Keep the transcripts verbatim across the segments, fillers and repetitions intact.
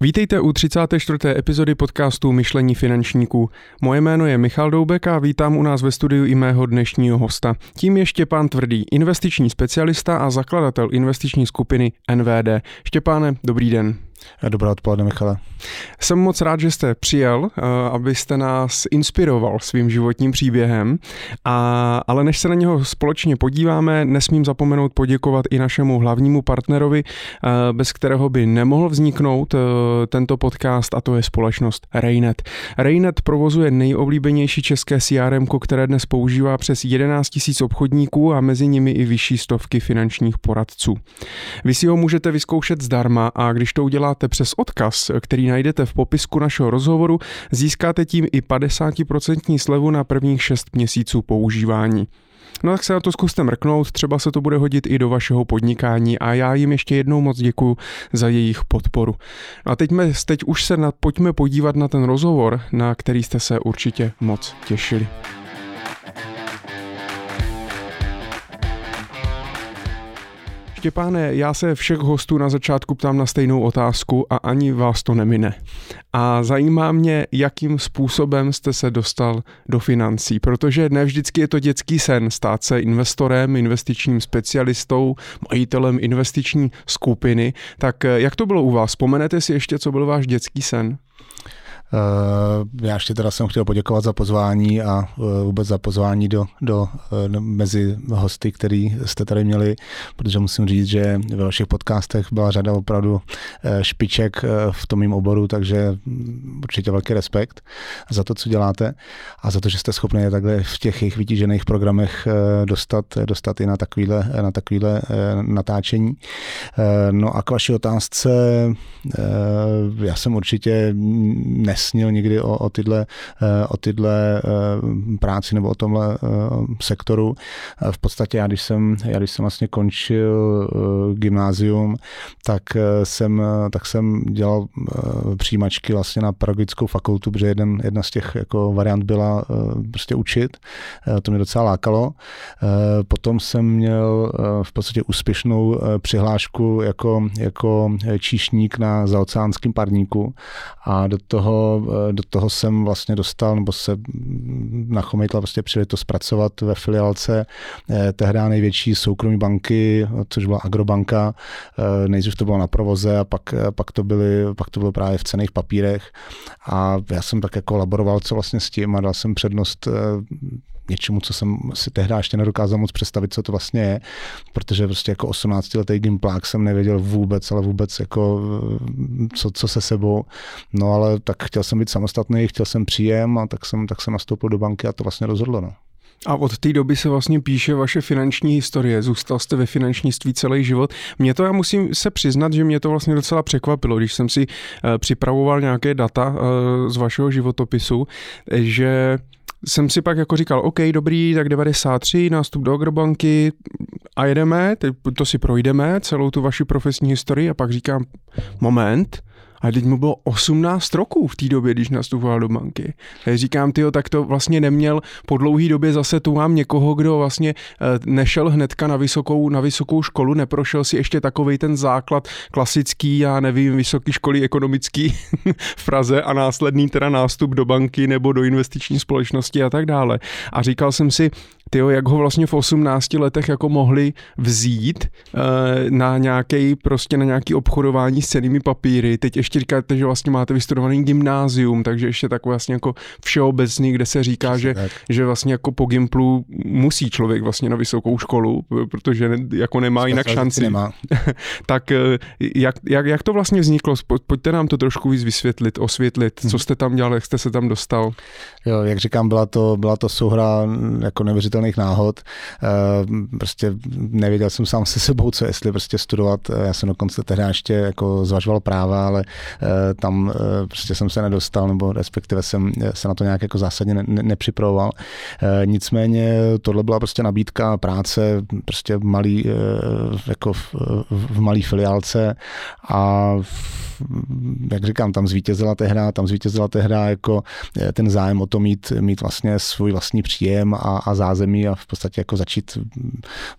Vítejte u třicáté čtvrté epizody podcastu Myšlení finančníků. Moje jméno je Michal Doubek a vítám u nás ve studiu i mého dnešního hosta. Tím je Štěpán Tvrdý, investiční specialista a zakladatel investiční skupiny N V D. Štěpáne, dobrý den. Dobrá odpoledne, Michale. Jsem moc rád, že jste přijel, abyste nás inspiroval svým životním příběhem, a, ale než se na něho společně podíváme, nesmím zapomenout poděkovat i našemu hlavnímu partnerovi, bez kterého by nemohl vzniknout tento podcast, a to je společnost Raynet. Raynet provozuje nejoblíbenější české C R M, které dnes používá přes jedenáct tisíc obchodníků a mezi nimi i vyšší stovky finančních poradců. Vy si ho můžete vyzkoušet zdarma, a když to udělá přes odkaz, který najdete v popisku našeho rozhovoru, získáte tím i padesát procent slevu na prvních šest měsíců používání. No tak se na to zkuste mrknout, třeba se to bude hodit i do vašeho podnikání, a já jim ještě jednou moc děkuju za jejich podporu. No a teď, me, teď už se na, pojďme podívat na ten rozhovor, na který jste se určitě moc těšili. Štěpáne, já se všech hostů na začátku ptám na stejnou otázku a ani vás to nemine. A zajímá mě, jakým způsobem jste se dostal do financí, protože ne vždycky je to dětský sen stát se investorem, investičním specialistou, majitelem investiční skupiny. Tak jak to bylo u vás? Vzpomenete si ještě, co byl váš dětský sen? Já ještě teda jsem chtěl poděkovat za pozvání a vůbec za pozvání do, do, do mezi hosty, který jste tady měli, protože musím říct, že ve vašich podcastech byla řada opravdu špiček v tom mým oboru, takže určitě velký respekt za to, co děláte, a za to, že jste schopni takhle v těch jejich vytížených programech dostat, dostat i na takovýhle, na takovýhle natáčení. No a k vaší otázce, já jsem určitě nesnil nikdy o, o tyhle, o tyhle práci nebo o tomhle sektoru. V podstatě já, když jsem, já, když jsem vlastně končil gymnázium, tak jsem, tak jsem dělal přijímačky vlastně na pedagogickou fakultu, protože jeden, jedna z těch jako variant byla prostě učit. To mě docela lákalo. Potom jsem měl v podstatě úspěšnou přihlášku jako, jako číšník na zaoceánském parníku, a do toho do toho jsem vlastně dostal, nebo se nachomejtla prostě příležitost pracovat ve filiálce tehdy největší soukromé banky, což byla Agrobanka. Nejdřív to bylo na provoze a pak, pak, to byly, pak to bylo právě v cenných papírech. A já jsem tak jako laboroval, co vlastně s tím, a dal jsem přednost něčemu, co jsem si tehdy ještě nedokázal moc představit, co to vlastně je, protože prostě jako osmnáctiletý gimplák jsem nevěděl vůbec, ale vůbec jako co, co se sebou. No ale tak chtěl jsem být samostatný, chtěl jsem příjem, a tak jsem, tak jsem nastoupil do banky a to vlastně rozhodlo. No. A od té doby se vlastně píše vaše finanční historie. Zůstal jste ve finančnictví celý život. Mě to, já musím se přiznat, že mě to vlastně docela překvapilo, když jsem si připravoval nějaké data z vašeho životopisu, že jsem si pak jako říkal, OK, dobrý, tak devadesát tři, nástup do Agrobanky a jedeme, to si projdeme, celou tu vaši profesní historii, a pak říkám, moment, a teď mu bylo osmnáct roků v té době, když nastupoval do banky. Já říkám, tyjo, tak to vlastně neměl, po dlouhý době zase tu mám někoho, kdo vlastně nešel hnedka na vysokou, na vysokou školu, neprošel si ještě takovej ten základ klasický, já nevím, vysoké školy ekonomický v Praze a následný teda nástup do banky nebo do investiční společnosti a tak dále. A říkal jsem si, tyjo, jak ho vlastně v osmnácti letech jako mohli vzít e, na nějaký prostě na nějaký obchodování s cennými papíry. Teď ještě říkáte, že vlastně máte vystudovaný gymnázium, takže ještě tak vlastně jako všeobecný, kde se říká, že, že vlastně jako po gymplu musí člověk vlastně na vysokou školu, protože jako nemá Spasná jinak šanci. Nemá. Tak jak, jak, jak to vlastně vzniklo? Pojďte nám to trošku víc vysvětlit, osvětlit, hmm. co jste tam dělal, jak jste se tam dostal. Jo, jak říkám, byla to, byla to souhra jako neuvěřitelná náhod. Prostě nevěděl jsem sám se sebou, co jestli prostě studovat. Já jsem dokonce tehdy ještě jako zvažoval práva, ale tam prostě jsem se nedostal, nebo respektive jsem se na to nějak jako zásadně ne- nepřipravoval. Nicméně tohle byla prostě nabídka práce prostě v malý, jako v, v malý filiálce, a v, jak říkám, tam zvítězila tehdy, tam zvítězila tehdy jako ten zájem o to mít, mít vlastně svůj vlastní příjem a, a zázemí zemí a v podstatě jako začít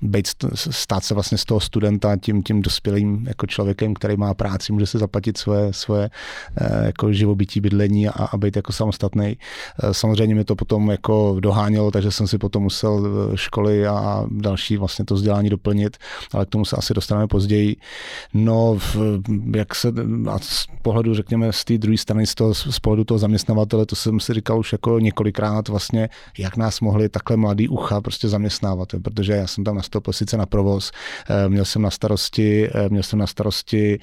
být, stát se vlastně z toho studenta tím, tím dospělým jako člověkem, který má práci, může se zaplatit svoje, svoje jako živobytí, bydlení a, a být jako samostatný. Samozřejmě mi to potom jako dohánělo, takže jsem si potom musel školy a další vlastně to vzdělání doplnit, ale k tomu se asi dostaneme později. No, v, jak se a z pohledu, řekněme, z té druhé strany, z, toho, z pohledu toho zaměstnavatele, to jsem si říkal už jako několikrát vlastně, jak nás mohli takhle mladý ucha prostě zaměstnávat, protože já jsem tam nastoupil sice na provoz, měl jsem na starosti, měl jsem na starosti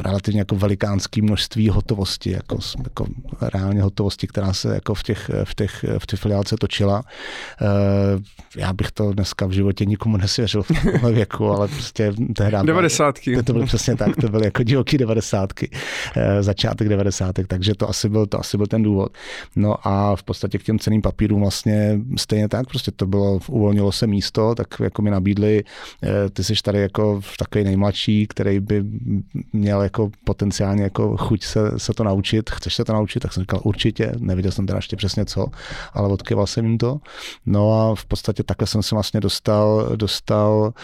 relativně jako velikánské množství hotovosti, jako, jako reálně hotovosti, která se jako v těch, v těch, v té filiálce točila. Já bych to dneska v životě nikomu nesvěřil v tomhle věku, ale prostě tehdy... devadesátky. To byly přesně tak, to byly jako divoký devadesátky, začátek devadesátek, takže to asi byl, to asi byl ten důvod. No a v podstatě k těm cenným papírům vlastně stejně tak, prostě to bylo, uvolnilo se místo, tak jako mi nabídli, ty jsi tady jako takový nejmladší, který by měl jako potenciálně jako chuť se, se to naučit, chceš se to naučit, tak jsem říkal určitě, neviděl jsem teda ještě přesně co, ale odkyval jsem jim to. No a v podstatě takhle jsem se vlastně dostal, dostal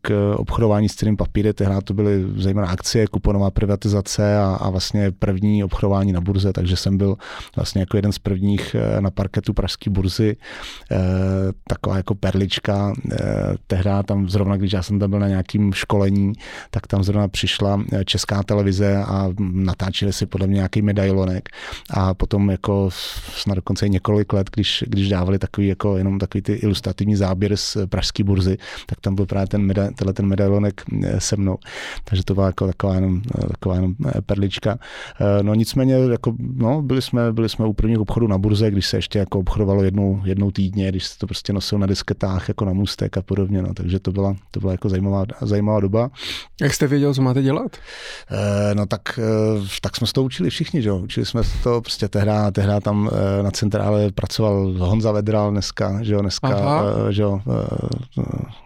k obchodování s cennými papíry, tehdy to byly zejména akcie, kuponová privatizace a, a vlastně první obchodování na burze, takže jsem byl vlastně jako jeden z prvních na parketu pražské burzy, e, taková jako perlička. E, tehdy tam zrovna, když já jsem tam byl na nějakým školení, tak tam zrovna přišla Česká televize a natáčeli si podle mě nějaký medailonek a potom jako snad dokonce i několik let, když, když dávali takový jako jenom takový ty ilustrativní záběry z pražské burzy, tak tam byl právě ten, meda, ten medailonek se mnou. Takže to byla jako taková jenom, taková jenom perlička. E, no nicméně jako, no, byli jsme, byli jsme u prvních obchodů na burze, když se ještě jako obchodovalo jednou, jednou týdně, když se to prostě nosil na disketách, jako na můstek a podobně. No. Takže to byla, to byla jako zajímavá, zajímavá doba. Jak jste věděl, co máte dělat? E, no tak, e, tak jsme se to učili všichni, že jo. Učili jsme to prostě tehdy, tehdy tam e, na centrále pracoval Honza Vedral dneska, že jo, dneska, e, že jo,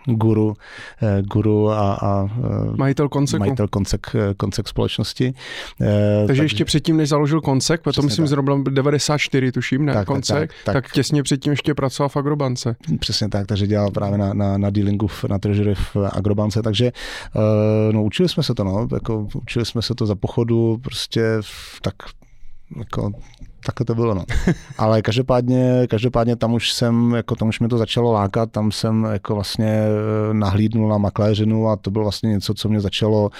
e, guru, e, guru a, a e, majitel Konseku. Majitel Konsek, Konsek společnosti. E, takže, takže ještě předtím, než založil Konsek, potom myslím zrovna devadesát čtyři, tuším, ne, tak, Konsek, tak, tak, tak. tak těsně předtím ještě pracoval v Agrobance. Přesně tak, takže dělal právě na, na, na dealingu, na treasury v Agrobance, takže e, no, učili jsme se to, no, jako učili jsme se to za pochodu, prostě tak jako... Takhle to bylo, no. Ale každopádně, každopádně tam už jsem, jako tam už mě to začalo lákat, tam jsem jako vlastně nahlídnul na makléřinu a to bylo vlastně něco, co mě začalo,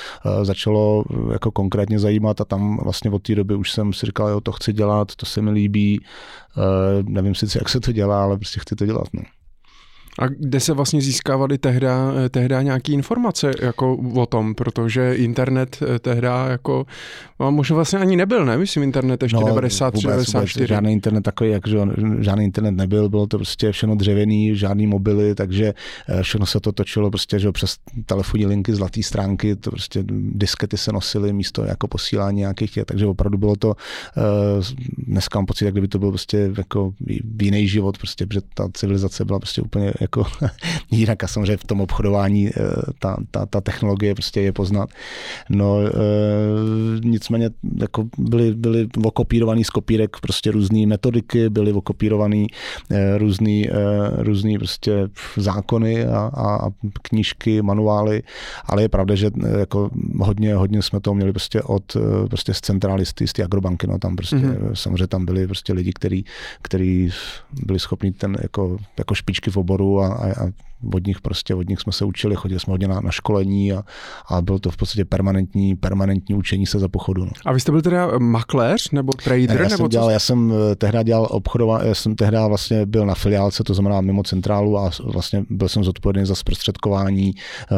začalo jako konkrétně zajímat a tam vlastně od té doby už jsem si říkal, jo, to chci dělat, to se mi líbí, nevím sice, jak se to dělá, ale prostě chci to dělat, no. A kde se vlastně získávaly tehda, tehda nějaké informace jako o tom, protože internet tehda jako, možná vlastně ani nebyl, ne? Myslím, internet ještě no, devadesát tři, devadesát čtyři. Žádný internet takový, jak žádný internet nebyl, bylo to prostě všechno dřevěný, žádný mobily, takže všechno se to točilo prostě, že přes telefonní linky, zlaté stránky, to prostě diskety se nosily místo jako posílání nějakých, takže opravdu bylo to, dneska mám pocit, jak kdyby to byl prostě jako jiný život, prostě, protože ta civilizace byla prostě úplně jako jinak a samozřejmě v tom obchodování ta, ta, ta technologie prostě je poznat. No e, nicméně jako byly, byly okopírovaný z kopírek prostě různé metodiky, byly okopírovaný e, různý, e, různý prostě zákony a, a knížky, manuály, ale je pravda, že jako hodně, hodně jsme toho měli prostě od prostě z centralisty, z té Agrobanky, no tam prostě mm-hmm. samozřejmě tam byli prostě lidi, který, který byli schopni ten jako, jako špičky v oboru a, a od nich prostě, od nich jsme se učili, chodili jsme hodně na, na školení a, a bylo to v podstatě permanentní, permanentní učení se za pochodu. No. A vy jste byl teda makléř nebo trader? Já, nebo jsem, dělal, já jsem tehdy dělal obchodová, já jsem tehdy vlastně byl na filiálce, to znamená mimo centrálu a vlastně byl jsem zodpovědný za zprostředkování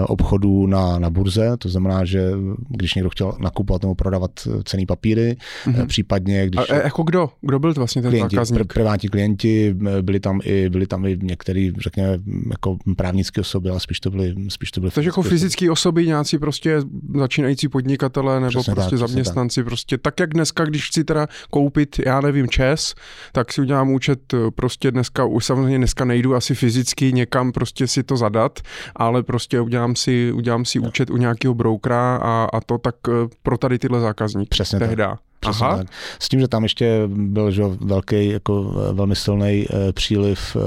obchodů na, na burze, to znamená, že když někdo chtěl nakupovat nebo prodávat cenné papíry, mm-hmm. případně když... A jako kdo? Kdo byl to vlastně ten klienti, zákazník? Pr- privátní klienti, byli tam i, byli tam i některý, řekněme, jako právnické osoby, ale spíš to byly... Spíš to byly takže jako fyzické osoby, nějací prostě začínající podnikatelé nebo přesně prostě tak, zaměstnanci. Tak. Prostě tak, jak dneska, když chci teda koupit, já nevím, ČES, tak si udělám účet prostě dneska, už samozřejmě dneska nejdu asi fyzicky někam prostě si to zadat, ale prostě udělám si, udělám si účet u nějakého broukra a, a to tak pro tady tyhle zákazníky. Přesně tehda. Tak. Přesně tak. S tím, že tam ještě byl že, velký, jako velmi silný eh, příliv eh,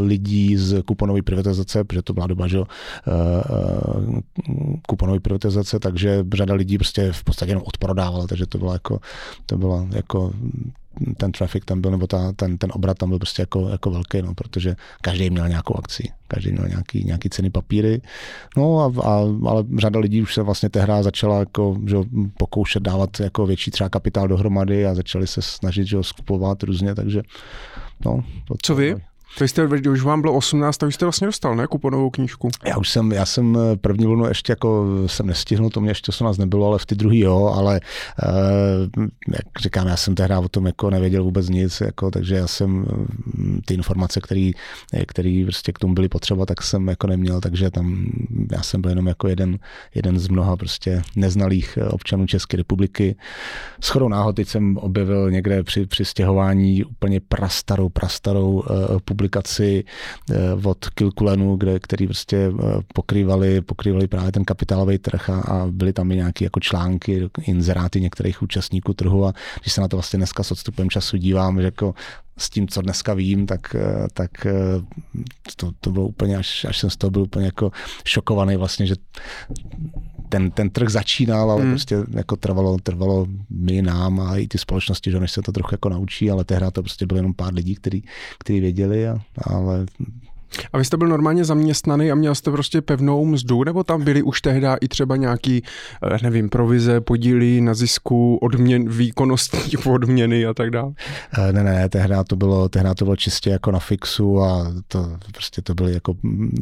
lidí z kuponové privatizace, protože to byla doba, že, eh, kuponové privatizace, takže řada lidí prostě v podstatě jenom odprodávala, takže to bylo jako, to bylo jako ten traffic tam byl, nebo ta, ten, ten obrat tam byl prostě jako, jako velký, no, protože každý měl nějakou akci, každý měl nějaký, nějaký ceny papíry, no a, a, ale řada lidí už se vlastně tehda začala jako, že, pokoušet dávat jako větší třeba kapitál dohromady a začali se snažit, že, skupovat různě, takže no. Co vy? Vy jste, když vám bylo osmnáct, tak jste vlastně dostal, ne, kuponovou knížku? Já už jsem, já jsem první vlnu ještě jako jsem nestihnul, to mě ještě osmnáct nebylo, ale v ty druhý jo, ale uh, jak říkám, já jsem tehdy o tom jako nevěděl vůbec nic, jako, takže já jsem ty informace, které který prostě k tomu byly potřeba, tak jsem jako neměl, takže tam já jsem byl jenom jako jeden, jeden z mnoha prostě neznalých občanů České republiky. Shodou náhod teď jsem objevil někde při, při stěhování úplně prastarou, prastarou uh, publikaci od Kilkulenu, kde, který prostě pokrývali, pokrývali právě ten kapitálový trh a, a byly tam i nějaké jako články, inzeráty některých účastníků trhu a když se na to vlastně dneska s odstupem času dívám, že jako s tím, co dneska vím, tak, tak to, to bylo úplně, až, až jsem z toho byl úplně jako šokovaný vlastně, že ten, ten trh začínal, ale hmm. prostě jako trvalo, trvalo my, nám a i ty společnosti, že než se to trochu jako naučí, ale tehdy to prostě bylo jenom pár lidí, kteří kteří věděli, a, ale... A vy jste byl normálně zaměstnaný a měl jste prostě pevnou mzdu, nebo tam byly už tehdy i třeba nějaký, nevím, provize, podíly na zisku, odměn, výkonnostní odměny a tak dále? Ne, ne, tehdy to bylo, tehdy to bylo čistě jako na fixu a to prostě to byly jako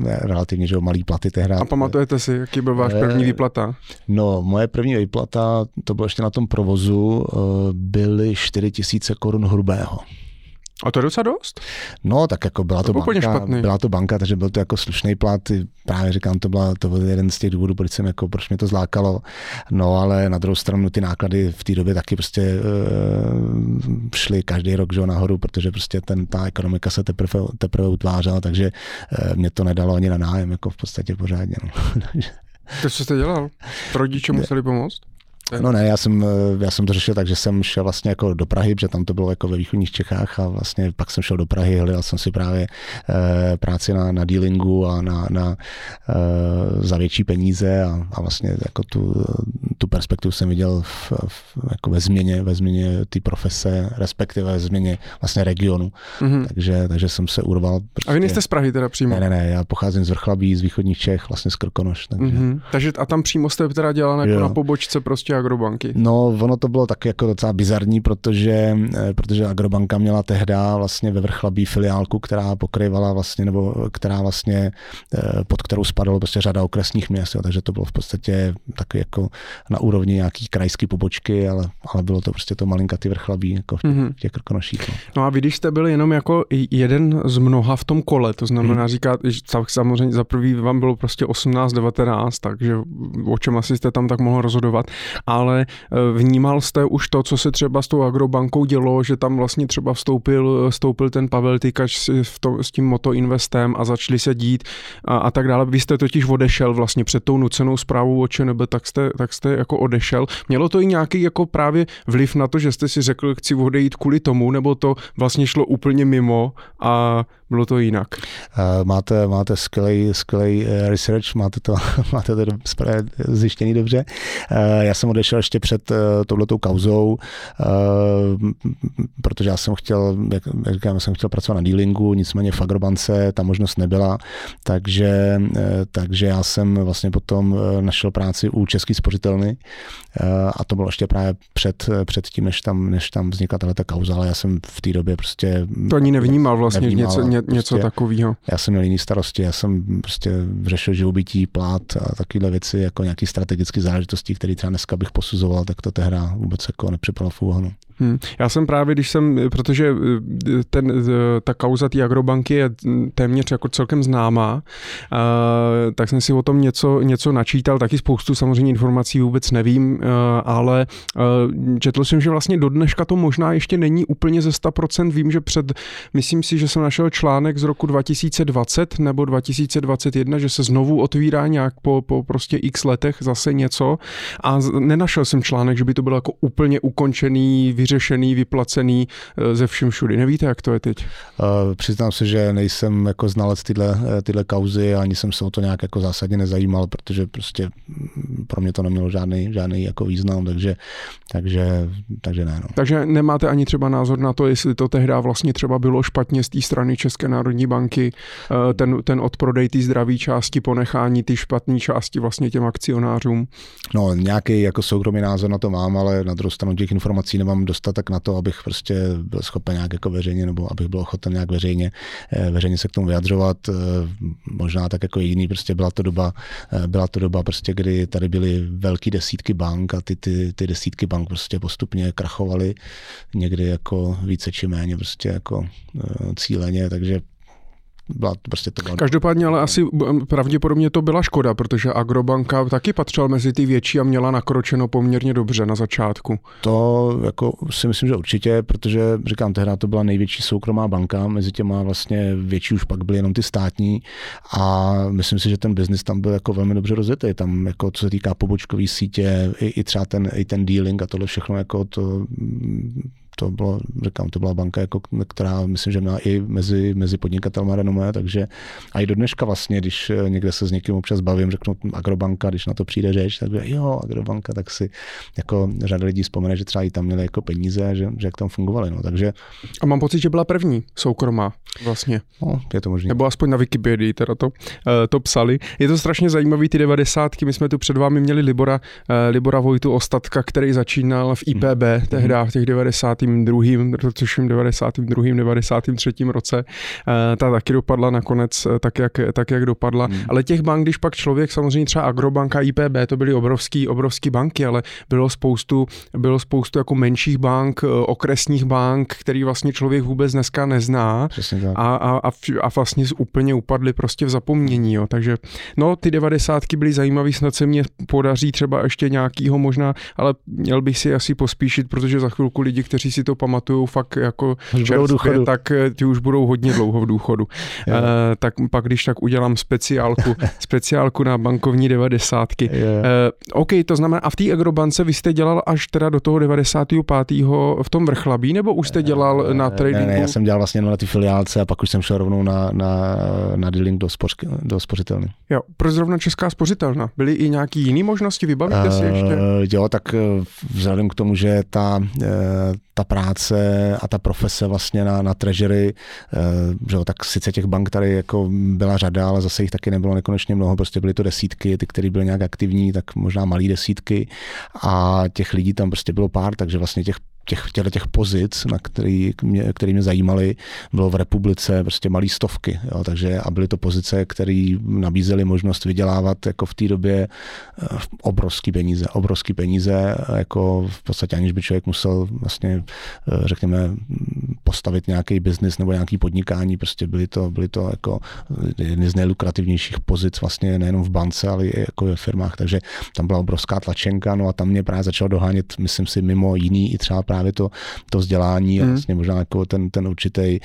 relativně, že, malý platy tehdy. A pamatujete si, jaký byl váš první výplata? No, moje první výplata, to bylo ještě na tom provozu, byly čtyři tisíce korun hrubého. A to je docela dost? No, tak jako byla to, to banka, byla to banka, takže byl to jako slušný plat. Právě říkám, to, byla, to byl jeden z těch důvodů, proč, jsem jako, proč mě to zlákalo. No, ale na druhou stranu ty náklady v té době taky prostě uh, šly každý rok, že, nahoru, protože prostě ten, ta ekonomika se teprve, teprve utvářela, takže uh, mě to nedalo ani na nájem, jako v podstatě pořádně. No. To co jste dělal? Rodiče museli pomoct? No ne, já jsem, já jsem to řešil tak, že jsem šel vlastně jako do Prahy, protože tam to bylo jako ve východních Čechách a vlastně pak jsem šel do Prahy, hledal jsem si právě eh, práci na, na dealingu a na, na, eh, za větší peníze a, a vlastně jako tu, tu perspektivu jsem viděl v, v, jako ve změně, ve změně ty profese, respektive ve změně vlastně regionu, mm-hmm. takže, takže jsem se urval. Prostě... A vy nejste z Prahy teda přímo? Ne, ne, ne, já pocházím z Vrchlabí, z východních Čech, vlastně z Krkonoš. Takže... Mm-hmm. takže a tam přímo jste teda dělal jako na pobočce prostě Agrobanky? No, ono to bylo tak jako docela bizarní, protože, protože Agrobanka měla tehda vlastně ve Vrchlabí filiálku, která pokryvala vlastně, nebo která vlastně, pod kterou spadalo prostě řada okresních měst, jo, takže to bylo v podstatě taky jako na úrovni nějaký krajský pobočky, ale, ale bylo to prostě to malinkatý Vrchlabí, jako v těch, mm-hmm. těch Krkonoších. No. no a vy, když jste byli jenom jako jeden z mnoha v tom kole, to znamená mm. říkat, že samozřejmě za prvý vám bylo prostě osmnáct, devatenáct, takže o čem asi jste tam tak mohl rozhodovat, ale vnímal jste už to, co se třeba s tou Agrobankou dělo, že tam vlastně třeba vstoupil, vstoupil ten Pavel Týkač v to, s tím Motoinvestem a začali se dít a, a tak dále. Vy jste totiž odešel vlastně před tou nucenou zprávou o ČNB, tak jste, tak jste jako odešel. Mělo to i nějaký jako právě vliv na to, že jste si řekl, chci odejít kvůli tomu, nebo to vlastně šlo úplně mimo a bylo to jinak? Máte, máte skvělý, skvělý research, máte to, máte to zjištěný dobře. Já jsem odešel ještě před uh, touhletou kauzou, uh, protože já jsem chtěl, jak, jak říkám, jsem chtěl pracovat na dealingu, nicméně v Agrobance ta možnost nebyla, takže, uh, takže já jsem vlastně potom našel práci u České spořitelny uh, a to bylo ještě právě před, před tím, než tam, než tam vznikla tahleta kauza, ale já jsem v té době prostě... To ani nevnímal vlastně nevnímal, něco, ně, něco prostě, takového. Já jsem měl jiný starosti, já jsem prostě řešil živobytí, plát a takovéhle věci, jako nějaký strategické záležitosti, které třeba dneska bych posuzoval, tak to tehdy vůbec jako nepřipadlo v úvahu. Hmm. Já jsem právě, když jsem, protože ten, ta kauza té Agrobanky je téměř jako celkem známá, tak jsem si o tom něco, něco načítal, taky spoustu samozřejmě informací vůbec nevím, ale četl jsem, že vlastně do dneška to možná ještě není úplně ze sto procent. Vím, že před, myslím si, že jsem našel článek z roku dva tisíce dvacet nebo dva tisíce dvacet jedna, že se znovu otvírá nějak po, po prostě x letech zase něco a nenašel jsem článek, že by to bylo jako úplně ukončený, vyřešený, vyplacený ze všem všudy. Nevíte, jak to je teď? Uh, přiznám se, že nejsem jako znalec tyhle, tyhle kauzy a ani jsem se o to nějak jako zásadně nezajímal, protože prostě pro mě to nemělo žádný, žádný jako význam, takže, takže, takže ne. No. Takže nemáte ani třeba názor na to, jestli to tehdy vlastně třeba bylo špatně z té strany České národní banky, ten, ten odprodej té zdravé části, ponechání ty špatné části vlastně těm akcionářům? No nějaký jako soukromý názor na to mám, ale na druhou stranu těch informací nemám dostatek na to, abych prostě byl schopen nějak jako veřejně, nebo abych byl ochoten nějak veřejně, veřejně se k tomu vyjadřovat. Možná tak jako jiný, prostě byla to doba, byla to doba prostě, kdy tady byly velký desítky bank a ty, ty, ty desítky bank prostě postupně krachovaly někdy jako více či méně prostě jako cíleně, takže byla, prostě to byla... Každopádně, ale asi pravděpodobně to byla škoda, protože Agrobanka taky patřila mezi ty větší a měla nakročeno poměrně dobře na začátku. To jako si myslím, že určitě, protože říkám, tehdy to byla největší soukromá banka, mezi těma vlastně větší už pak byly jenom ty státní a myslím si, že ten biznis tam byl jako velmi dobře rozjetý. Tam jako co se týká pobočkový sítě, i, i třeba ten, i ten dealing a tohle všechno jako to... To bylo, říkám, to byla banka, jako, která myslím, že měla i mezi, mezi podnikatelma renomé, takže a i do dneška vlastně, když někde se s někým občas bavím, řeknu Agrobanka, když na to přijde řeč, tak bude, jo, Agrobanka, tak si jako řada lidí vzpomene, že třeba i tam měli jako peníze, že, že jak tam fungovaly, no, takže. A mám pocit, že byla první soukromá vlastně. No, je to možný. Nebo aspoň na Wikipedii teda to, to psali. Je to strašně zajímavý, ty devadesátky, my jsme tu před vámi měli Libora, Libora Vojtu Ostatka, který začínal v I P B mm. tehdy v těch devadesátých druhým, což v devadesátém druhém, devadesátém třetím roce. Ta taky dopadla nakonec tak, jak, tak, jak dopadla. Hmm. Ale těch bank, když pak člověk, samozřejmě třeba Agrobanka, I P B, to byly obrovský, obrovský banky, ale bylo spoustu, bylo spoustu jako menších bank, okresních bank, který vlastně člověk vůbec dneska nezná. A, a, a vlastně úplně upadly prostě v zapomnění. Jo. Takže no, ty devadesátky byly zajímavý, snad se mě podaří třeba ještě nějakýho možná, ale měl bych si asi pospíšit, protože za chvilku lidi, kteří si to pamatujou fakt jako čerstvě, tak ti už budou hodně dlouho v důchodu. E, tak pak když tak udělám speciálku, speciálku na bankovní devadesátky. E, OK, to znamená, a v té Agrobance vy jste dělal až teda do toho devadesátého pátého v tom Vrchlabí, nebo už jste dělal je, je, na tradingu? Ne, ne, já jsem dělal vlastně na ty filiálce a pak už jsem šel rovnou na, na, na dealing do, spoř, do spořitelny. Jo, proč zrovna Česká spořitelna? Byly i nějaký jiný možnosti? Vybavíte e, si ještě? Jo, tak vzhledem k tomu, že ta e, ta práce a ta profese vlastně na, na treasury, že jo, tak sice těch bank tady jako byla řada, ale zase jich taky nebylo nekonečně mnoho, prostě byly to desítky, ty, které byly nějak aktivní, tak možná malý desítky a těch lidí tam prostě bylo pár, takže vlastně těch těch, těch pozic, na který mě, který mě zajímaly, bylo v republice prostě malý stovky. Jo, takže a byly to pozice, které nabízely možnost vydělávat jako v té době obrovský peníze. Obrovský peníze, jako v podstatě aniž by člověk musel vlastně, řekněme, postavit nějaký biznis nebo nějaký podnikání. Prostě byly to, byly to jako jedny z nejlukrativnějších pozic vlastně nejenom v bance, ale i jako ve firmách. Takže tam byla obrovská tlačenka, no a tam mě právě začalo dohánět, myslím si, mimo jiný i třeba právě to, to vzdělání hmm. a vlastně možná jako ten, ten určitý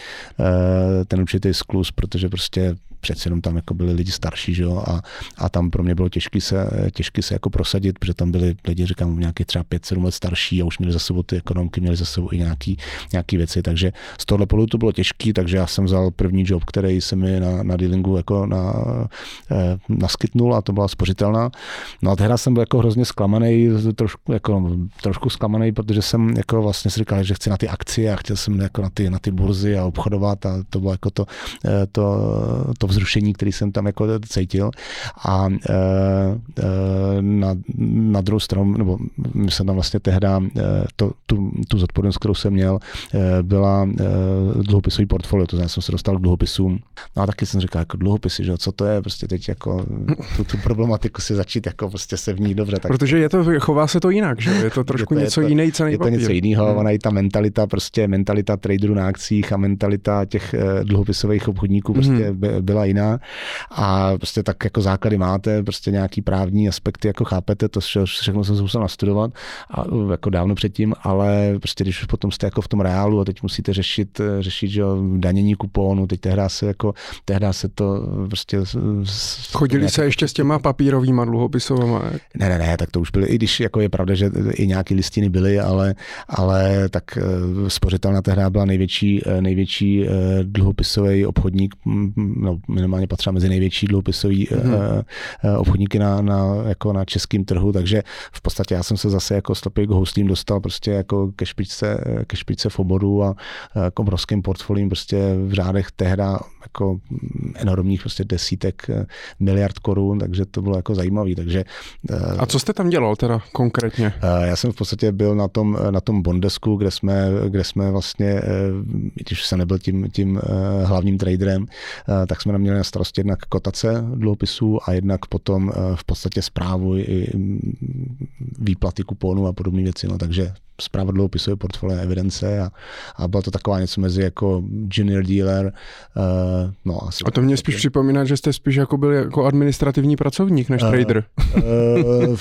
ten určitý skluz, protože prostě přece jenom tam jako byli lidi starší, že jo, a, a tam pro mě bylo těžké se, těžký se jako prosadit, protože tam byli lidi, říkám, nějaký třeba pět sedm let starší a už měli za sebou ty ekonomky, měli za sebou i nějaký, nějaký věci, takže z tohohle pohledu to bylo těžké, takže já jsem vzal první job, který se mi na, na dealingu jako na, eh, naskytnul a to byla spořitelná. No a tehdy jsem byl jako hrozně zklamanej, trošku, jako, trošku zklamanej, protože jsem jako vlastně si říkal, že chci na ty akcie a chtěl jsem jako na ty, na ty burzy a obchodovat a to bylo jako to, to, to vzrušení, který jsem tam jako cítil. A e, e, na, na druhou stranu, nebo my jsem tam vlastně tehda, e, to, tu, tu zodpovědnost, kterou jsem měl, e, byla e, dluhopisový portfolio, to znamená, jsem se dostal k dluhopisům. No a taky jsem říkal, jako dluhopisy, že co to je, prostě teď jako tu, tu problematiku si začít jako prostě se v ní dobře. Tak... Protože je to, chová se to jinak, že? Je to trošku je to, něco jiný cenný papír. Je to něco jiného, hmm. ona i ta mentalita, prostě mentalita traderů na akcích a mentalita těch dluhopisových obchodníků prostě hmm. byla jiná. A prostě tak jako základy máte, prostě nějaký právní aspekty, jako chápete, to všechno jsem se musel nastudovat a jako dávno předtím, ale prostě když potom jste jako v tom reálu a teď musíte řešit, řešit, že danění kupónu, teď tehdy se jako, tehdy se to prostě... Chodili se ještě s těma papírovýma dluhopisovýma? Ne, ne, ne, tak to už byly, i když jako je pravda, že i nějaké listiny byly, ale, ale tak spořitelna tehdy byla největší, největší dluhopisový obchodník, no minimálně patřila mezi největší dluhopisový mm-hmm. obchodníky na, na, jako na českém trhu, takže v podstatě já jsem se zase jako slepý k houslím dostal prostě jako ke špičce, ke špičce v oboru a k obrovským portfolím prostě v řádech tehda jako enormních prostě desítek miliard korun, takže to bylo jako zajímavý, takže... A co jste tam dělal teda konkrétně? Já jsem v podstatě byl na tom, na tom bondesku, kde jsme, kde jsme vlastně, když jsem nebyl tím, tím hlavním traderem, tak jsme tam měli na starosti jednak kotace dluhopisů a jednak potom v podstatě správu i výplaty kuponů a podobné věci, no takže zpráva dluhopisové portfolio evidence a, a byla to taková něco mezi jako junior dealer. Uh, no, asi a to mě spíš připomíná, že jste spíš jako byl jako administrativní pracovník než uh, trader. Uh,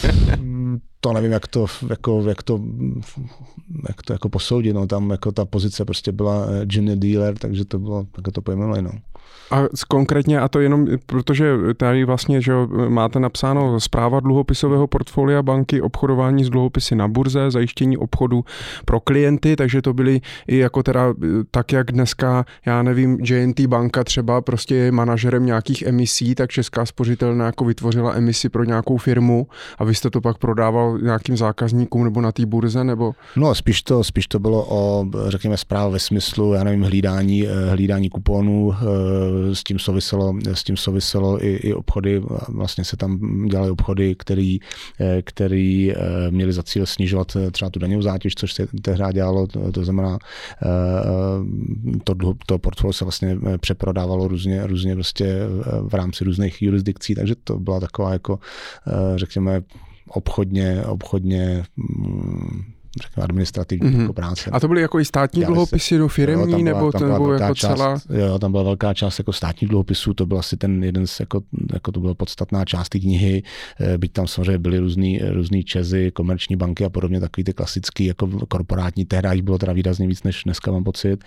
to nevím, jak to, jako, jak to, jak to jako posoudit. No, tam jako ta pozice prostě byla junior dealer, takže to bylo, tak to pojmenovali. No. A konkrétně, a to jenom, protože tady vlastně, že máte napsáno správa dluhopisového portfolia banky, obchodování s dluhopisy na burze, zajištění obchodu pro klienty, takže to byly i jako teda tak, jak dneska, já nevím, J and T banka třeba prostě je manažerem nějakých emisí, tak Česká spořitelna jako vytvořila emisi pro nějakou firmu a vy jste to pak prodával nějakým zákazníkům nebo na té burze, nebo? No spíš to, spíš to bylo o, řekněme, správa ve smyslu, já nevím, hlídání, hlídání kuponů. S tím souviselo, s tím souviselo i, i obchody, vlastně se tam dělaly obchody, který, který měli za cíl snižovat třeba tu daňovou zátěž, což se tehdy dělalo, to, to znamená, to, to portfolio se vlastně přeprodávalo různě, různě prostě v rámci různých jurisdikcí, takže to byla taková jako, řekněme, obchodně, obchodně řekněme, administrativní mm-hmm. jako práce. A to byly jako i státní Dělali dluhopisy do firemní, nebo tam byla, nebo jako část, celá? Jo, tam byla velká část jako státních dluhopisů, to byl asi ten jeden z, jako, jako to byla podstatná část té knihy, byť tam samozřejmě byly různý, různý čezy, komerční banky a podobně, takový ty klasický, jako korporátní, tehdy jich bylo teda výrazně víc, než dneska mám pocit.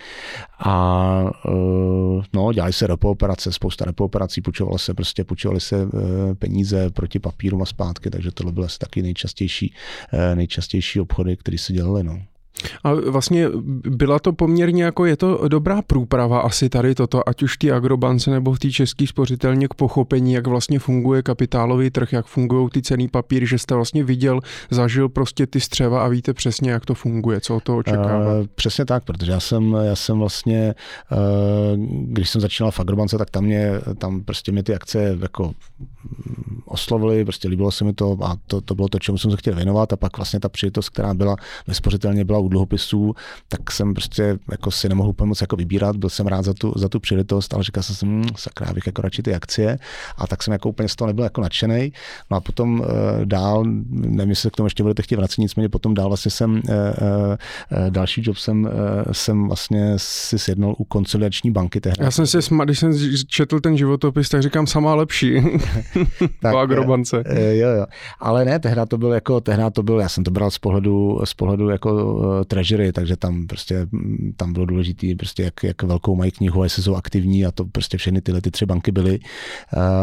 A no, dělali se repooperace, spousta repooperací, půjčovaly se prostě, půjčovaly se peníze proti papírům a zpátky, takže to byly asi taky nejčastější, nejčastější obchody, které se dělali, no. A vlastně byla to poměrně jako, je to dobrá průprava asi tady toto, ať už v té Agrobance nebo v té České spořitelně k pochopení, jak vlastně funguje kapitálový trh, jak fungují ty cenný papíry, že jste vlastně viděl, zažil prostě ty střeva a víte přesně, jak to funguje, co od toho očekává. Uh, přesně tak, protože já jsem, já jsem vlastně, uh, když jsem začínal v Agrobance, tak tam mě, tam prostě mě ty akce jako oslovily, prostě líbilo se mi to a to, to bylo to, čemu jsem se chtěl věnovat a pak vlastně ta příležitost, která byla ve spořitelně, byla u dluhopisů, tak jsem prostě jako si nemohl úplně moc jako vybírat, byl jsem rád za tu, za tu příležitost, ale říkal jsem si, hm, sakra, bych jako radši ty akcie, a tak jsem jako úplně z toho nebyl jako nadšenej. No a potom uh, dál, nevím, jestli k tomu ještě budete chtít vracet, nicméně potom dál vlastně jsem, uh, uh, další job jsem, uh, jsem vlastně si sjednal u Konsolidační banky tehdy. Já jsem si, když jsem četl ten životopis, tak říkám samá lepší po Agrobance. Uh, jo, jo. Ale ne, tehdy to byl jako, tehdy to byl, já jsem to bral z pohledu, z pohledu jako treasury, takže tam prostě tam bylo důležité, prostě jak, jak velkou mají knihu, jestli jsou aktivní, a to prostě všechny tyhle ty tři banky byly.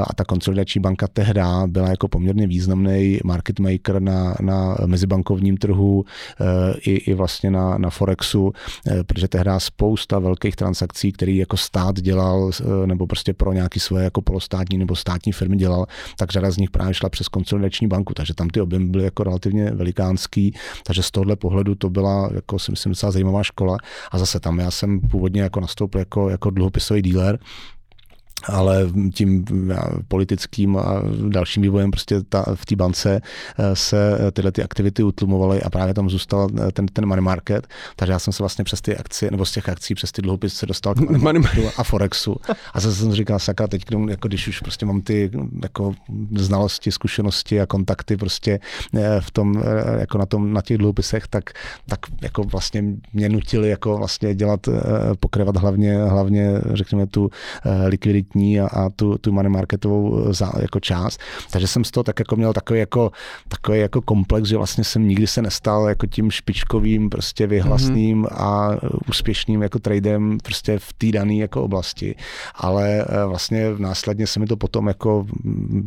A ta Konsolidační banka tehdy byla jako poměrně významný market maker na, na mezibankovním trhu i, i vlastně na, na Forexu, protože tehdy spousta velkých transakcí, který jako stát dělal nebo prostě pro nějaké svoje jako polostátní nebo státní firmy dělal, tak řada z nich právě šla přes Konsolidační banku, takže tam ty objemy byly jako relativně velikánský, takže z tohohle pohledu to byla jako si myslím docela zajímavá škola a zase tam já jsem původně jako nastoupil jako, jako dluhopisový dealer. ale tím politickým a dalším vývojem prostě ta, v té bance se tyhle ty aktivity utlumovaly a právě tam zůstal ten, ten money market, takže já jsem se vlastně přes ty akcie, nebo z těch akcí přes ty dluhopisy se dostal k money marketu a Forexu. A zase jsem říkal, sakra, teď jako když už prostě mám ty jako znalosti, zkušenosti a kontakty prostě v tom, jako na, tom, na těch dluhopisech, tak, tak jako vlastně mě nutili jako vlastně dělat, pokryvat hlavně, hlavně řekněme tu likviditu a, a tu, tu money marketovou za, jako část. Takže jsem z toho tak jako měl takový jako, takový jako komplex, že vlastně jsem nikdy se nestal jako tím špičkovým, prostě vyhlasným mm-hmm. a úspěšným jako tradem prostě v té dané jako oblasti. Ale vlastně následně se mi to potom jako,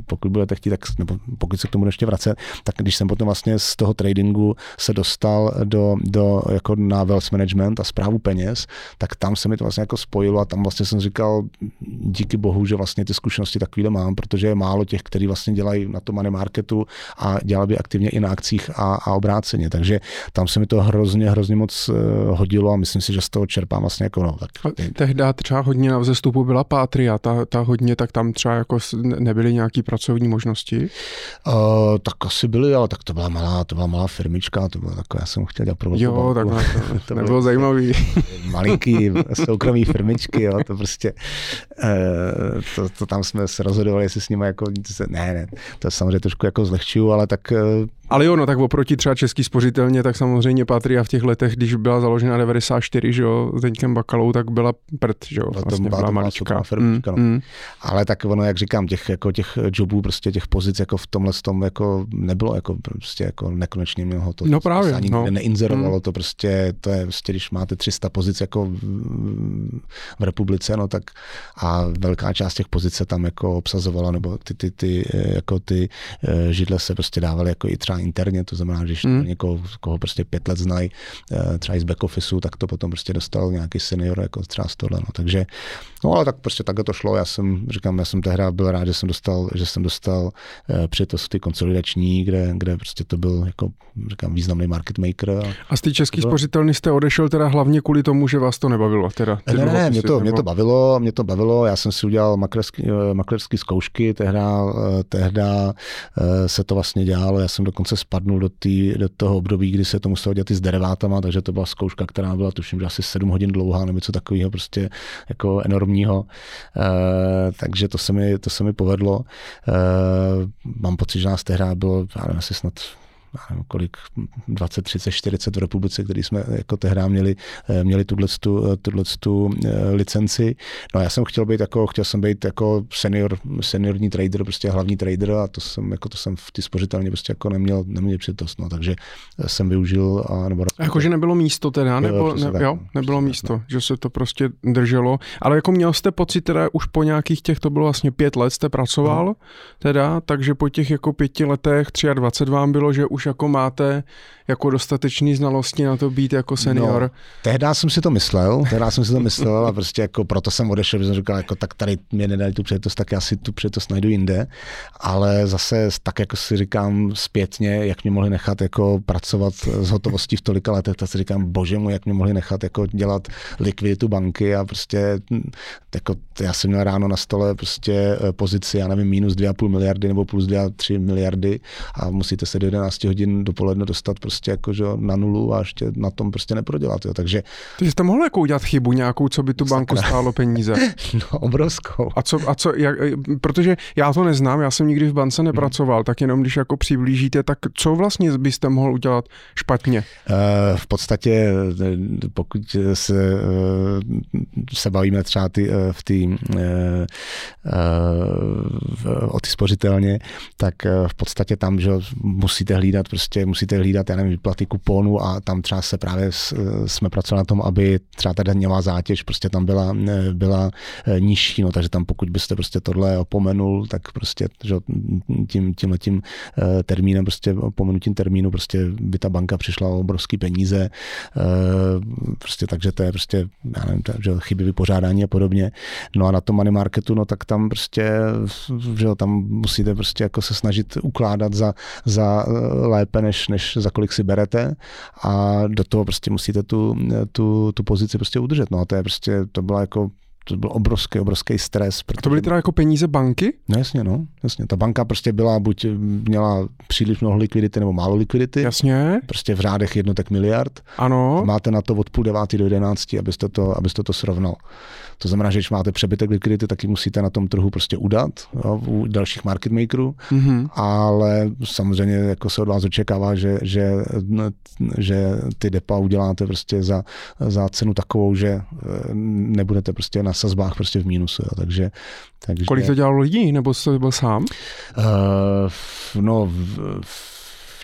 pokud budete chtít, tak, nebo pokud se k tomu ještě vracet, tak když jsem potom vlastně z toho tradingu se dostal do, do jako na wealth management a správu peněz, tak tam se mi to vlastně jako spojilo a tam vlastně jsem říkal, díky bohu, že vlastně ty zkušenosti takovýhle mám, protože je málo těch, kteří vlastně dělají na tom money marketu a dělali by aktivně i na akcích a, a obráceně. Takže tam se mi to hrozně, hrozně moc hodilo a myslím si, že z toho čerpám vlastně jako no. Tak. Tehdy třeba hodně na vzestupu byla Patria, ta, ta hodně, tak tam třeba jako nebyly nějaké pracovní možnosti? Uh, tak asi byly, ale tak to byla malá, to byla malá firmička, to bylo takové, já jsem chtěl dělat provoz. Jo, tak to, to nebylo zajímavý. Malinký, soukromý firmičky, jo, to prostě uh, To, to tam jsme se rozhodovali, jestli s nimi jako... Ne, ne, to samozřejmě trošku jako zlehčuju, ale tak... Ale jo, no tak oproti třeba Český spořitelně, tak samozřejmě Patria v těch letech, když byla založena devadesát čtyři, že jo, s Deňkem Bakalou, tak byla prd, že jo, vlastně byla malička. Mm, no. mm. Ale tak ono, jak říkám, těch, jako těch jobů, prostě těch pozic jako v tomhle tom jako nebylo, jako prostě jako nekonečně mnoho to. No právě, to se ani no. neinzerovalo, mm. to prostě, to je prostě, když máte tři sta pozic jako v, v republice, no tak a velká část těch pozic se tam jako obsazovala, nebo ty, ty, ty, jako ty židle se prostě dávaly jako i třeba interně, to znamená, že když mm. někoho, koho prostě pět let znají, třeba i z back officeu, tak to potom prostě dostal nějaký senior jako třeba z tohle, no. Takže, no ale tak prostě takhle to šlo, já jsem, říkám, já jsem tehdy byl rád, že jsem dostal, že jsem dostal přijetost ty konsolidační, kde, kde prostě to byl jako, říkám, významný market maker. A, a z té České spořitelny jste odešel teda hlavně kvůli tomu, že vás to nebavilo teda? Ne, ne, ne, mě to, mě to bavilo, mě to bavilo, já jsem si udělal makléřské zkoušky, tehda, tehda se to vlastně dělalo, já jsem dokonce spadnul do, tý, do toho období, kdy se to muselo dělat i s derivátama, takže to byla zkouška, která byla tuším, že asi sedm hodin dlouhá, nebo něco takového prostě jako enormního. E, takže to se mi, to se mi povedlo. E, mám pocit, že nás tehda bylo, já nevím, asi snad kolik, dvacet, třicet, čtyřicet v republice, který jsme jako tehdy měli, měli tuto licenci. No já jsem chtěl být jako, chtěl jsem být jako senior, seniorní trader, prostě hlavní trader a to jsem, jako to jsem v ty spořitelně prostě jako neměl, neměl přitost, no, takže jsem využil a nebo... Jakože nebylo místo teda, nebo, ne, jo, nebylo místo, že se to prostě drželo, ale jako měl jste pocit teda už po nějakých těch, to bylo vlastně pět let jste pracoval, no. teda, takže po těch jako pěti letech, dvacet tři vám bylo, že už jako máte jako dostatečný znalosti na to být jako senior. No, tehdy jsem si to myslel, tehdy jsem si to myslel a prostě jako proto jsem odešel, protože jsem říkal, jako tak tady mě nedali tu přednost, tak já si tu přednost najdu jinde, ale zase tak jako si říkám zpětně, jak mě mohli nechat jako pracovat s hotovostí v tolika letech, tak si říkám, bože můj, jak mě mohli nechat jako dělat likviditu banky a prostě jako já jsem měl ráno na stole prostě pozici, já nevím, minus dvě a půl miliardy nebo plus dvě a tři miliardy a musíte se do jedenáct hodin dopoledne dostat prostě jako, že na nulu a ještě na tom prostě neprodělat. Jo. Takže Takže jste mohl jako udělat chybu nějakou, co by tu sakra. Banku stálo peníze? No, obrovskou. A co, a co jak, protože já to neznám, já jsem nikdy v bance nepracoval, hmm. tak jenom když jako přiblížíte, tak co vlastně byste mohl udělat špatně? E, v podstatě, pokud se, se bavíme třeba ty, v tý, o ty spořitelně, tak v podstatě tam, že musíte hlídat, prostě musíte hlídat, já nevím, výplaty kuponu a tam třeba se právě jsme pracovali na tom, aby třeba ta daňová zátěž prostě tam byla, byla nižší, no takže tam pokud byste prostě tohle opomenul, tak prostě že tím, tímhletím termínem, prostě opomenutím termínu prostě by ta banka přišla o obrovský peníze, prostě takže to je prostě, já nevím, že chyby vypořádání a podobně. No a na tom money marketu, no tak tam prostě, že tam musíte prostě jako se snažit ukládat za, za lépe, než, než za kolik si berete a do toho prostě musíte tu, tu, tu pozici prostě udržet. No a to je prostě, to byla jako to byl obrovský, obrovský stres. Protože... A to byly teda jako peníze banky? No jasně, no. Jasně. Ta banka prostě byla, buď měla příliš mnoho likvidity nebo málo likvidity. Jasně. Prostě v řádech jednotek miliard. Ano. A máte na to od půl devátý do jedenácti, abyste to, abyste to srovnal. To znamená, že když máte přebytek likvidity, tak ji musíte na tom trhu prostě udat, jo, u dalších market makerů, mm-hmm. ale samozřejmě jako se od vás očekává, že, že, že ty depa uděláte prostě za, za cenu takovou, že nebudete prostě na sazbách prostě v mínusu. Jo, takže, takže... Kolik to dělalo lidí, nebo jste byl sám? Uh, no... V, v... v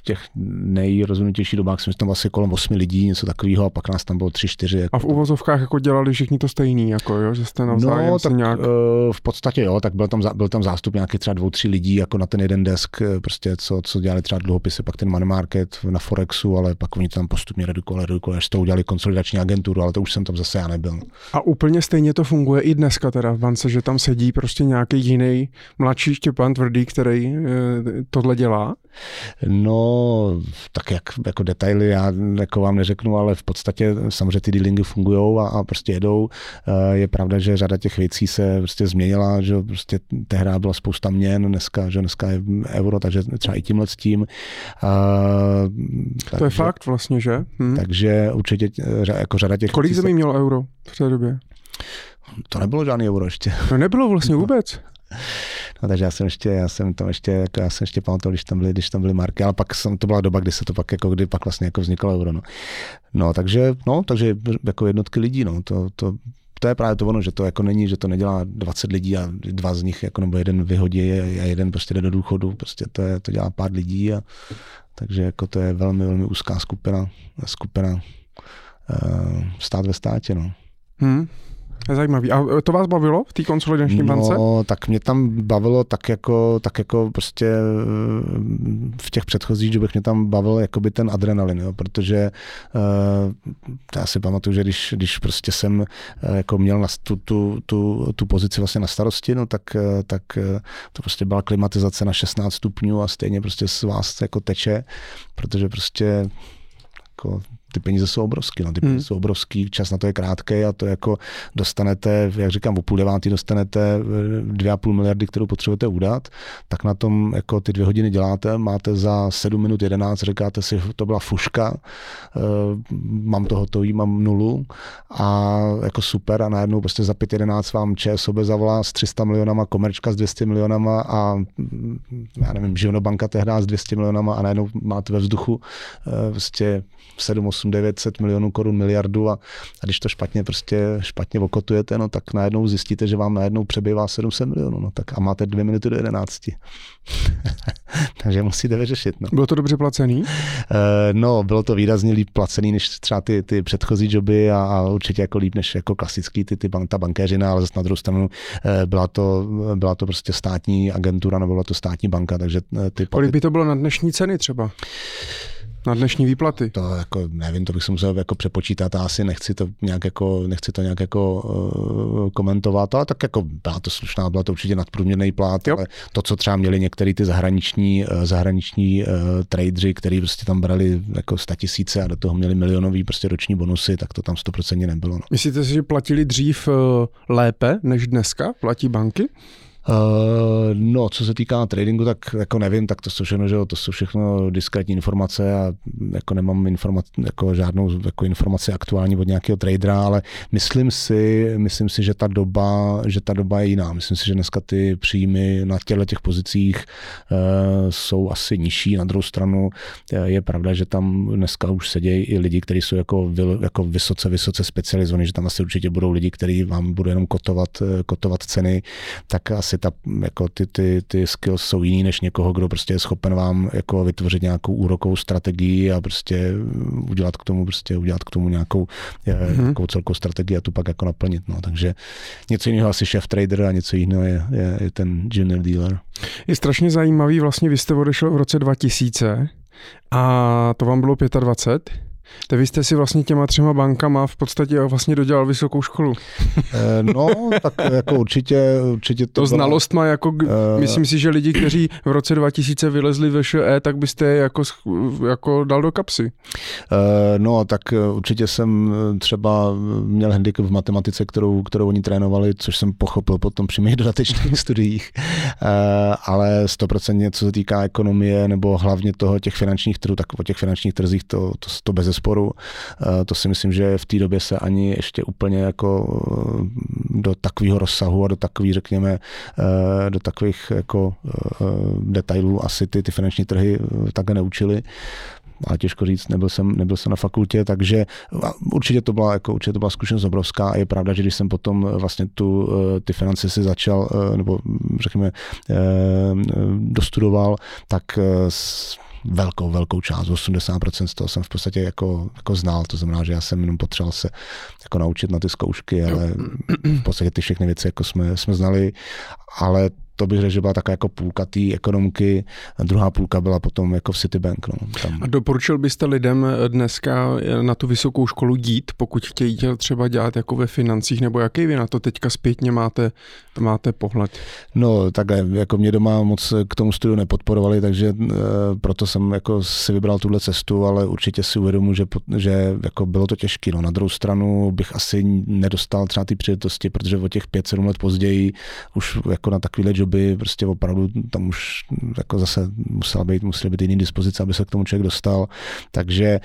těch nejrozvinutějších dobách jsme tam asi kolem osmi lidí, něco takového, a pak nás tam bylo tři, čtyři. Jako a v uvozovkách jako dělali všichni to stejný, jako jo, že jste navzájem no, se nějak... No, uh, v podstatě jo, tak byl tam, byl tam zástup nějaký třeba dvou, tři lidí, jako na ten jeden desk, prostě co, co dělali třeba dluhopisy, pak ten money market na Forexu, ale pak oni tam postupně redukovali, redukovali, až to udělali konsolidační agenturu, ale to už jsem tam zase já nebyl. A úplně stejně to funguje i dneska teda v bance, že tam sedí prostě nějaký jiný mladší Štěpán Tvrdý, který uh, tohle dělá? No, tak jak jako detaily já jako vám neřeknu, ale v podstatě samozřejmě ty dealingy fungují a, a prostě jedou. Je pravda, že řada těch věcí se prostě změnila, že prostě tehdy byla spousta měn, dneska, že dneska je euro, takže třeba i tímhle s tím. To takže, je fakt vlastně, že? Hm. Takže určitě jako řada těch... Kolik zemí se... mělo euro v té době? To nebylo žádný euro ještě. To nebylo vlastně vůbec. No, takže já jsem ještě, já jsem tam ještě, jako já jsem ještě pamatoval, když tam byly, když tam byly marky, ale pak jsem, to byla doba, kdy se to pak, jako kdy pak vlastně jako vzniklo euro, no. No, takže, no, takže jako jednotky lidí, no, to, to, to je právě to ono, že to jako není, že to nedělá dvacet lidí a dva z nich, jako nebo jeden vyhodí a jeden prostě jde do důchodu, prostě to je, to dělá pár lidí a takže jako to je velmi, velmi úzká skupina, skupina uh, stát ve státě, no. Hmm. Zajímavý. A to vás bavilo v té konsolidační bance? No, tak mě tam bavilo tak jako, tak jako prostě v těch předchozích dobách mě tam bavil jakoby ten adrenalin, jo, protože uh, já si pamatuju, že když, když prostě jsem uh, jako měl na tu, tu, tu, tu pozici vlastně na starosti, no, tak, uh, tak uh, to prostě byla klimatizace na šestnáct stupňů a stejně prostě z vás jako teče, protože prostě jako ty peníze jsou obrovský, no, ty peníze hmm. jsou obrovský, čas na to je krátký a to jako dostanete, jak říkám, o půl devátý dostanete dvě a půl miliardy, kterou potřebujete udat, tak na tom jako ty dvě hodiny děláte, máte za sedm minut jedenáct, říkáte si, to byla fuška, mám to hotový, mám nulu a jako super a najednou prostě za pět jedenáct vám ČSOB zavolá s tři sta milionama, Komerčka s dvě stě milionama a já nevím, Živnobanka tehdy s dvě stě milionama a najednou máte ve vzduchu prostě sedm, osm, devět set milionů korun, miliardu a, a když to špatně prostě špatně okotujete, no tak najednou zjistíte, že vám najednou přebývá sedm set milionů, no tak a máte dvě minuty do jedenácti. Takže musíte vyřešit, no. Bylo to dobře placený? Uh, no, bylo to výrazně líp placený než třeba ty, ty předchozí joby a, a určitě jako líp než jako klasický ty, ty ban, ta bankéřina, ale zase na druhou stranu uh, byla, to, byla to prostě státní agentura nebo byla to státní banka, takže ty... Kolik platy... by to bylo na dnešní ceny třeba? Na dnešní výplaty. To jako nevím, to bych se musel jako přepočítat, a asi nechci to nějak jako nechci to nějak jako uh, komentovat, ale tak jako byla to slušná, byla to určitě nadprůměrný plat, ale to, co třeba měli některý ty zahraniční uh, zahraniční uh, tradeři, kteří prostě tam brali jako statisíce a do toho měli milionový prostě roční bonusy, tak to tam sto procent nebylo. No. Myslíte si, že platili dřív uh, lépe než dneska? Platí banky? Uh, no, co se týká tradingu, tak jako nevím, tak to jsou všechno, že to jsou všechno diskrétní informace a jako nemám informac- jako žádnou jako informaci aktuální od nějakého tradera, ale myslím si, myslím si, že ta doba, že ta doba je jiná. Myslím si, že dneska ty příjmy na těchto těch pozicích uh, jsou asi nižší. Na druhou stranu je pravda, že tam dneska už sedějí i lidi, kteří jsou jako, jako vysoce, vysoce specializovaní, že tam asi určitě budou lidi, kteří vám budou jenom kotovat, kotovat ceny, tak asi Ta, jako ty, ty, ty skills jsou jiný než někoho, kdo prostě je schopen vám jako vytvořit nějakou úrokovou strategii a prostě udělat k tomu prostě udělat k tomu nějakou, mm-hmm. nějakou celkovou strategii a tu pak jako naplnit. No. Takže něco jiného asi šéf trader a něco jiného je, je, je ten junior dealer. Je strašně zajímavý, vlastně vy jste odešel v roce dva tisíce a to vám bylo dvacet pět. Tak vy jste si vlastně těma třema bankama v podstatě vlastně dodělal vysokou školu. No, tak jako určitě, určitě to, to znalost má jako, uh, myslím si, že lidi, kteří v roce dva tisíce vylezli ve ŠE, tak byste je jako, jako dal do kapsy. Uh, no, tak určitě jsem třeba měl handicap v matematice, kterou, kterou oni trénovali, což jsem pochopil potom při mých dodatečných studiích, uh, ale stoprocentně, co se týká ekonomie nebo hlavně toho těch finančních trhů, tak o těch finančních trzích to, to, to bezesporu. To si myslím, že v té době se ani ještě úplně jako do takového rozsahu a do takových, řekněme, do takových jako detailů asi ty, ty finanční trhy také neučily. Ale těžko říct, nebyl jsem, nebyl jsem na fakultě, takže určitě to byla, jako, určitě to byla zkušenost obrovská a je pravda, že když jsem potom vlastně tu, ty finance si začal, nebo řekněme, dostudoval, tak velkou, velkou část, osmdesát procent z toho jsem v podstatě jako, jako znal, to znamená, že já jsem jenom potřeboval se jako naučit na ty zkoušky, ale v podstatě ty všechny věci jako jsme, jsme znali, ale to bych řekl, že byla taková jako půlka té ekonomky, druhá půlka byla potom jako v Citibank. No, tam. A doporučil byste lidem dneska na tu vysokou školu jít, pokud chtějí třeba dělat jako ve financích, nebo jaký vy na to teďka zpětně máte, máte pohled? No takhle, jako mě doma moc k tomu studiu nepodporovali, takže proto jsem jako si vybral tuhle cestu, ale určitě si uvědomuji, že, že jako bylo to těžké. No. Na druhou stranu bych asi nedostal třeba ty příležitosti, protože o těch pět sedm let později už jako na takovýhle job by prostě opravdu tam už jako zase musela být, musely být jiný dispozice, aby se k tomu člověk dostal. Takže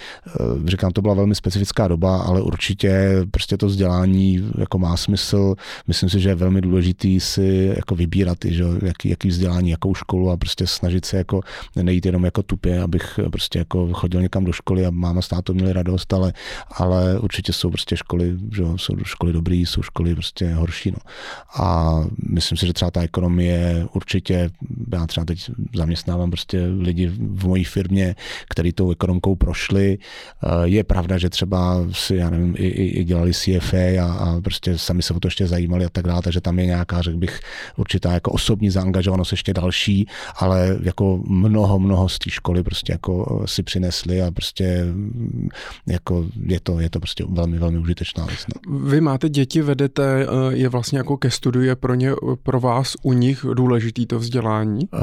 říkám, to byla velmi specifická doba, ale určitě prostě to vzdělání jako má smysl. Myslím si, že je velmi důležitý si jako vybírat, že jaký, jaký vzdělání, jakou školu a prostě snažit se jako nejít jenom jako tupě, abych prostě jako chodil někam do školy a máma s tátou měli radost, ale, ale určitě jsou prostě školy, že jsou školy dobrý, jsou školy prostě horší. No. A myslím si, že třeba ta ekonomie určitě, já třeba teď zaměstnávám prostě lidi v mojí firmě, který tou ekonomkou prošli. Je pravda, že třeba si, já nevím, i, i dělali C F A a, a prostě sami se o to ještě zajímali a tak dále, takže tam je nějaká, řekl bych, určitá jako osobní zaangažovanost ještě další, ale jako mnoho, mnoho z té školy prostě jako si přinesli a prostě jako je to, je to prostě velmi, velmi užitečná věc. Vy máte děti, vedete je vlastně jako ke studiu, je pro ně, pro vás u nich důležitý to vzdělání? Uh,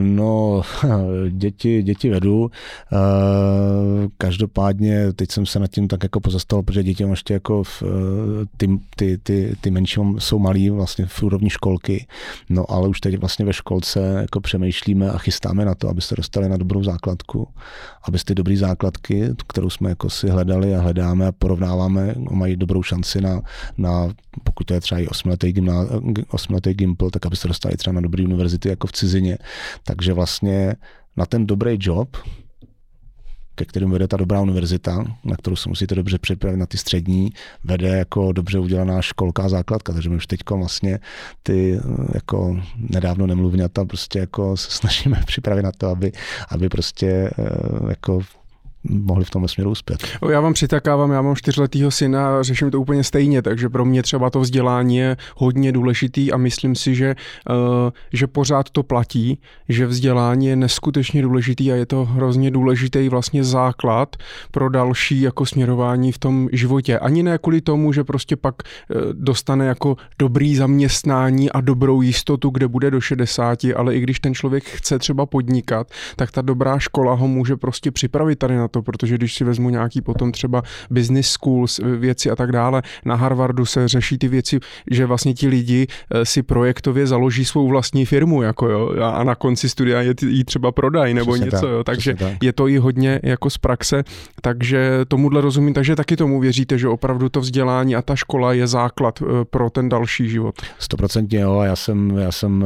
no, děti, děti vedu. Uh, každopádně teď jsem se nad tím tak jako pozastavil, protože děti ještě jako v, ty, ty, ty, ty menší jsou malí vlastně v úrovni školky. No ale už teď vlastně ve školce jako přemýšlíme a chystáme na to, abyste dostali na dobrou základku. Abyste dobrý základky, kterou jsme jako si hledali a hledáme a porovnáváme, mají dobrou šanci na, na pokud to je třeba i osmiletý gymna, osmiletý gympl, tak abyste dostali třeba na dobré univerzity jako v cizině. Takže vlastně na ten dobrý job, ke kterým vede ta dobrá univerzita, na kterou se musíte dobře připravit na ty střední, vede jako dobře udělaná školka základka, takže my už teďko vlastně ty jako nedávno nemluvňata prostě jako se snažíme připravit na to, aby, aby prostě jako mohli v tomhle směru uspět. Já vám přitakávám, já mám čtyřletýho syna a řeším to úplně stejně, takže pro mě třeba to vzdělání je hodně důležitý a myslím si, že, že pořád to platí, že vzdělání je neskutečně důležitý a je to hrozně důležitý vlastně základ pro další jako směrování v tom životě. Ani ne kvůli tomu, že prostě pak dostane jako dobrý zaměstnání a dobrou jistotu, kde bude do šedesáti, ale i když ten člověk chce třeba podnikat, tak ta dobrá škola ho může prostě připravit tady na to, protože když si vezmu nějaký potom třeba business schools, věci a tak dále, na Harvardu se řeší ty věci, že vlastně ti lidi si projektově založí svou vlastní firmu, jako jo, a na konci studia ji třeba prodají nebo přesně něco, tak, jo, takže tak. Je to i hodně jako z praxe, takže tomuhle rozumím, takže taky tomu věříte, že opravdu to vzdělání a ta škola je základ pro ten další život. Stoprocentně jo, já jsem, já jsem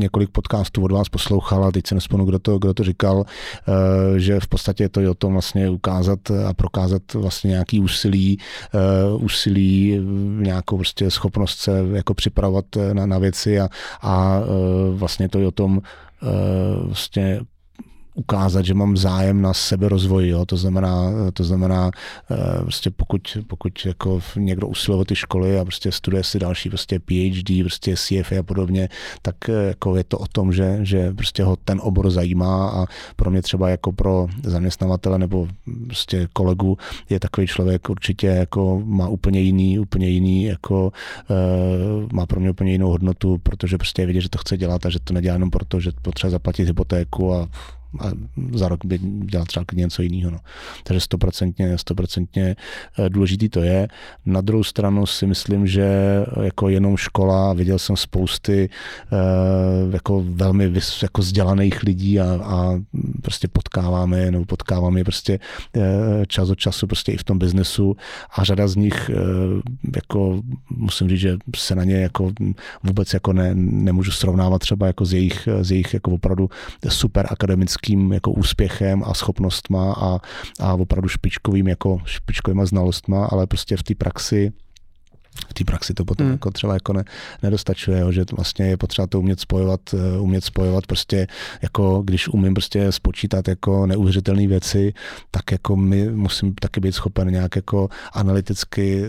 několik podcastů od vás poslouchal a teď se nespomenu, kdo to, kdo to říkal, že v podstatě to je o tom vlastně ukázat a prokázat vlastně nějaký úsilí, uh, úsilí, nějakou prostě schopnost se jako připravovat na, na věci a, a uh, vlastně to je o tom uh, vlastně ukázat, že mám zájem na seberozvoji, jo? To znamená, to znamená prostě pokud, pokud jako někdo usiluje ty školy a prostě studuje si další prostě P H D, prostě C F A a podobně, tak jako je to o tom, že, že prostě ho ten obor zajímá a pro mě třeba jako pro zaměstnavatele nebo prostě kolegu je takový člověk určitě jako má úplně jiný, úplně jiný jako má pro mě úplně jinou hodnotu, protože prostě je vidět, že to chce dělat a že to nedělá jenom proto, že potřeba zaplatit hypotéku a a za rok by dělal třeba něco jiného. No. Takže stoprocentně, stoprocentně důležitý to je. Na druhou stranu si myslím, že jako jenom škola, viděl jsem spousty jako velmi vys, jako vzdělaných lidí a, a prostě potkáváme je, nebo potkáváme je prostě čas od času prostě i v tom biznesu a řada z nich jako musím říct, že se na ně jako vůbec jako ne, nemůžu srovnávat třeba jako z jejich, z jejich jako opravdu super akademických jako úspěchem a schopnostma a, a opravdu špičkovým jako špičkovýma znalostma, ale prostě v té praxi v té praxi to potom hmm. jako třeba jako ne, nedostačuje, že vlastně je potřeba to umět spojovat, umět spojovat prostě jako když umím prostě spočítat jako neuvěřitelné věci, tak jako my musím taky být schopen nějak jako analyticky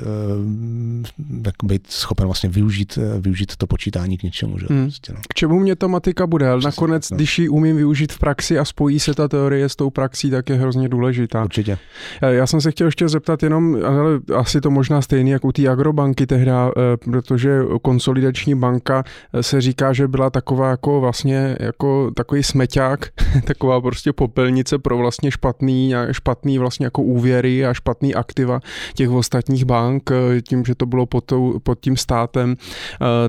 jako být schopen vlastně využít, využít to počítání k něčemu. Že? Hmm. Prostě, no. K čemu mě ta matika bude? Přesně, nakonec, no. Když ji umím využít v praxi a spojí se ta teorie s tou praxí, tak je hrozně důležitá. Určitě. Já jsem se chtěl ještě zeptat jenom, ale asi to možná stejný jako u té Agrobanky tehda, protože Konsolidační banka se říká, že byla taková jako vlastně jako takový smeťák, taková prostě popelnice pro vlastně špatný, špatný vlastně jako úvěry a špatný aktiva těch ostatních bank, tím, že to bylo pod, tou, pod tím státem,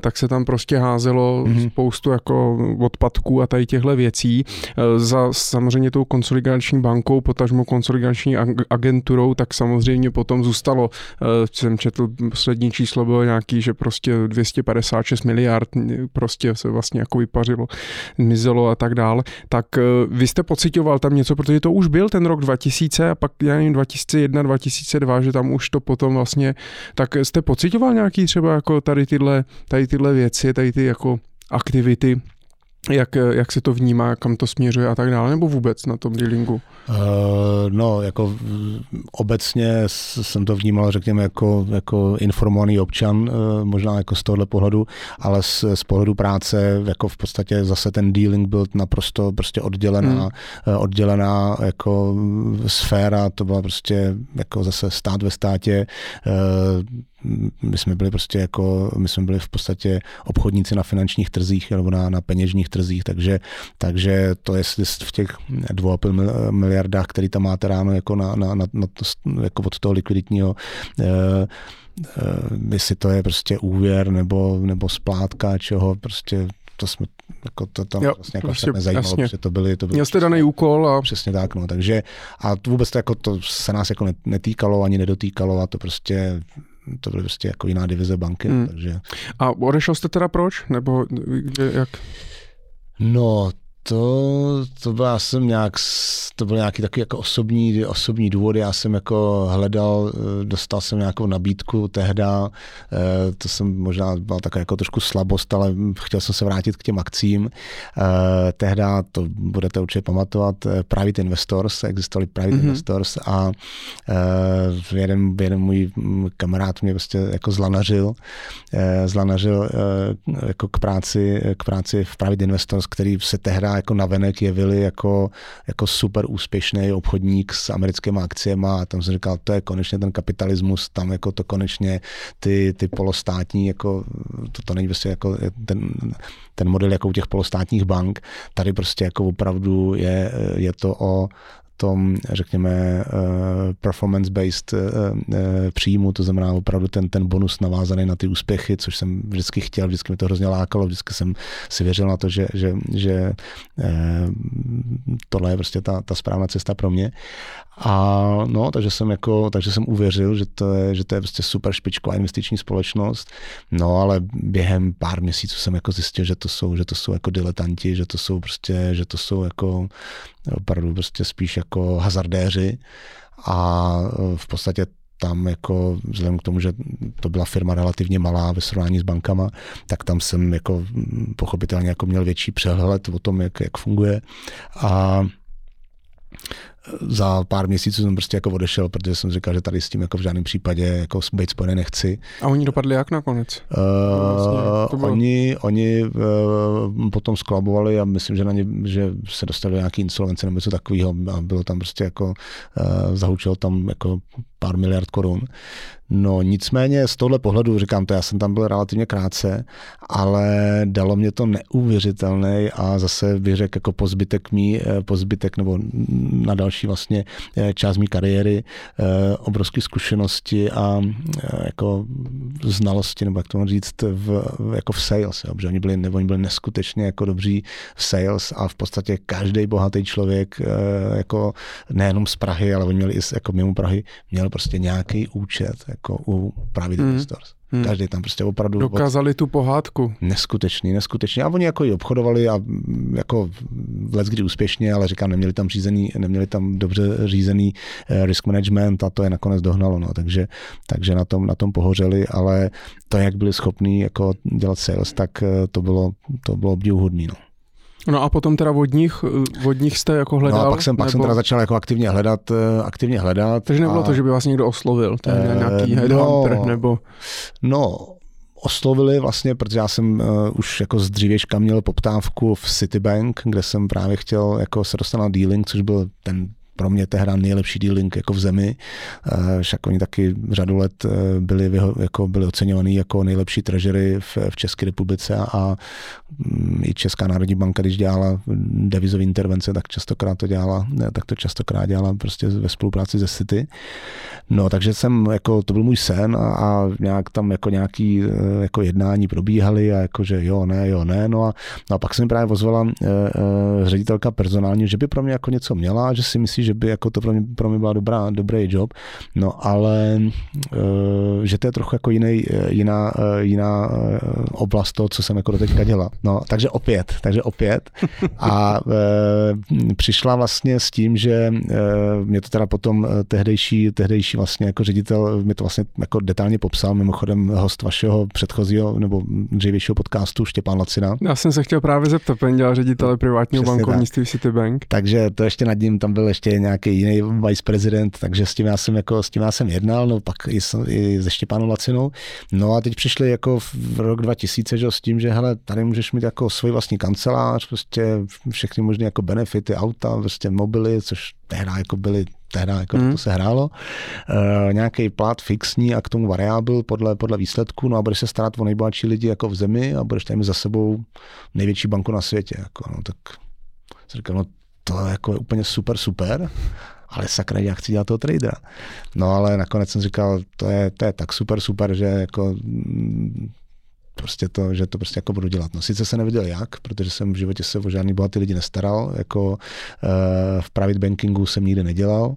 tak se tam prostě házelo mm-hmm. spoustu jako odpadků a tady těchto věcí. Za samozřejmě tou Konsolidační bankou, potažmo Konsolidační agenturou, tak samozřejmě potom zůstalo, jsem četl poslední číslo bylo nějaký, že prostě dvě stě padesát šest miliard prostě se vlastně jako vypařilo, mizelo a tak dál. Tak vy jste pociťoval tam něco, protože to už byl ten rok dva tisíce a pak já nevím, dva tisíce jedna, dva tisíce dva, že tam už to potom vlastně, tak jste pociťoval nějaký třeba jako tady tyhle, tady tyhle věci, tady ty jako aktivity, Jak, jak se to vnímá, kam to směřuje a tak dále, nebo vůbec na tom dealingu? Uh, no, jako obecně jsem to vnímal, řekněme, jako, jako informovaný občan, možná jako z tohohle pohledu, ale z, z pohledu práce, jako v podstatě zase ten dealing byl naprosto prostě oddělená, hmm. oddělená jako sféra, to byla prostě jako zase stát ve státě, my jsme byli prostě jako, my jsme byli v podstatě obchodníci na finančních trzích nebo na, na peněžních trzích, takže, takže to jestli v těch dvou a půl miliardách, který tam máte ráno jako, na, na, na, na to, jako od toho likviditního eh, eh, jestli to je prostě úvěr nebo, nebo splátka čeho, prostě to jsme jako to tam jo, vlastně jako prostě, nezajímalo, protože to byly to byly. Měl jste daný úkol a přesně tak, no, takže a vůbec to jako to se nás jako netýkalo, ani nedotýkalo a to prostě to byly prostě jako jiná divize banky, hmm. takže. A odešel jste teda proč? Nebo jak? No, to, to byl, já jsem nějak, to byl nějaký takový jako osobní, osobní důvody, já jsem jako hledal, dostal jsem nějakou nabídku tehda, to jsem možná byla taková jako trošku slabost, ale chtěl jsem se vrátit k těm akcím. Tehda, to budete určitě pamatovat, Private Investors, existovali Private mm-hmm. Investors a jeden, jeden můj kamarád mě prostě jako zlanařil, zlanařil jako k práci, k práci v Private Investors, který se tehda jako navenek jevili jako, jako super úspěšný obchodník s americkými akciemi a tam jsem říkal, to je konečně ten kapitalismus, tam jako to konečně ty, ty polostátní, jako, to, to není prostě jako ten, ten model jako u těch polostátních bank, tady prostě jako opravdu je, je to o tom, řekněme, performance-based příjmu, to znamená opravdu ten, ten bonus navázaný na ty úspěchy, což jsem vždycky chtěl, vždycky mi to hrozně lákalo, vždycky jsem si věřil na to, že, že, že tohle je prostě ta, ta správná cesta pro mě. A no, takže jsem jako, takže jsem uvěřil, že to je, že to je prostě super špičková investiční společnost, no ale během pár měsíců jsem jako zjistil, že to jsou, že to jsou jako diletanti, že to jsou prostě, že to jsou jako opravdu prostě spíš jako hazardéři a v podstatě tam jako vzhledem k tomu, že to byla firma relativně malá ve srovnání s bankama, tak tam jsem jako pochopitelně jako měl větší přehled o tom, jak, jak funguje a za pár měsíců jsem prostě jako odešel, protože jsem říkal, že tady s tím jako v žádném případě jako být spojený nechci. A oni dopadli jak nakonec? Uh, vlastně, bylo... Oni, oni uh, potom skolabovali a myslím, že na ně, že se dostali do nějaký insolvence nebo něco takového a bylo tam prostě jako, uh, zahučilo tam jako pár miliard korun. No nicméně z tohle pohledu, říkám to, já jsem tam byl relativně krátce, ale dalo mě to neuvěřitelný a zase bych řekl jako pozbytek mý, pozbytek nebo na další vlastně část mý kariéry, obrovské zkušenosti a jako znalosti, nebo jak to mám říct, v, jako v sales, jo, protože oni byli, nebo oni byli neskutečně jako dobří v sales a v podstatě každý bohatý člověk, jako nejenom z Prahy, ale oni měli i jako mimo Prahy, měl prostě nějaký účet jako u Private mm. Investors. Hmm. Každý tam prostě opravdu... Dokázali od... tu pohádku. Neskutečný, neskutečný. A oni jako ji obchodovali a jako leckdy úspěšně, ale říkám, neměli tam řízený, neměli tam dobře řízený risk management a to je nakonec dohnalo. No. Takže, takže na tom, na tom pohořeli, ale to, jak byli schopní jako dělat sales, tak to bylo, to bylo obdivuhodný. No. No a potom teda od nich, od nich jste jako hledal? No a pak jsem, pak nebo... jsem teda začal jako aktivně hledat, aktivně hledat. Takže nebylo a... to, že by vás někdo oslovil, to je nějaký headhunter no, nebo? No, oslovili vlastně, protože já jsem uh, už jako z dřívěžka měl poptávku v Citibank, kde jsem právě chtěl jako se dostat na dealing, což byl ten pro mě tehdy nejlepší dealing jako v zemi. Však oni taky řadu let byli, jako byli oceňovaní jako nejlepší treasury v, v České republice a i Česká národní banka, když dělala devizové intervence, tak častokrát to dělala, ne, tak to častokrát dělala prostě ve spolupráci se City. No, takže jsem, jako, to byl můj sen a, a nějak tam jako nějaký jako jednání probíhaly a jakože jo, ne, jo, ne. No a, no a pak se mi právě ozvala e, e, ředitelka personální, že by pro mě jako něco měla, že si myslí, že by jako to pro mě, pro mě byla dobrá, dobrý job, no ale uh, že to je trochu jako jiný, jiná, jiná oblast toho, co jsem jako do teďka dělal. No, takže opět, takže opět. A uh, přišla vlastně s tím, že uh, mě to teda potom tehdejší, tehdejší vlastně jako ředitel mi to vlastně jako detailně popsal, mimochodem host vašeho předchozího nebo dřívějšího podcastu Štěpán Lacina. Já jsem se chtěl právě zeptat, pan dělal ředitele privátního přesně bankovnictví tak. Citibank. Takže to ještě nad ním tam byl ještě nějaký jiný vice prezident, takže s tím já jsem jako s tím já jsem jednal, no pak i, i se Štěpánem Lacinou. No a teď přišli jako v rok dva tisíce, že s tím, že hele, tady můžeš mít jako svůj vlastní kancelář, prostě všechny možné jako benefity, auta, prostě mobily, což tehdy jako byly tehda, jako hmm. to se hrálo, uh, nějaký plat fixní a k tomu variábil podle, podle výsledku, no a budeš se starat o nejbohatší lidi jako v zemi a budeš tady mít za sebou největší banku na světě, jako, no tak se říkal, no, to jako je úplně super, super, ale sakra, já chci dělat toho tradera. No ale nakonec jsem říkal, to je, to je tak super, super, že jako prostě to, že to prostě jako budu dělat. No sice jsem nevěděl jak, protože jsem v životě se o žádný bohatý lidi nestaral, jako uh, v private bankingu jsem nikdy nedělal,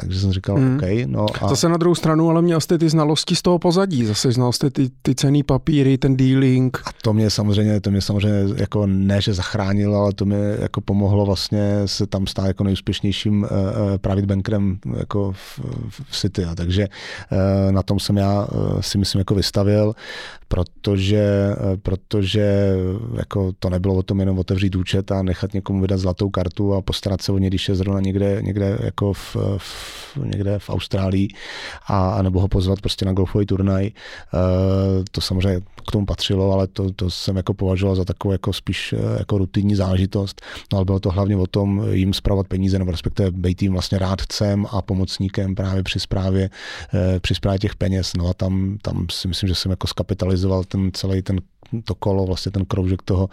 takže jsem říkal, hmm. OK. No a... Zase na druhou stranu, ale měl jste ty znalosti z toho pozadí, zase znal jste ty, ty cenný papíry, ten dealing. A to mě samozřejmě, to mě samozřejmě jako ne, že zachránilo, ale to mě jako pomohlo vlastně se tam stát jako nejúspěšnějším uh, private bankerem jako v, v City. A takže uh, na tom jsem já uh, si myslím jako vystavil, protože, uh, protože jako to nebylo o tom jenom otevřít účet a nechat někomu vydat zlatou kartu a postarat se o ně, když je zrovna někde, někde jako v, v někde v Austrálii a, a nebo ho pozvat prostě na golfový turnaj. E, to samozřejmě k tomu patřilo, ale to, to jsem jako považoval za takovou jako spíš jako rutinní záležitost. No ale bylo to hlavně o tom jim spravovat peníze, nebo respektive být jim vlastně rádcem a pomocníkem právě při správě, e, při správě těch peněz. No a tam, tam si myslím, že jsem jako skapitalizoval ten celý ten to kolo, vlastně ten kroužek toho,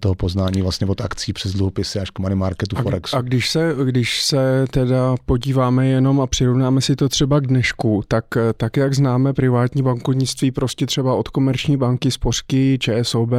toho poznání vlastně od akcí přes dluhopisy až k money marketu, forexu. A když se, když se teda podíváme jenom a přirovnáme si to třeba k dnešku, tak, tak jak známe privátní bankovnictví prostě třeba od Komerční banky, spořky, ČSOB,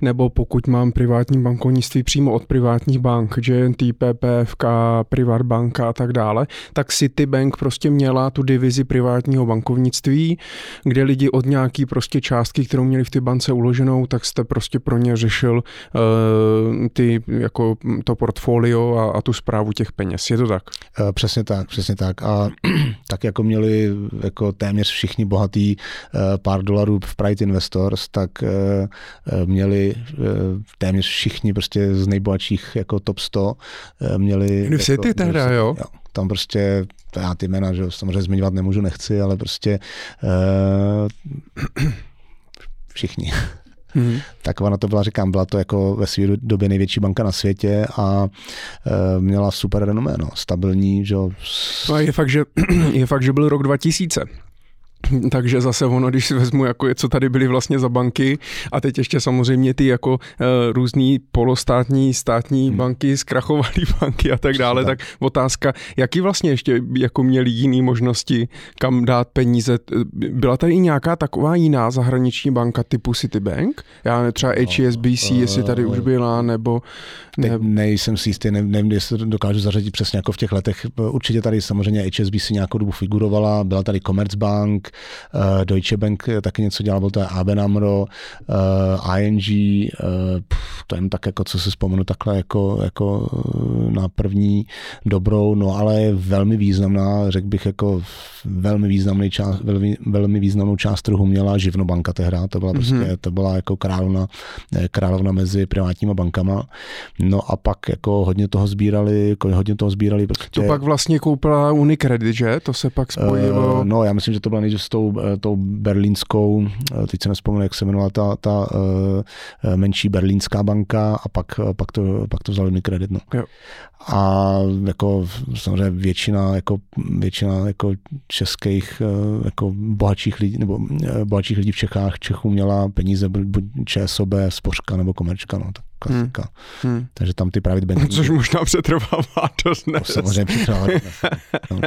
nebo pokud mám privátní bankovnictví přímo od privátních bank, J and T, P P F K, Private Banka a tak dále, tak Citibank prostě měla tu divizi privátního bankovnictví, kde lidi od nějaký prostě částky, kterou měli v ty bance uloženou, uloženou, tak jste prostě pro ně řešil uh, ty, jako to portfolio a, a tu správu těch peněz. Je to tak? Uh, přesně tak, přesně tak. A tak jako měli jako téměř všichni bohatí uh, pár dolarů v Private Investors, tak uh, měli uh, téměř všichni prostě z nejbohatších jako top sto uh, měli... University jako, tehda, jo? jo? Tam prostě, já ty jména, že samozřejmě zmiňovat nemůžu, nechci, ale prostě uh, všichni. Mm-hmm. Tak ona to byla, říkám, byla to jako ve své době největší banka na světě a e, měla super renomé, no, stabilní, že jo. No je fakt, že, je fakt, že byl rok dva tisíce. Takže zase ono, když si vezmu, jako je, co tady byly vlastně za banky a teď ještě samozřejmě ty jako uh, různý polostátní, státní hmm. banky, zkrachovalé banky a tak dále, tak. tak otázka, jaký vlastně ještě jako měli jiné možnosti, kam dát peníze? Byla tady i nějaká taková jiná zahraniční banka typu Citibank? Já ne, třeba H S B C, no, jestli tady no, už byla, nebo... Ne... Nejsem si jistý, ne, nevím, jestli dokážu zařadit přesně jako v těch letech. Určitě tady samozřejmě H S B C nějakou dobu figurovala, byla tady Commerzbank, Uh, Deutsche Bank taky něco dělal, byl to je A B N AMRO, uh, I N G, uh, pf, to jen tak jako, co si vzpomenu takhle jako, jako na první dobrou, no ale je velmi významná, řekl bych jako velmi významný část, velmi, velmi významnou část trhu měla Živnobanka tehda, to byla prostě, mm-hmm. to byla jako královna, královna mezi privátníma bankama, no a pak jako hodně toho sbírali, hodně toho sbírali. Prostě, to pak vlastně koupila Unicredit, že? To se pak spojilo. Uh, no já myslím, že to byla nejde s tou, tou berlínskou, teď se nespomenu, jak se jmenovala ta, ta uh, menší berlínská banka a pak, pak, to, pak to vzali Unicredit. No. A jako samozřejmě většina, jako, většina jako českých jako bohatších lidí, nebo bohatších lidí v Čechách, Čechů měla peníze buď ČSOB, spořka nebo komerčka. No, tak klasika. Hmm. Hmm. Takže tam ty private banky... Což možná přetrvává dost dnes. To samozřejmě přetrvává dost dnes. No.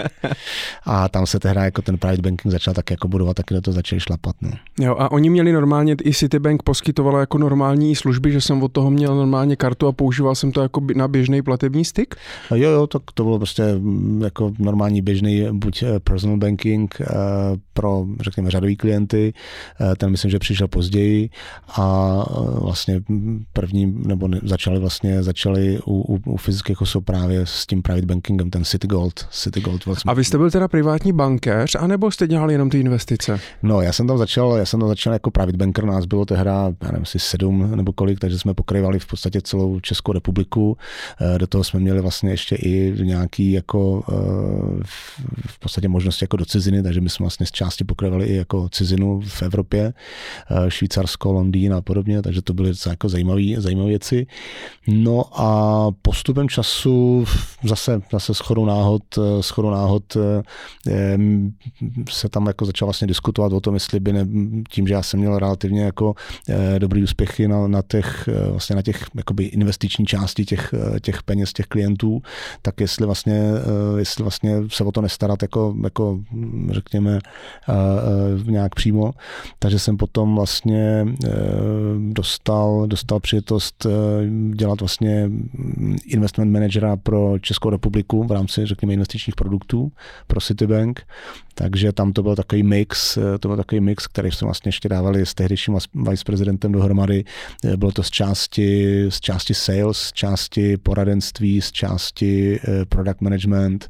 A tam se tehdy jako ten private banking začal tak jako budovat, taky do toho začali šlapat. No. Jo, a oni měli normálně, i Citibank poskytovala jako normální služby, že jsem od toho měl normálně kartu a používal jsem to jako na běžný platební styk? Jo, jo, tak to bylo prostě jako normální běžný buď personal banking pro, řekněme, řadový klienty, ten myslím, že přišel později a vlastně první nebo ne, začali vlastně začali u, u, u fyzických osob právě s tím private bankingem, ten City Gold. City Gold vlastně. A vy jste byl teda privátní bankéř, anebo jste dělali jenom ty investice? No, já jsem tam začal, já jsem tam začal jako private banker, nás bylo tehda, já nevím, si sedm nebo kolik, takže jsme pokrývali v podstatě celou Českou republiku. Do toho jsme měli vlastně ještě i nějaký jako v podstatě možnosti jako do ciziny, takže my jsme vlastně z části pokrývali i jako cizinu v Evropě, Švýcarsko, Londýn a podobně, takže to byly docela jako zajímavý, zajímavý věci. No a postupem času zase, zase shodou náhod, shodou náhod se tam jako začal vlastně diskutovat o tom, jestli by ne, tím, že já jsem měl relativně jako dobrý úspěchy na, na těch, vlastně na těch jakoby investiční části těch, těch peněz, těch klientů, tak jestli vlastně, jestli vlastně se o to nestarat jako, jako řekněme nějak přímo. Takže jsem potom vlastně dostal, dostal přijetost dělat vlastně investment managera pro Českou republiku v rámci, řekněme, investičních produktů pro Citibank. Takže tam to byl takový mix, to byl takový mix, který jsme vlastně ještě dávali s tehdejším viceprezidentem dohromady. Bylo to z části, z části sales, z části poradenství, z části product management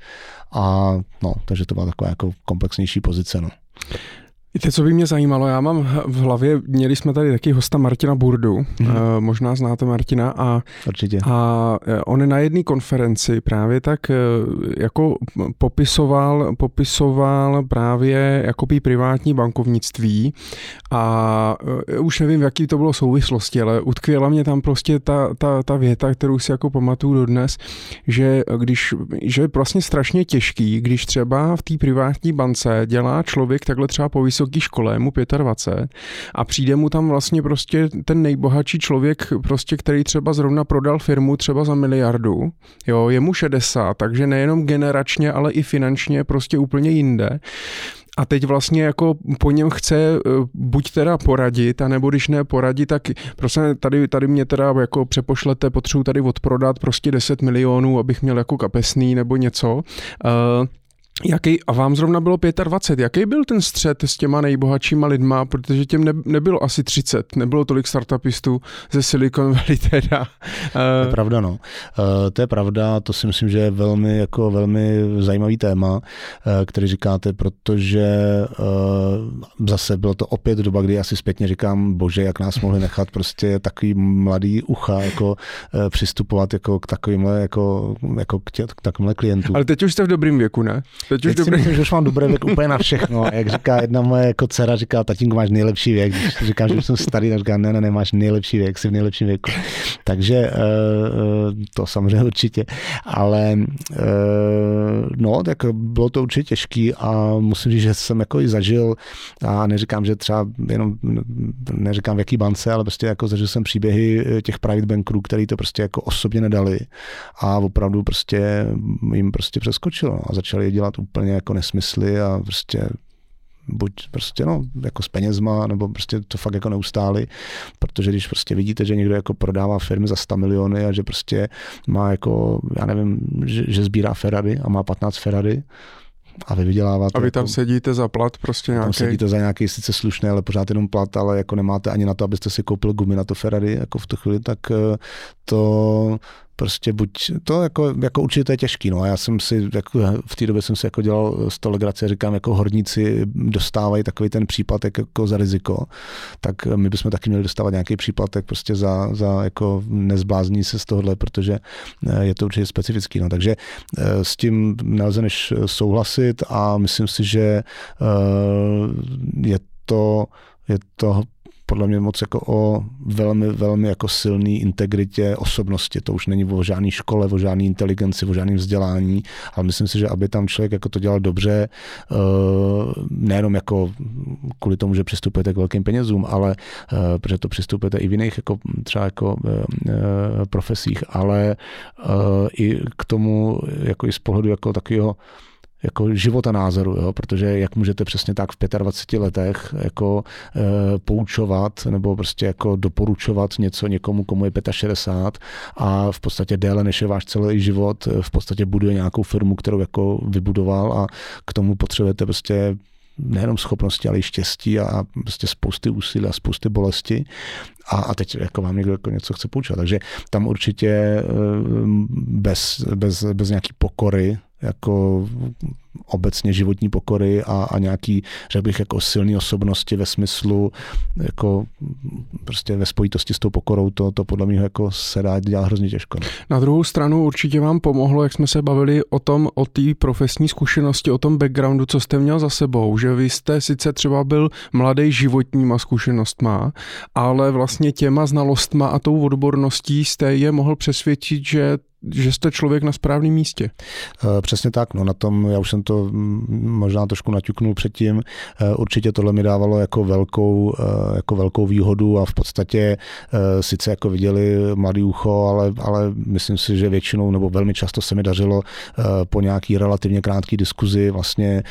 a no, takže to byla taková jako komplexnější pozice, no. Víte, co by mě zajímalo, já mám v hlavě, měli jsme tady taky hosta Martina Burdu, hmm. možná znáte Martina, a, a on na jedné konferenci právě tak jako popisoval, popisoval právě jakoby privátní bankovnictví a už nevím, v jaký to bylo souvislosti, ale utkvěla mě tam prostě ta, ta, ta věta, kterou si jako pamatuju dodnes, že, když, že je vlastně strašně těžký, když třeba v té privátní bance dělá člověk takhle třeba po vysoké škole, mu dvacet pět a přijde mu tam vlastně prostě ten nejbohatší člověk, prostě, který třeba zrovna prodal firmu třeba za miliardu, jo, je mu šedesát, takže nejenom generačně, ale i finančně prostě úplně jinde. A teď vlastně jako po něm chce buď teda poradit, anebo když ne poradit, tak prostě tady, tady mě teda jako přepošlete, potřebuji tady odprodat prostě deset milionů, abych měl jako kapesný nebo něco. Uh, Jaký, a vám zrovna bylo dvacet pět, jaký byl ten střet s těma nejbohatšíma lidma, protože těm ne, nebylo asi třicet, nebylo tolik startupistů ze Silicon Valley teda. To je pravda, no. To je pravda, to si myslím, že je velmi, jako velmi zajímavý téma, který říkáte, protože zase bylo to opět doba, kdy asi zpětně říkám, bože, jak nás mohli nechat prostě takový mladý ucha jako přistupovat jako k takovýmhle, jako, jako k, tě, k takovýmhle klientům. Ale teď už jste v dobrým věku, ne? Teď už, teď si myslím, že už mám dobrý věk úplně na všechno. Jak říká jedna moje jako dcera, říká, tatínku, máš nejlepší věk. Když říkám, že jsem starý, tak říkám, ne, ne, ne, máš nejlepší věk, jsi v nejlepším věku. Takže to samozřejmě určitě. Ale no, tak bylo to určitě těžký a musím říct, že jsem jako i zažil a neříkám, že třeba jenom, neříkám v jaký bance, ale prostě jako zažil jsem příběhy těch private bankerů, který to prostě jako osobně nedali a opravdu prostě jim prostě přeskočilo a začali dělat úplně jako nesmysly a prostě buď prostě no, jako s penězma, nebo prostě to fakt jako neustáli, protože když prostě vidíte, že někdo jako prodává firmy za sto miliony a že prostě má jako, já nevím, že, že sbírá Ferrari a má patnáct Ferrari, a vy vyděláváte. A vy tam jako, sedíte za plat prostě nějaký. Tam sedíte za nějaký sice slušný, ale pořád jenom plat, ale jako nemáte ani na to, abyste si koupil gumy na to Ferrari, jako v tu chvíli, tak to prostě buď, to jako, jako určitě je těžký, no a já jsem si, jako v té době jsem si jako dělal z toho legraci, říkám, jako horníci dostávají takový ten příplatek jako za riziko, tak my bychom taky měli dostávat nějaký příplatek prostě za, za jako nezblázní se z tohohle, protože je to určitě specifický, no takže s tím nelze než souhlasit a myslím si, že je to, je to podle mě moc jako o velmi, velmi jako silný integritě osobnosti. To už není o žádný škole, o žádný inteligenci, o žádným vzdělání, ale myslím si, že aby tam člověk jako to dělal dobře, nejenom jako kvůli tomu, že přistupujete k velkým penězům, ale protože to přistupujete i v jiných jako třeba jako profesích, ale i k tomu jako i z pohledu jako takového jako života názoru, jo? Protože jak můžete přesně tak v dvaceti pěti letech jako e, poučovat nebo prostě jako doporučovat něco někomu, komu je šedesát pět a v podstatě déle než je váš celý život, v podstatě buduje nějakou firmu, kterou jako vybudoval a k tomu potřebujete prostě nejenom schopnosti, ale i štěstí a prostě spousty úsilí a spousty bolesti. A, a teď jako vám někdo jako něco chce poučovat. Takže tam určitě bez, bez, bez nějaký pokory, jako obecně životní pokory a, a nějaký, řekl bych, jako silný osobnosti ve smyslu, jako prostě ve spojitosti s tou pokorou, to, to podle mě jako se dá dělat hrozně těžko. Ne? Na druhou stranu určitě vám pomohlo, jak jsme se bavili o tom, o té profesní zkušenosti, o tom backgroundu, co jste měl za sebou, že vy jste sice třeba byl mladý životníma zkušenostma, ale vlastně těma znalostma a tou odborností jste je mohl přesvědčit, že že jste člověk na správném místě. Přesně tak, no na tom, já už jsem to možná trošku naťuknul předtím, určitě tohle mi dávalo jako velkou, jako velkou výhodu a v podstatě sice jako viděli mladý ucho, ale, ale myslím si, že většinou nebo velmi často se mi dařilo po nějaký relativně krátké diskuzi vlastně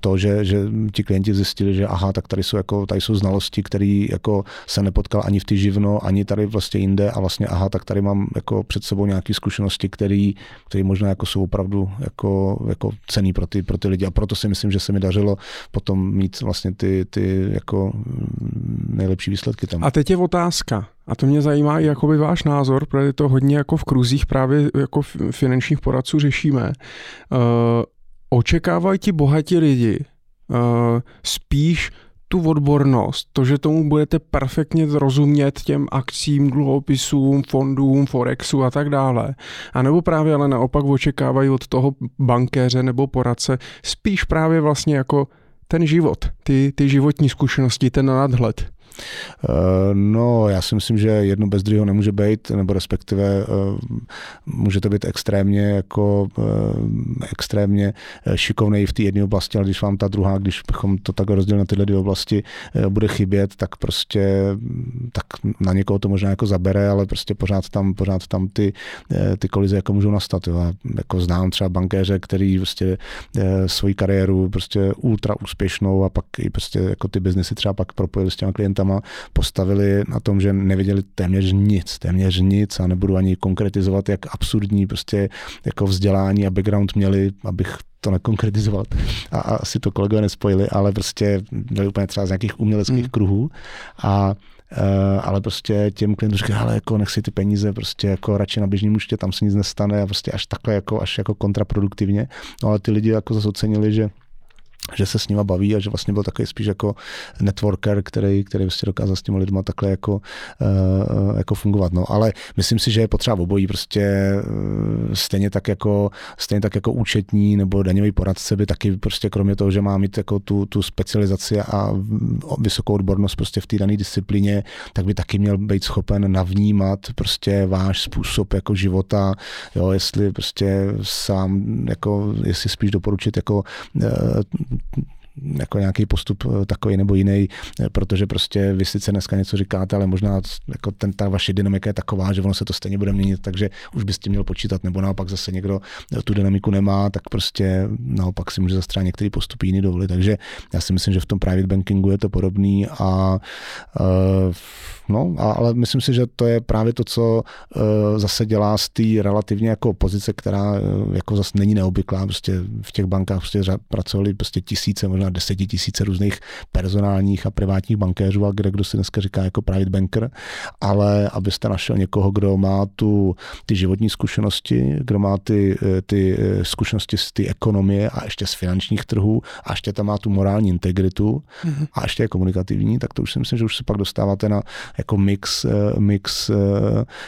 to, že, že ti klienti zjistili, že aha, tak tady jsou, jako, tady jsou znalosti, které jako se nepotkal ani v ty živno, ani tady vlastně jinde a vlastně aha, tak tady mám jako před sebou nějaký zkušenosti, který, který možná jako jsou opravdu jako, jako cenný pro ty, pro ty lidi. A proto si myslím, že se mi dařilo potom mít vlastně ty, ty jako nejlepší výsledky tam. A teď je otázka. A to mě zajímá i jakoby váš názor, protože to hodně jako v kruzích právě jako finančních poradců řešíme. Uh, očekávají ti bohatí lidi uh, spíš tu odbornost, to, že tomu budete perfektně rozumět těm akcím, dluhopisům, fondům, forexu a tak dále. A nebo právě ale naopak očekávají od toho bankéře nebo poradce spíš právě vlastně jako ten život, ty, ty životní zkušenosti, ten nadhled. No, já si myslím, že jedno bez druhého nemůže být, nebo respektive může to být extrémně jako extrémně šikovnej v té jedné oblasti, ale když vám ta druhá, když bychom to tak rozdělili na tyhle dvě oblasti, bude chybět, tak prostě tak na někoho to možná jako zabere, ale prostě pořád tam, pořád tam ty, ty kolize jako můžou nastat. Jo. Já jako znám třeba bankéře, který prostě svoji kariéru prostě ultra úspěšnou a pak i prostě jako ty biznesy třeba pak propojili s těma klientama bankama postavili na tom, že nevěděli téměř nic, téměř nic a nebudu ani konkretizovat, jak absurdní prostě jako vzdělání a background měli, abych to nekonkretizoval a asi to kolegové nespojili, ale prostě byli úplně třeba z nějakých uměleckých mm. kruhů a Uh, ale prostě těm klientům říkají, ale jako nech si ty peníze prostě jako radši na běžném účtě, tam se nic nestane a prostě až takhle jako až jako kontraproduktivně. No ale ty lidi jako zase ocenili, že že se s nima baví a že vlastně byl takový spíš jako networker, který, který vlastně dokázal s těma lidma takhle jako, uh, jako fungovat. No, ale myslím si, že je potřeba obojí prostě uh, stejně tak jako stejně tak jako účetní nebo daňový poradce by taky prostě kromě toho, že má mít jako tu, tu specializaci a vysokou odbornost prostě v té dané disciplíně, tak by taky měl být schopen navnímat prostě váš způsob jako života, jo, jestli prostě sám jako jestli spíš doporučit jako uh, jako nějaký postup takový nebo jiný, protože prostě vy sice dneska něco říkáte, ale možná jako ten, ta vaše dynamika je taková, že ono se to stejně bude měnit, takže už byste měl počítat, nebo naopak zase někdo tu dynamiku nemá, tak prostě naopak si může zase třeba některý postup jiný dovolit. Takže já si myslím, že v tom private bankingu je to podobný a uh, no, a, ale myslím si, že to je právě to, co uh, zase dělá z té relativně jako pozice, která uh, jako zase není neobvyklá, prostě v těch bankách prostě řad, pracovali prostě tisíce, možná desetitisíce různých personálních a privátních bankéřů a kde kdo si dneska říká jako private banker, ale abyste našel někoho, kdo má tu ty životní zkušenosti, kdo má ty, ty zkušenosti z té ekonomie a ještě z finančních trhů a ještě tam má tu morální integritu mm-hmm. a ještě je komunikativní, tak to už si myslím, že už se pak dostáváte na jako mix, mix,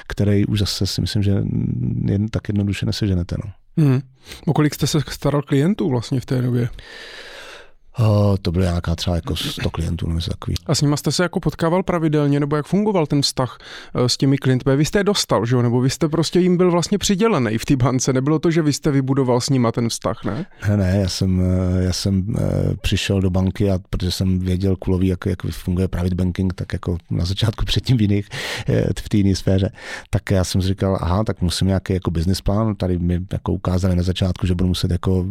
který už zase si myslím, že jen tak jednoduše neseženete. No. Hmm. O kolik jste se staral klientů vlastně v té době? Uh, to bylo nějaká třeba jako sto klientů, nebo takový. A s nima jste se jako potkával pravidelně, nebo jak fungoval ten vztah s těmi klienty? Vy jste je dostal, že jo? Nebo vy jste prostě jim byl vlastně přidělený v té bance? Nebylo to, že vy jste vybudoval s nima ten vztah, ne? Ne, ne, já jsem, já jsem přišel do banky a protože jsem věděl kulový, jak, jak funguje private banking, tak jako na začátku předtím v jiných, v té jiné sféře, tak já jsem si říkal, aha, tak musím nějaký jako business plán, tady mi jako ukázali na začátku, že budu muset jako,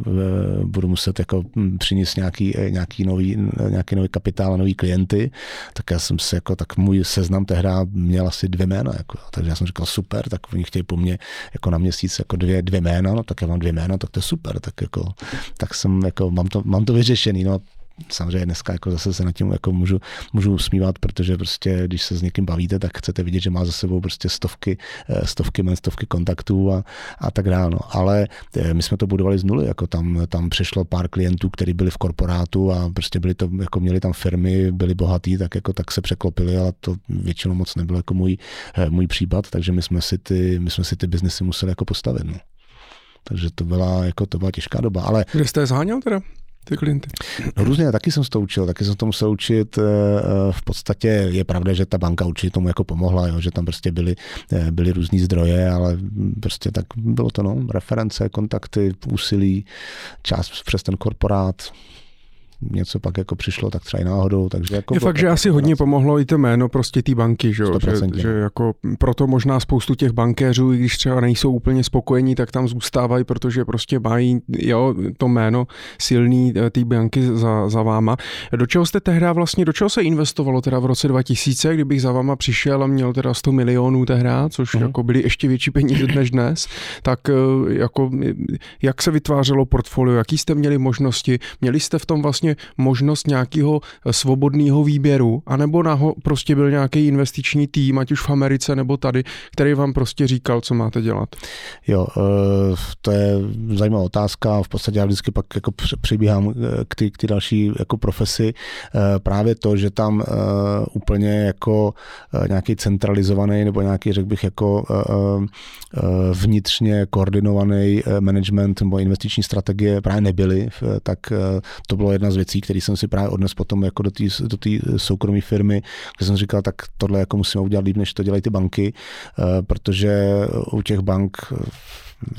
budu muset jako přinést nějaký nějaký nový, nějaký nový kapitál a nový klienty, tak já jsem se jako, tak můj seznam tehda měl asi dvě jména, jako, takže já jsem říkal super, tak oni chtějí po mně jako na měsíc jako dvě, dvě jména, no tak já mám dvě jména, tak to je super, tak jako, tak jsem jako, mám to, mám to vyřešený, no. Samozřejmě dneska jako zase se nad tím jako můžu, můžu usmívat, protože prostě když se s někým bavíte, tak chcete vidět, že má za sebou prostě stovky, stovky, men, stovky kontaktů a, a tak dále. No. Ale my jsme to budovali z nuly, jako tam, tam přišlo pár klientů, kteří byli v korporátu a prostě byli to, jako měli tam firmy, byli bohatí, tak jako tak se překlopili, ale to většinou moc nebyl jako můj, můj případ, takže my jsme si ty, my jsme si ty biznesy museli jako postavit. No. Takže to byla, jako to byla těžká doba. Ale... Kde jste je zháněl teda? Ty klienty. No různě, taky jsem to učil, taky jsem to musel učit. V podstatě je pravda, že ta banka určitě tomu jako pomohla, jo, že tam prostě byly, byly různý zdroje, ale prostě tak bylo to, no, reference, kontakty, úsilí, čas přes ten korporát. Něco pak jako přišlo, tak třeba i náhodou. Takže jako je fakt, že asi hodně pomohlo i to jméno prostě té banky, že jo? Že, že jako proto možná spoustu těch bankéřů, i když třeba nejsou úplně spokojení, tak tam zůstávají, protože prostě mají, jo, to jméno silný té banky za, za váma. Do čeho jste tehdy vlastně, do čeho se investovalo teda v roce dva tisíce, kdybych za váma přišel a měl teda sto milionů tehdy, což uh-huh. jako byly ještě větší peníze než dnes, tak jako jak se vytvářelo portfolio, jaký jste měli možnosti, měli jste v tom vlastně možnost nějakého svobodného výběru, anebo naho prostě byl nějaký investiční tým, ať už v Americe nebo tady, který vám prostě říkal, co máte dělat? Jo, to je zajímavá otázka. V podstatě já vždycky pak jako přibíhám k ty, k ty další jako profesi. Právě to, že tam úplně jako nějaký centralizovaný nebo nějaký, řekl bych, jako vnitřně koordinovaný management nebo investiční strategie právě nebyly, tak to bylo jedna z věcí, které jsem si právě odnes potom jako do té do té soukromé firmy, kde jsem říkal, tak tohle jako musíme udělat líp, než to dělají ty banky, protože u těch bank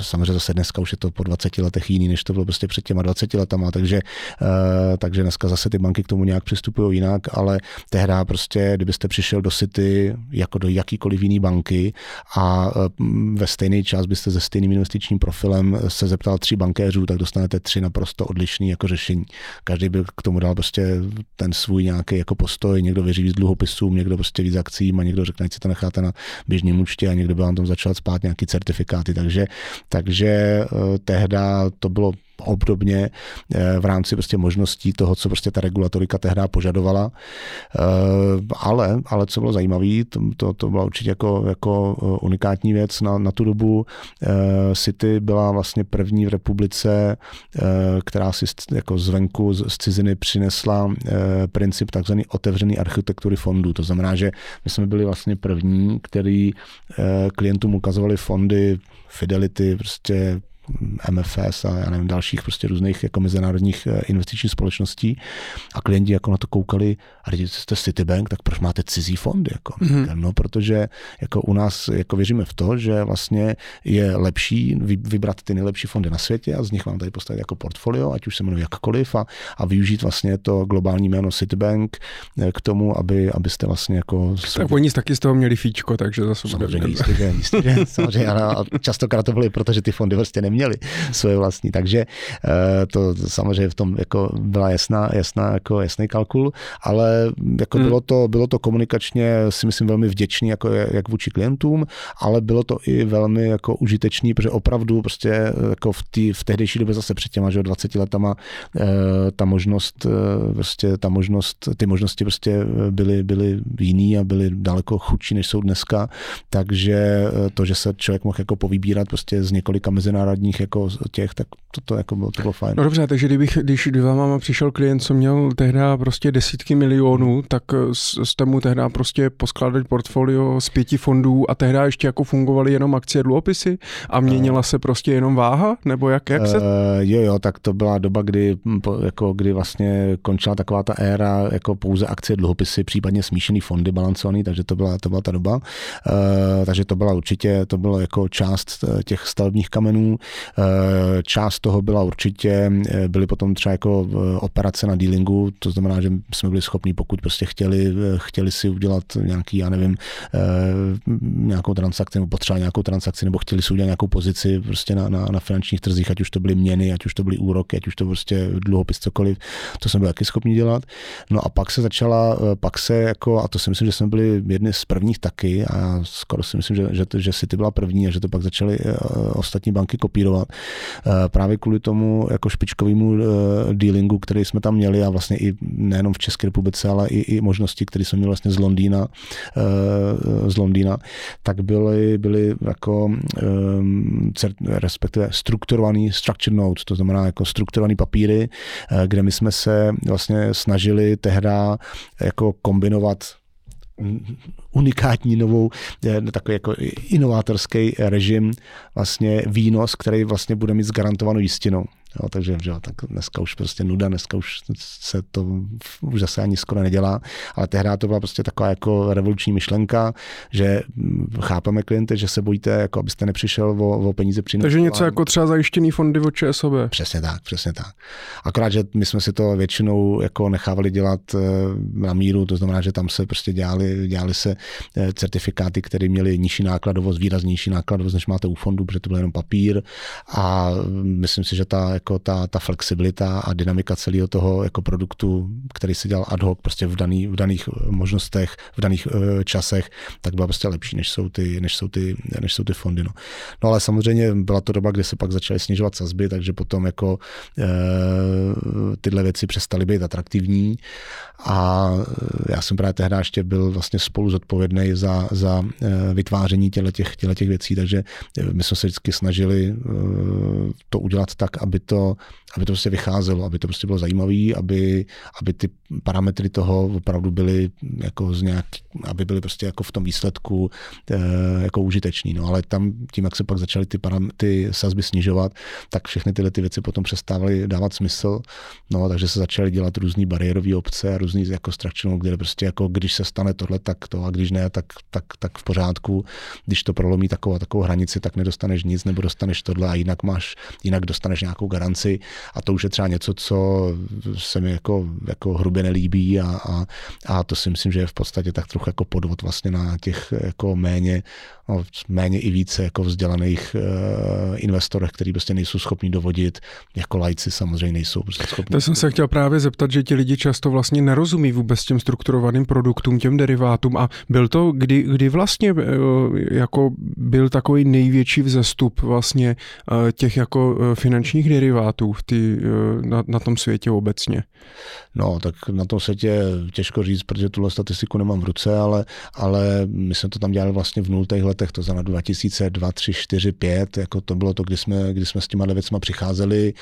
Samozřejmě zase dneska už je to po dvaceti letech jiný, než to bylo prostě před těma dvaceti letama, takže, takže dneska zase ty banky k tomu nějak přistupují jinak, ale tehdy prostě, kdybyste přišel do City jako do jakýkoliv jiný banky a ve stejný čas byste se stejným investičním profilem se zeptal tří bankéřů, tak dostanete tři naprosto odlišný jako řešení. Každý by k tomu dal prostě ten svůj nějaký jako postoj, někdo věří víc dluhopisům, někdo prostě víc akcím a někdo řekne, že si to necháte na běžném účtě a někdo by vám tam začal spát nějaký certifikáty, takže takže tehda to bylo obdobně v rámci prostě možností toho, co prostě ta regulatorika tehdy požadovala. Ale, ale co bylo zajímavé, to, to, to byla určitě jako, jako unikátní věc na, na tu dobu. City byla vlastně první v republice, která si jako zvenku z ciziny přinesla princip takzvaný otevřené architektury fondů. To znamená, že my jsme byli vlastně první, který klientům ukazovali fondy Fidelity, prostě M F S a já nevím, dalších prostě různých jako mezinárodních investičních společností a klienti jako na to koukali a když jste Citibank, tak proč máte cizí fondy? Jako? Mm-hmm. No, protože jako u nás jako věříme v to, že vlastně je lepší vybrat ty nejlepší fondy na světě a z nich vám tady postavit jako portfolio, ať už se jmenuje jakkoliv a, a využít vlastně to globální jméno Citibank k tomu, aby, abyste vlastně jako... Svůj... Tak oni taky z toho měli fíčko, takže zase... Samozřejmě jistě, že, jistě, že, samozřejmě, a častokrát to byly, protože ty fondy vlastně neměli měli svoje vlastní. Takže to samozřejmě v tom jako byla jasná, jasná, jako jasný kalkul, ale jako hmm. bylo, to, bylo to komunikačně si myslím velmi vděčný jako jak vůči klientům, ale bylo to i velmi jako užitečný, protože opravdu prostě jako v, tý, v tehdejší době zase před těma že dvaceti letama ta možnost, prostě ta možnost, ty možnosti prostě byly, byly jiný a byly daleko chudší, než jsou dneska, takže to, že se člověk mohl jako povybírat prostě z několika mezinárodních jako těch, tak to, to, jako bylo, to bylo fajn. No dobře, takže kdybych, když dva máma přišel klient, co měl tehda prostě desítky milionů, tak jste mu tehda prostě poskládali portfolio z pěti fondů a tehda ještě jako fungovaly jenom akcie dluhopisy a měnila se prostě jenom váha? Nebo jak, jak se? Uh, jo, jo, tak to byla doba, kdy, jako, kdy vlastně končila taková ta éra jako pouze akcie dluhopisy, případně smíšený fondy balancovaný, takže to byla, to byla ta doba. Uh, takže to byla určitě, to bylo jako část těch stavebních kamenů. Část toho byla určitě, byly potom třeba jako operace na dealingu, to znamená, že jsme byli schopni, pokud prostě chtěli, chtěli si udělat nějaký, já nevím, nějakou transakci, nebo potřeba nějakou transakci, nebo chtěli si udělat nějakou pozici prostě na, na, na finančních trzích, ať už to byly měny, ať už to byly úroky, ať už to prostě dluhopis, cokoliv, to jsme byli taky schopni dělat. No a pak se začala, pak se jako, a to si myslím, že jsme byli jedni z prvních taky, a skoro si myslím, že, že, že City byla první a že to pak začaly ostatní banky kopírovat. Právě kvůli tomu jako špičkovému dealingu, který jsme tam měli a vlastně i nejenom v České republice, ale i, i možnosti, které jsme měli vlastně z Londýna, z Londýna, tak byly, byly jako respektive strukturovaný structured notes, to znamená jako strukturovaný papíry, kde my jsme se vlastně snažili tehda jako kombinovat unikátní novou, takový jako inovátorský režim, vlastně výnos, který vlastně bude mít garantovanou jistinou. Jo, takže že, tak dneska už prostě nuda, dneska už se to už zase ani skoro nedělá, ale tehdy to byla prostě taková jako revoluční myšlenka, že chápeme klienty, že se bojíte, jako abyste nepřišel o, o peníze při. Takže něco jako třeba zajištěný fondy od ČSOB. Přesně tak, přesně tak. Akorát, že my jsme si to většinou jako nechávali dělat na míru, to znamená, že tam se prostě dělali, dělali se certifikáty, které měly nižší nákladovost, výraznější nákladovost, než máte u fondu, protože to byl jenom papír a myslím si, že ta jako ta, ta flexibilita a dynamika celého toho jako produktu, který se dělal ad hoc prostě v, daný, v daných možnostech, v daných uh, časech, tak byla prostě lepší, než jsou ty, než jsou ty, než jsou ty fondy. No. No ale samozřejmě byla to doba, kdy se pak začaly snižovat sazby, takže potom jako uh, tyhle věci přestaly být atraktivní a já jsem právě tehdy ještě byl vlastně spolu zodpovědný za, za uh, vytváření těchto těch věcí, takže my jsme se vždycky snažili uh, to udělat tak, aby to, aby to prostě vycházelo, aby to prostě bylo zajímavé, aby, aby ty parametry toho opravdu byly jako z nějak, aby byly prostě jako v tom výsledku jako užiteční. No, ale tam tím, jak se pak začaly ty, param, ty sazby snižovat, tak všechny tyhle ty věci potom přestávaly dávat smysl. No, takže se začaly dělat různý bariérové obce, různý jako structure, kde prostě jako když se stane tohle, tak to, a když ne, tak, tak, tak v pořádku. Když to prolomí takovou a takovou hranici, tak nedostaneš nic, nebo dostaneš tohle a jinak máš, jinak dostaneš nějakou garanci. A to už je třeba něco, co se mi jako, jako hrubě nelíbí a, a, a to si myslím, že je v podstatě tak trochu jako podvod vlastně na těch jako méně, no, méně i více jako vzdělaných uh, investorech, kteří prostě nejsou schopni dovodit, jako lajci samozřejmě nejsou prostě schopni. To jsem se chtěl právě zeptat, že ti lidi často vlastně nerozumí vůbec těm strukturovaným produktům, těm derivátům a byl to, kdy, kdy vlastně jako byl takový největší vzestup vlastně těch jako finančních derivátů v ty, na, na tom světě obecně? No, tak na tom světě těžko říct, protože tuhle statistiku nemám v ruce, ale, ale my jsme to tam dělali vlastně v nultých letech, to znamená dva tisíce dva, tři, čtyři, pět, jako to bylo to, kdy jsme, kdy jsme s těma věcma přicházeli,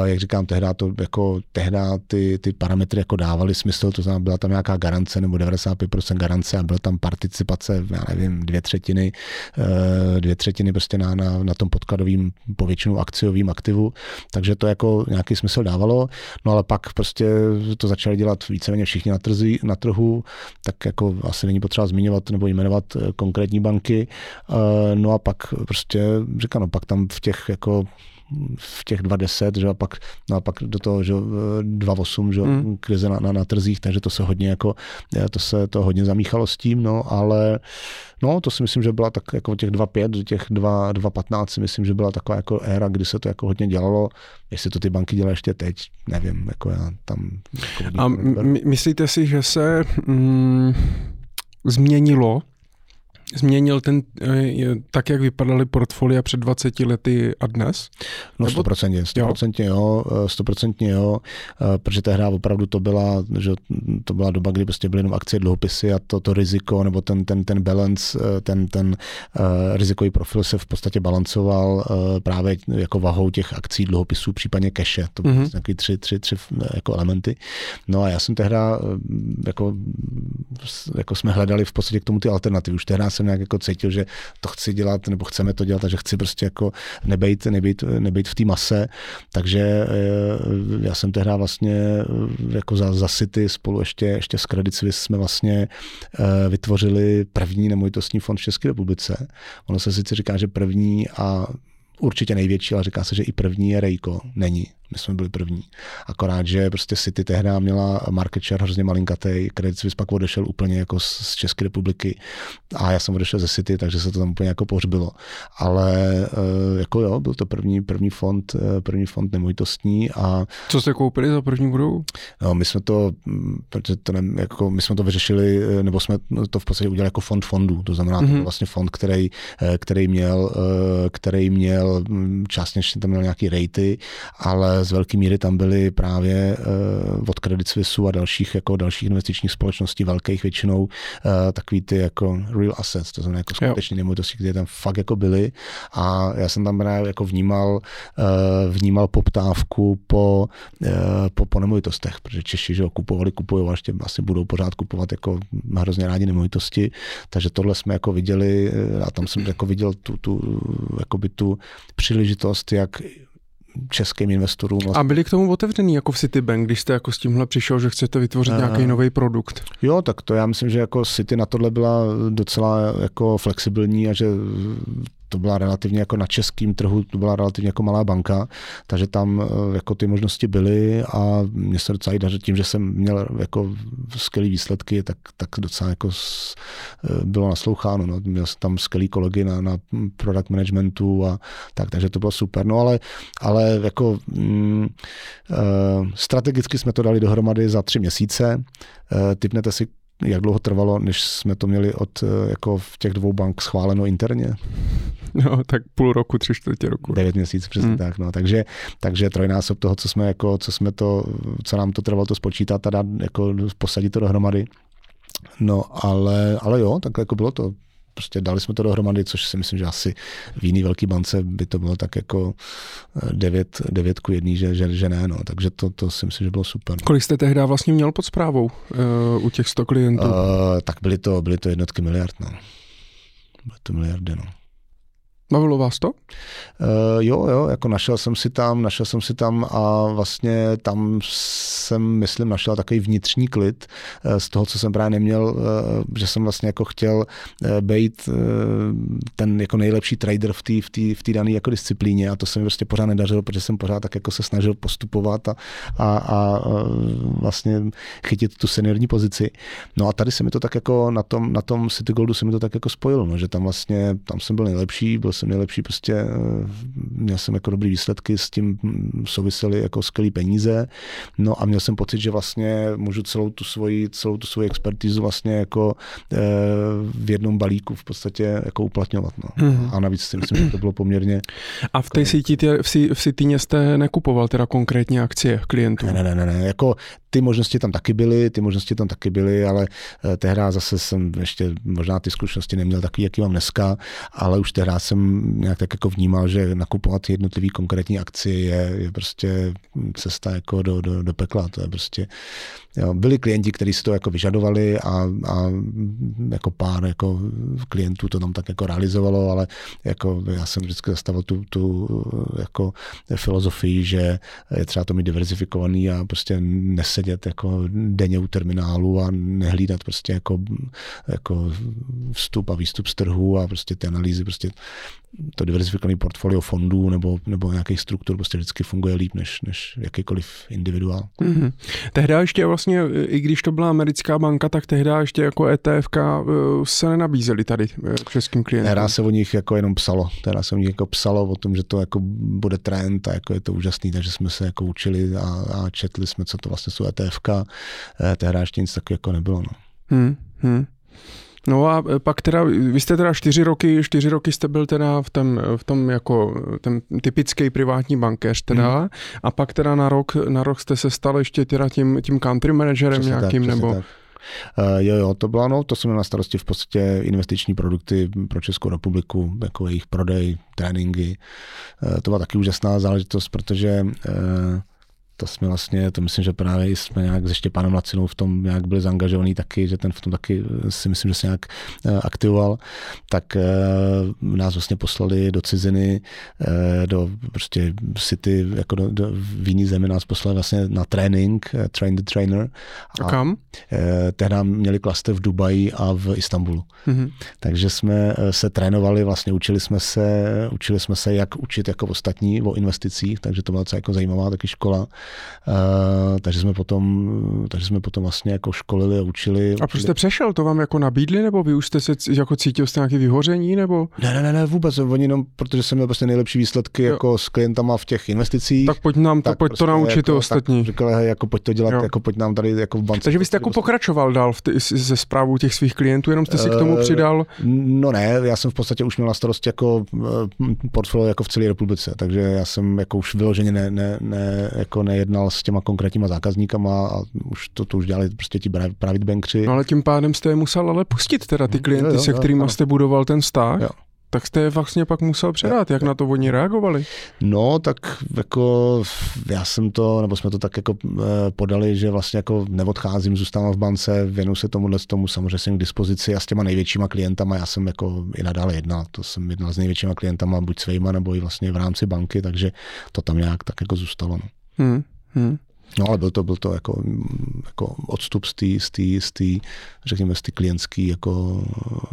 uh, jak říkám, tehda to jako tehda ty, ty parametry jako dávaly smysl, to znamená, byla tam nějaká garance nebo devadesát pět procent garance a byla tam participace, já nevím, dvě třetiny, uh, dvě třetiny prostě na, na, na tom podkladovým povětšinou akciovým aktivu, takže to jako nějaký smysl dávalo, no ale pak prostě to začali dělat víceméně všichni na, trzí, na trhu, tak jako asi není potřeba zmiňovat nebo jmenovat konkrétní banky, no a pak prostě říkám, no pak tam v těch jako v těch dvacet, že a pak, no a pak do toho, že dvacet osm, že mm. krize na, na, na trzích, takže to se hodně jako, to se to hodně zamíchalo s tím, no ale no to si myslím, že byla tak jako těch dvacet pět do těch dva patnáct si myslím, že byla taková jako éra, kdy se to jako hodně dělalo, jestli to ty banky dělají ještě teď, nevím, jako já tam. Jako a m- myslíte si, že se mm, změnilo Změnil ten, tak jak vypadaly portfolia před dvaceti lety a dnes? No sto procent, sto procent jo, sto procent jo, protože tehdy opravdu to byla, že to byla doba, kdy prostě byly jenom akcie, dluhopisy a to, to riziko, nebo ten, ten, ten balance, ten, ten uh, rizikový profil se v podstatě balancoval uh, právě jako vahou těch akcí, dluhopisů, případně keše, to byly mm-hmm. taky tři, tři, tři jako elementy. No a já jsem tehdy, jako, jako jsme hledali v podstatě k tomu ty alternativy, už tehdy jsem nějak jako cítil, že to chci dělat, nebo chceme to dělat, takže chci prostě jako nebejt, nebejt, nebejt v té mase. Takže já jsem tehdy vlastně jako za, za City spolu ještě, ještě s Credit Suisse jsme vlastně vytvořili první nemovitostní fond v České republice. Ono se sice říká, že první a určitě největší, ale říká se, že i první je Rejko. Není. My jsme byli první. Akorát, že prostě City tehdy měla market share hrozně malinkatej, Credit Suisse pak odešel úplně jako z České republiky a já jsem odešel ze City, takže se to tam úplně jako pohřbilo. Ale jako jo, byl to první, první fond, první fond nemovitostní a... Co jste koupili za první budovu? No, my jsme to, protože to ne, jako, my jsme to vyřešili, nebo jsme to v podstatě udělali jako fond fondů, to znamená, mm-hmm. to byl vlastně fond, který, který měl, který měl, částně tam měl nějaký rejty, ale z velké míry tam byly právě uh, od Credit Suisse a dalších, jako dalších investičních společností velkých většinou uh, takový ty jako real assets, to znamená jako skutečné nemovitosti, které tam fakt jako byly a já jsem tam právě jako vnímal, uh, vnímal poptávku po, uh, po, po nemovitostech, protože Češi, že ho kupovali, kupují, a ještě asi budou pořád kupovat jako hrozně rádi nemovitosti, takže tohle jsme jako viděli a tam jsem jako viděl tu, tu, jakoby tu příležitost, jak českým investorům. Vlastně. A byli k tomu otevřený jako v Citibank, když jste jako s tímhle přišel, že chcete vytvořit a... nějaký nový produkt? Jo, tak to já myslím, že jako City na tohle byla docela jako flexibilní a že to byla relativně jako na českém trhu, to byla relativně jako malá banka, takže tam jako ty možnosti byly a mě se docela i dařilo tím, že jsem měl jako skvělý výsledky, tak, tak docela jako bylo nasloucháno. No. Měl jsem tam skvělý kolegy na, na product managementu a tak, takže to bylo super. No ale, ale jako mm, strategicky jsme to dali dohromady za tři měsíce. Tipnete si, jak dlouho trvalo, než jsme to měli od jako v těch dvou bank schváleno interně? No, tak půl roku, tři čtvrtě roku. Devět měsíců, přesně hmm. tak. No. Takže, takže trojnásob toho, co jsme jako, co jsme to, co nám to trvalo to spočítat a dát, jako posadit to dohromady. No, ale, ale jo, tak jako bylo to prostě dali jsme to dohromady, což si myslím, že asi v jiný velký bance by to bylo tak jako devět ku jedné, že, že, že ne. No. Takže to, to si myslím, že bylo super. Kolik jste tehdy vlastně měl pod správou uh, u těch sto klientů? Uh, tak byly to, byly to jednotky miliard. No. Byly to miliardy, no. Bavilo vás to? Uh, jo, jo, jako našel jsem si tam, našel jsem si tam a vlastně tam jsem, myslím, našel takový vnitřní klid uh, z toho, co jsem právě neměl, uh, že jsem vlastně jako chtěl uh, být uh, ten jako nejlepší trader v té v té v té dané jako disciplíně a to se mi prostě pořád nedařilo, protože jsem pořád tak jako se snažil postupovat a, a, a vlastně chytit tu seniorní pozici. No a tady se mi to tak jako na tom, na tom City Goldu se mi to tak jako spojilo, no, že tam vlastně, tam jsem byl nejlepší, byl jsem nejlepší, prostě měl jsem jako dobrý výsledky, s tím souvisely jako skvělý peníze, no a měl jsem pocit, že vlastně můžu celou tu svoji, celou tu svoji expertizu vlastně jako e, v jednom balíku v podstatě jako uplatňovat, no. Mm-hmm. A navíc si myslím, že to bylo poměrně... A v té síti, v Cityně jste nekupoval teda konkrétně akcie klientů? Ne, ne, ne, ne, jako ty možnosti tam taky byly, ty možnosti tam taky byly, ale tehdy zase jsem ještě možná ty zkušenosti neměl takový, jaký mám dneska, ale už tehdy jsem nějak tak jako vnímal, že nakupovat jednotlivý konkrétní akci je, je prostě cesta jako do, do, do pekla. To je prostě, jo, byli klienti, kteří si to jako vyžadovali a, a jako pár jako klientů to tam tak jako realizovalo, ale jako já jsem vždycky zastavil tu, tu jako filozofii, že je třeba to mít diverzifikovaný a prostě nesedět jako denně u terminálu a nehlídat prostě jako, jako vstup a výstup z trhu a prostě ty analýzy prostě to diverzifikované portfolio fondů nebo, nebo nějakých struktur prostě vždycky funguje líp než, než jakýkoliv individuál. Mm-hmm. Tehdy ještě vlastně, i když to byla americká banka, tak tehdy ještě jako ETFka se nenabízely tady českým klientům. Tehdy se o nich jako jenom psalo. Tehdy se o nich jako psalo o tom, že to jako bude trend a jako je to úžasný, takže jsme se jako učili a, a četli jsme, co to vlastně jsou ETFka. Tehdy ještě nic takového jako nebylo. No. Mm-hmm. No a pak teda, vy jste teda čtyři roky, čtyři roky jste byl teda v tom, v tom jako ten typický privátní bankéř teda hmm. a pak teda na rok, na rok jste se stal ještě teda tím, tím country managerem přesně nějakým tak, nebo... Tak. Uh, jo, jo, to bylo, no, to jsem měl na starosti v podstatě investiční produkty pro Českou republiku, jako jejich prodej, tréninky. Uh, to byla taky úžasná záležitost, protože... Uh, To jsme vlastně, to myslím, že právě jsme nějak se Štěpánem Lacinou v tom nějak byli zaangažovaný taky, že ten v tom taky si myslím, že se nějak aktivoval, tak nás vlastně poslali do ciziny, do prostě City, jako do, do, v jiný zemi nás poslali vlastně na trénink, train the trainer. A, a kam? Tehdy měli klaster v Dubaji a v Istanbulu. Mm-hmm. Takže jsme se trénovali, vlastně učili jsme se, učili jsme se, jak učit jako ostatní o investicích, takže to byla docela jako zajímavá taky škola. Uh, takže jsme potom, takže jsme potom vlastně jako školili a učili. A proč jste přešel? To vám jako nabídli, nebo vy už jste se jako cítil jste nějaké vyhoření, nebo? Ne, ne, ne, ne vůbec. Oni jenom, protože jsem měl prostě nejlepší výsledky jo. jako s klientama v těch investicích. Tak pojď nám to, tak pojď prostě to naučit jako, to ostatní. Říkal, hej, jako pojď to dělat, jo. jako pojď nám tady jako v bance. Takže vy jste jako pokračoval dál v ty, ze správou těch svých klientů, jenom jste si k tomu přidal? No ne, já jsem v podstatě už měl na starost jako portfolio jako v celé republice, takže já jsem jako už vyloženě ne, ne, ne jako nejednal s těma konkrétníma zákazníkama a už to, to už dělali prostě ti Private Bankři. No ale tím pádem jste je musel ale pustit teda ty klienty, jo, jo, se kterými jste budoval ten vztah. Jo. Tak jste je vlastně pak musel předat, jak na to oni reagovali? No, tak jako já jsem to, nebo jsme to tak jako podali, že vlastně jako neodcházím, zůstávám v bance, věnuju se tomuhle tomu, samozřejmě jsem k dispozici a s těma největšíma klientama, já jsem jako i nadále jednal, to jsem jednal s největšíma klientama, buď svejma, nebo i vlastně v rámci banky, takže to tam nějak tak jako zůstalo. No. Hmm, hmm. No ale byl to, byl to jako, jako odstup z té, z té, z té, řekněme, z té klientský, jako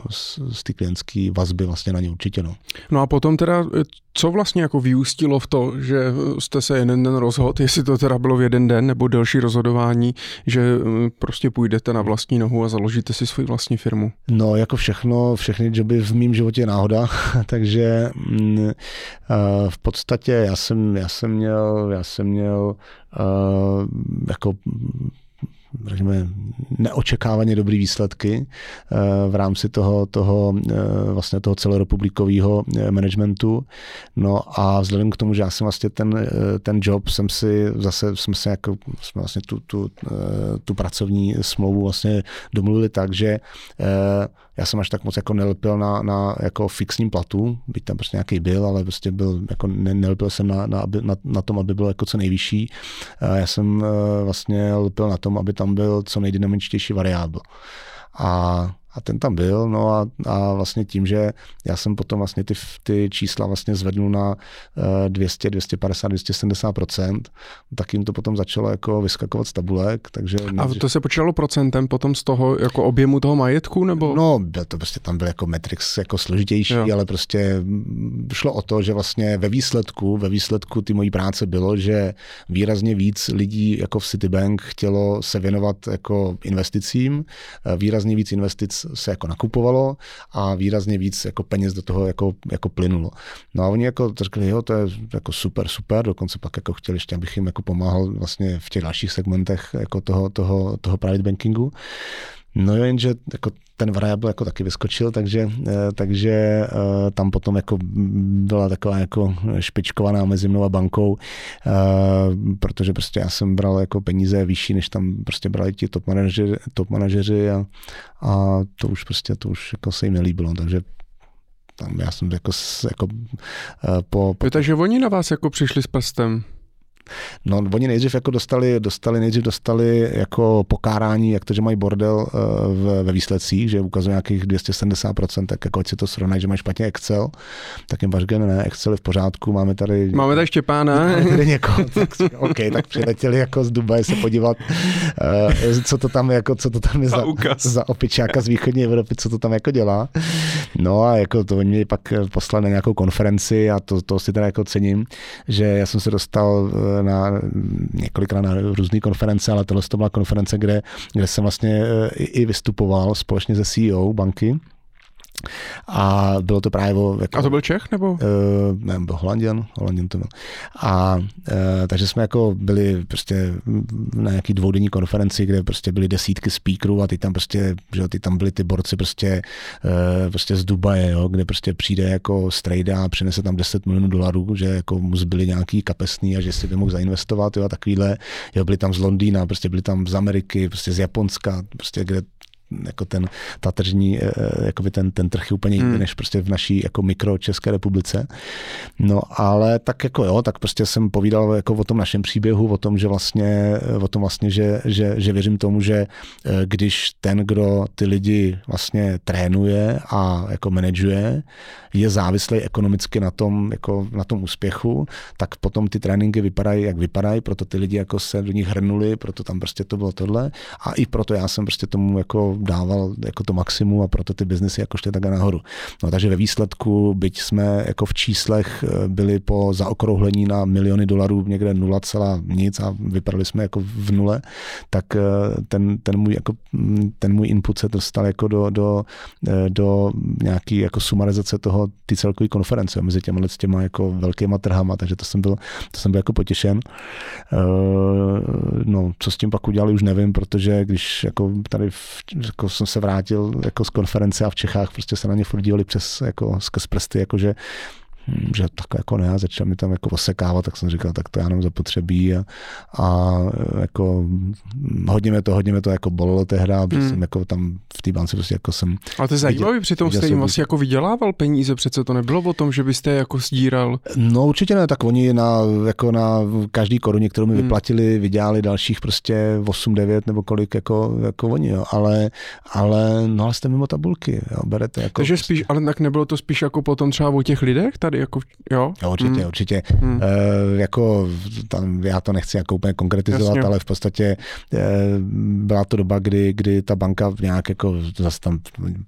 z, z té klientský vazby vlastně na ně určitě, no. No a potom teda, co vlastně jako vyústilo v to, že jste se jeden den rozhodl, jestli to teda bylo v jeden den nebo delší rozhodování, že prostě půjdete na vlastní nohu a založíte si svoji vlastní firmu? No jako všechno, všechny joby v mém životě je náhoda, takže mm, v podstatě já jsem, já jsem měl, já jsem měl Uh, jako řekněme, neočekávaně dobrý výsledky v rámci toho, toho, vlastně toho celorepublikového managementu. No a vzhledem k tomu, že já jsem vlastně ten, ten job, jsem si zase, jsme si jako, jsme vlastně tu, tu, tu pracovní smlouvu vlastně domluvili tak, že já jsem až tak moc jako nelepil na, na jako fixním platu, byť tam prostě nějaký byl, ale prostě byl, jako ne, nelepil jsem na, na, na, na tom, aby bylo jako co nejvyšší. Já jsem vlastně lepil na tom, aby tam byl co nejdynamičtější variábl. A A ten tam byl, no a, a vlastně tím, že já jsem potom vlastně ty, ty čísla vlastně zvednul na dvě stě, dvě stě padesát, dvě stě sedmdesát procent, tak jim to potom začalo jako vyskakovat z tabulek, takže... A to se počítalo procentem potom z toho jako objemu toho majetku, nebo? No, to prostě tam byl jako matrix jako složitější, jo. Ale prostě šlo o to, že vlastně ve výsledku, ve výsledku ty mojí práce bylo, že výrazně víc lidí jako v Citibank chtělo se věnovat jako investicím, výrazně víc investic se jako nakupovalo a výrazně víc jako peněz do toho jako, jako plynulo. No a oni jako řekli, jo, to je jako super, super, dokonce pak jako chtěli ještě, abych jim jako pomáhal vlastně v těch dalších segmentech jako toho, toho, toho private bankingu. No jenže jako ten variable jako taky vyskočil, takže, takže tam potom jako byla taková jako špičkovaná mezi mnou a bankou, protože prostě já jsem bral jako peníze vyšší, než tam prostě brali ti top manažeři, top manažeři a, a to už prostě, to už jako se jim nelíbilo, takže tam já jsem jako, jako po... po... Takže oni na vás jako přišli s prstem? No, oni nejdřív jako dostali, dostali, nejdřív dostali jako pokárání, jak to, že mají bordel v, ve výsledcích, že ukazuje nějakých dvě stě sedmdesát procent, tak jako ať si to srovnají, že mají špatně Excel, tak jim vařgen, ne, Excel je v pořádku, máme tady... Máme tady Štěpána. Máme tady někoho, tak, OK, tak přiletěli jako z Dubaje se podívat, co to tam, jako, co to tam je za, za opičáka z východní Evropy, co to tam jako dělá. No a jako to oni mě pak poslali na nějakou konferenci a to, to si teda jako cením, že já jsem se dostal na několikrát na různé konference, ale tohle to byla konference, kde, kde jsem vlastně i, i vystupoval společně se C E O banky. A bylo to právě o... Jako, a to byl Čech, nebo? Uh, ne, byl Holanděn, Holanděn to byl. A uh, takže jsme jako byli prostě na nějaký dvoudenní konferenci, kde prostě byly desítky speakerů a ty tam prostě, že ty tam byli ty borci prostě, uh, prostě z Dubaje, jo, kde prostě přijde jako strejda a přinese tam deset milionů dolarů, že jako mu zbyli nějaký kapesný a že si by mohl zainvestovat, jo, a takovýhle. Jo, byli tam z Londýna, prostě byli tam z Ameriky, prostě z Japonska, prostě kde jako ten, ta tržní, jakoby ten, ten trh je úplně jiný, hmm. než prostě v naší jako mikro České republice. No ale tak jako jo, tak prostě jsem povídal jako o tom našem příběhu, o tom, že vlastně, o tom vlastně, že, že, že věřím tomu, že když ten, kdo ty lidi vlastně trénuje a jako manažuje, je závislý ekonomicky na tom, jako na tom úspěchu, tak potom ty tréninky vypadají, jak vypadají, proto ty lidi jako se do nich hrnuli, proto tam prostě to bylo tohle a i proto já jsem prostě tomu jako dával jako to maximum a proto ty biznesy jako šly tak nahoru. No takže ve výsledku, byť jsme jako v číslech byli po zaokrouhlení na miliony dolarů někde nula celá nic a vypadali jsme jako v nule, tak ten, ten, můj, jako, ten můj input se dostal jako do, do, do nějaký jako sumarizace toho, ty celkové konference mezi těma s těma jako velkýma trhama, takže to jsem byl, to jsem byl jako potěšen. No, co s tím pak udělali, už nevím, protože když jako tady v jako jsem se vrátil jako z konference a v Čechách prostě se na ně furt dívali přes jako skrz prsty, jakože že tak jako ne, začal mi tam jako osekávat, tak jsem říkal, tak to já jenom zapotřebí a, a jako hodně mě to, hodně mě to jako bolelo tehda, protože hmm. jsem jako tam v té bance prostě jako jsem... Ale to je zajímavý, přitom jste jim vlastně jako vydělával peníze, přece to nebylo o tom, že byste jako sdíral. No určitě ne, tak oni na, jako na každý koruně, kterou mi hmm. vyplatili, vydělali dalších prostě osm, devět nebo kolik jako, jako oni, jo, ale, ale no ale jste mimo tabulky, jo, berete jako... Takže spíš, ale tak nebylo to spíš jako potom třeba o těch lidech tady? Jako, jo? Jo, určitě, mm. určitě. Mm. Uh, jako, tam, já to nechci jako úplně konkretizovat, jasně, ale v podstatě uh, byla to doba, kdy, kdy ta banka nějak jako zase tam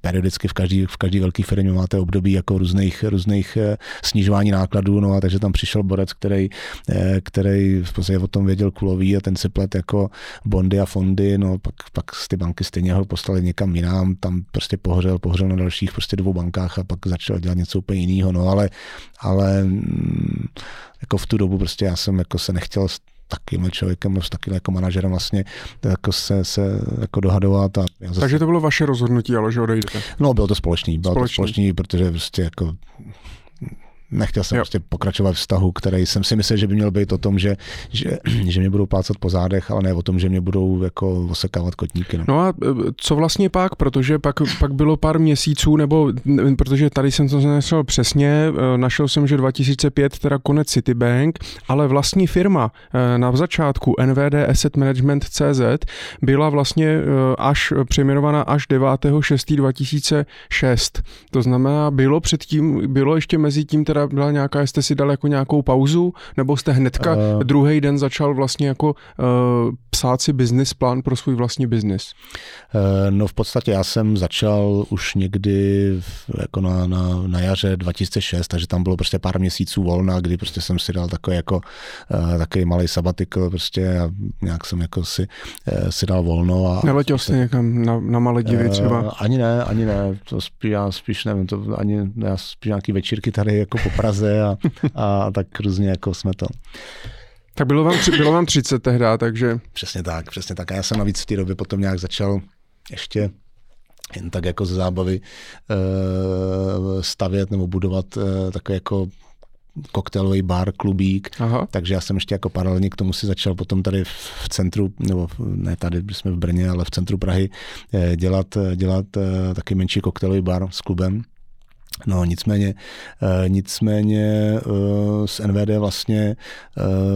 periodicky v každý, v každý velký firmě máte období jako různých, různých uh, snižování nákladů, no a takže tam přišel borec, který, uh, který v podstatě o tom věděl kulový a ten si plet jako bondy a fondy, no pak, pak ty banky stejně ho poslali někam jinam, tam prostě pohořel, pohořel na dalších prostě dvou bankách a pak začal dělat něco úplně jiného, no ale ale jako v tu dobu prostě já jsem jako se nechtěl takým člověkem, s takým jako manažerem vlastně jako se, se jako dohadovat. A zase... Takže to bylo vaše rozhodnutí, ale že odejdete? No, bylo to společný, bylo společný. to společný, protože prostě jako... Nechtěl jsem jo. prostě pokračovat vztahu, který jsem si myslel, že by měl být o tom, že, že, že mě budou plácat po zádech, ale ne o tom, že mě budou jako osekávat kotníky. No, no a co vlastně pak? Protože pak, pak bylo pár měsíců, nebo protože tady jsem to našel přesně, našel jsem, že dva tisíce pět, teda konec Citibank, ale vlastní firma na začátku N V D Asset Management C Z byla vlastně až přejmenovaná až devátého šestého dva tisíce šest. To znamená, bylo předtím, bylo ještě mezi tím teda byla nějaká, jste si dal jako nějakou pauzu, nebo jste hnedka uh, druhý den začal vlastně jako uh, psát si business plán pro svůj vlastní business? Uh, no v podstatě já jsem začal už někdy v, jako na, na, na jaře dva tisíce šest, takže tam bylo prostě pár měsíců volna, kdy prostě jsem si dal takový jako uh, takový malý sabatikl prostě a nějak jsem jako si, uh, si dal volno. A neletěl jste někam na, na Maledivy třeba? Uh, ani ne, ani ne, to spí, já spíš nevím, to ani, já spíš nějaký večírky tady jako po Praze a, a tak různě jako jsme to. Tak bylo vám, bylo vám třicet tehdy, takže... Přesně tak, přesně tak. A já jsem navíc v té době potom nějak začal ještě jen tak jako ze zábavy stavět nebo budovat takové jako koktejlový bar, klubík. Aha. Takže já jsem ještě jako paralelně k tomu si začal potom tady v centru, nebo ne tady, když jsme v Brně, ale v centru Prahy dělat, dělat taky menší koktejlový bar s klubem. No nicméně, nicméně z N V D vlastně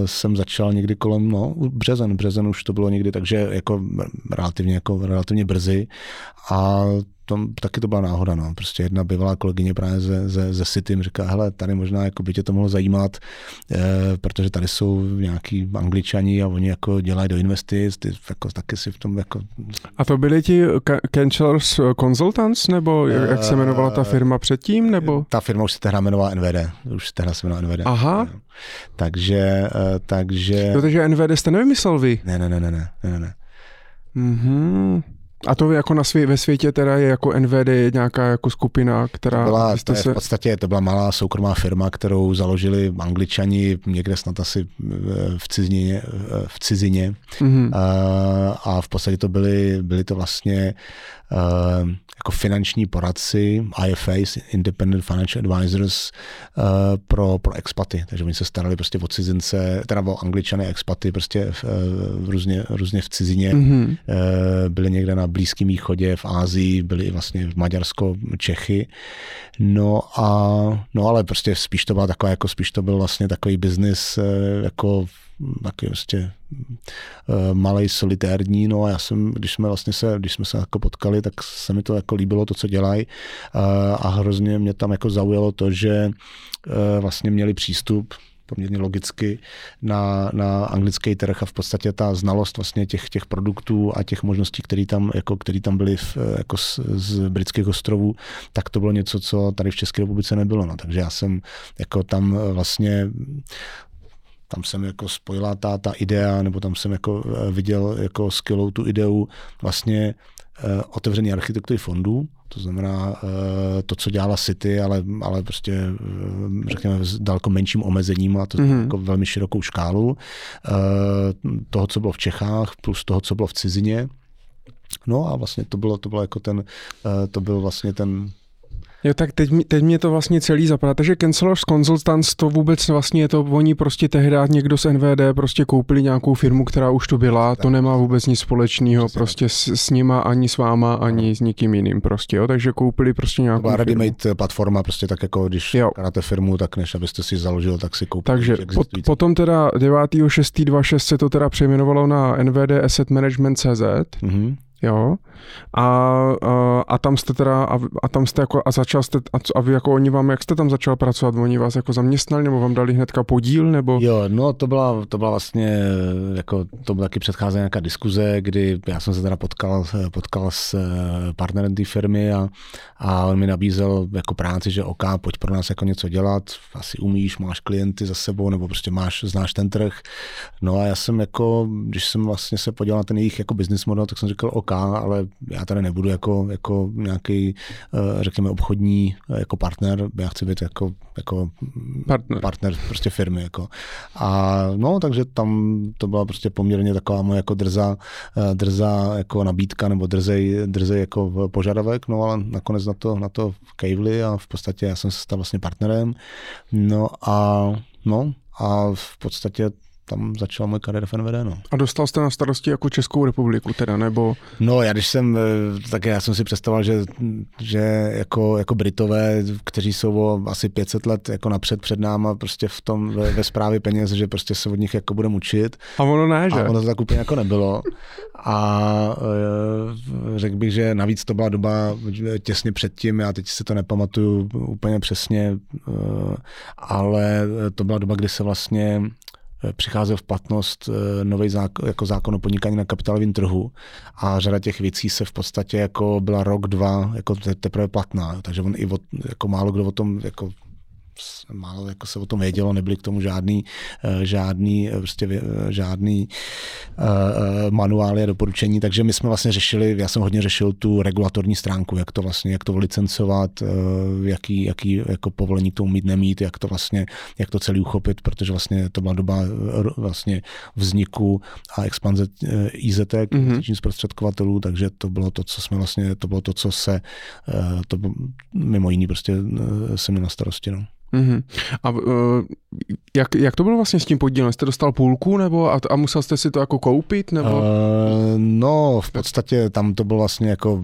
jsem začal někdy kolem, no březen, březen už to bylo někdy, takže jako relativně, jako relativně brzy a tam taky to byla náhoda, no. Prostě jedna bývalá kolegyně právě ze, ze, ze City mi říká, hele, tady možná jako by tě to mohlo zajímat, eh, protože tady jsou nějaký Angličani a oni jako dělají do investic, ty jako taky si v tom jako... A to byli ti Chancellors Consultants, nebo jak se jmenovala ta firma předtím, nebo? Ta firma už se tehdy jmenovala N V D, už se tehdy se jmenovala N V D. Aha. Takže, takže... Protože N V D jste nevymyslel vy? Ne, ne, ne, ne, ne, ne, ne. Mhm. A to jako na svě- ve světě teda je jako N V D je nějaká jako skupina, která... To byla, to se... v podstatě to byla malá soukromá firma, kterou založili Angličani, někde snad asi v cizině. V cizině. Mm-hmm. A, a v podstatě to byly, byly to vlastně uh, jako finanční poradci, I F As, Independent Financial Advisors, uh, pro, pro expaty. Takže oni se starali prostě o cizince, teda o Angličany, expaty prostě v, v různě, různě v cizině. Mm-hmm. Uh, byli někde na Blízkém východě, v Ázii, byli vlastně v Maďarsko, Čechy. No a, no ale prostě spíš to byla taková, jako spíš to byl vlastně takový biznis, jako taky prostě malej, solitérní, no a já jsem, když jsme vlastně se, když jsme se jako potkali, tak se mi to jako líbilo to, co dělají a hrozně mě tam jako zaujalo to, že vlastně měli přístup poměrně logicky na, na anglický trh a v podstatě ta znalost vlastně těch, těch produktů a těch možností, které tam, jako, který tam byly v, jako z, z britských ostrovů, tak to bylo něco, co tady v České republice nebylo. No. Takže já jsem jako tam vlastně tam jsem jako spojila ta, ta idea, nebo tam jsem jako viděl jako skvělou tu ideu vlastně eh, otevřený architektury fondů. To znamená to, co dělala City, ale, ale prostě řekněme s daleko menším omezením a to mm-hmm. jako velmi širokou škálu toho, co bylo v Čechách, plus toho, co bylo v cizině. No a vlastně to bylo, to bylo jako ten, to byl vlastně ten... Jo, tak teď, teď mě to vlastně celý zapadá. Takže Chancellors Consultants to vůbec vlastně je to, oni prostě tehdy někdo z N V D prostě koupili nějakou firmu, která už tu byla, tak. To nemá vůbec nic společného prostě s, s nima, ani s váma, ani s nikým jiným prostě, jo, takže koupili prostě nějakou firmu. To byla ready-made platforma prostě tak jako, když máte firmu, tak než abyste si založil, tak si koupili. Takže pot, potom teda devátého šestého dva tisíce šest se to teda přejmenovalo na N V D Asset Management C Z. Mhm. Jo. A, a, a tam jste teda a, a tam jste jako a začal jste a, a vy jako oni vám jak jste tam začal pracovat, oni vás jako zaměstnali nebo vám dali hnedka podíl nebo? Jo, no to byla to byla vlastně jako to byla taky předcházela nějaká diskuze, kdy já jsem se teda potkal potkal s partnerem té firmy a a on mi nabízel jako práci, že OK, pojď pro nás jako něco dělat, asi umíš, máš klienty za sebou nebo prostě máš znáš ten trh. No a já jsem jako když jsem vlastně se podíval na ten jejich jako business model, tak jsem říkal OK, ale já tady nebudu jako, jako nějaký, řekněme, obchodní jako partner, já chci být jako, jako partner. partner prostě firmy. Jako. A no, takže tam to byla prostě poměrně taková moje jako drzá, drzá jako nabídka nebo drzej, drzej jako požadavek, no ale nakonec na to, na to kejvli a v podstatě já jsem se stal vlastně partnerem. No a, no a v podstatě tam začala moje kariéra v N V D. No. A dostal jste na starosti jako Českou republiku teda, nebo? No já když jsem, tak já jsem si představoval, že, že jako, jako Britové, kteří jsou o asi pět set let jako napřed před náma prostě v tom, ve, ve správě peněz, že prostě se od nich jako budeme učit. A ono ne, že? A ono to tak úplně jako nebylo. A řekl bych, že navíc to byla doba těsně předtím, já teď si to nepamatuju úplně přesně, ale to byla doba, kdy se vlastně přicházel v platnost nový zákon, jako zákon o podnikání na kapitálovém trhu a řada těch věcí se v podstatě jako byla rok, dva jako teprve platná, takže on i od, jako málo kdo o tom jako málo jako se o tom vědělo, nebyly k tomu žádný, žádný, prostě žádný uh, manuály a doporučení, takže my jsme vlastně řešili, já jsem hodně řešil tu regulatorní stránku, jak to vlastně, jak to licencovat, jaký, jaký jako povolení k tomu mít, nemít, jak to vlastně, jak to celý uchopit, protože vlastně to byla doba vlastně vzniku a expanze I Z T, investičních zprostředkovatelů, takže to bylo to, co jsme vlastně, to bylo to, co se, to bylo, mimo jiný prostě jsem měl na starosti, no. Uhum. A uh, jak, jak to bylo vlastně s tím podílem? Jste dostal půlku nebo a, a musel jste si to jako koupit? Nebo? Uh, no v podstatě tam to bylo vlastně jako,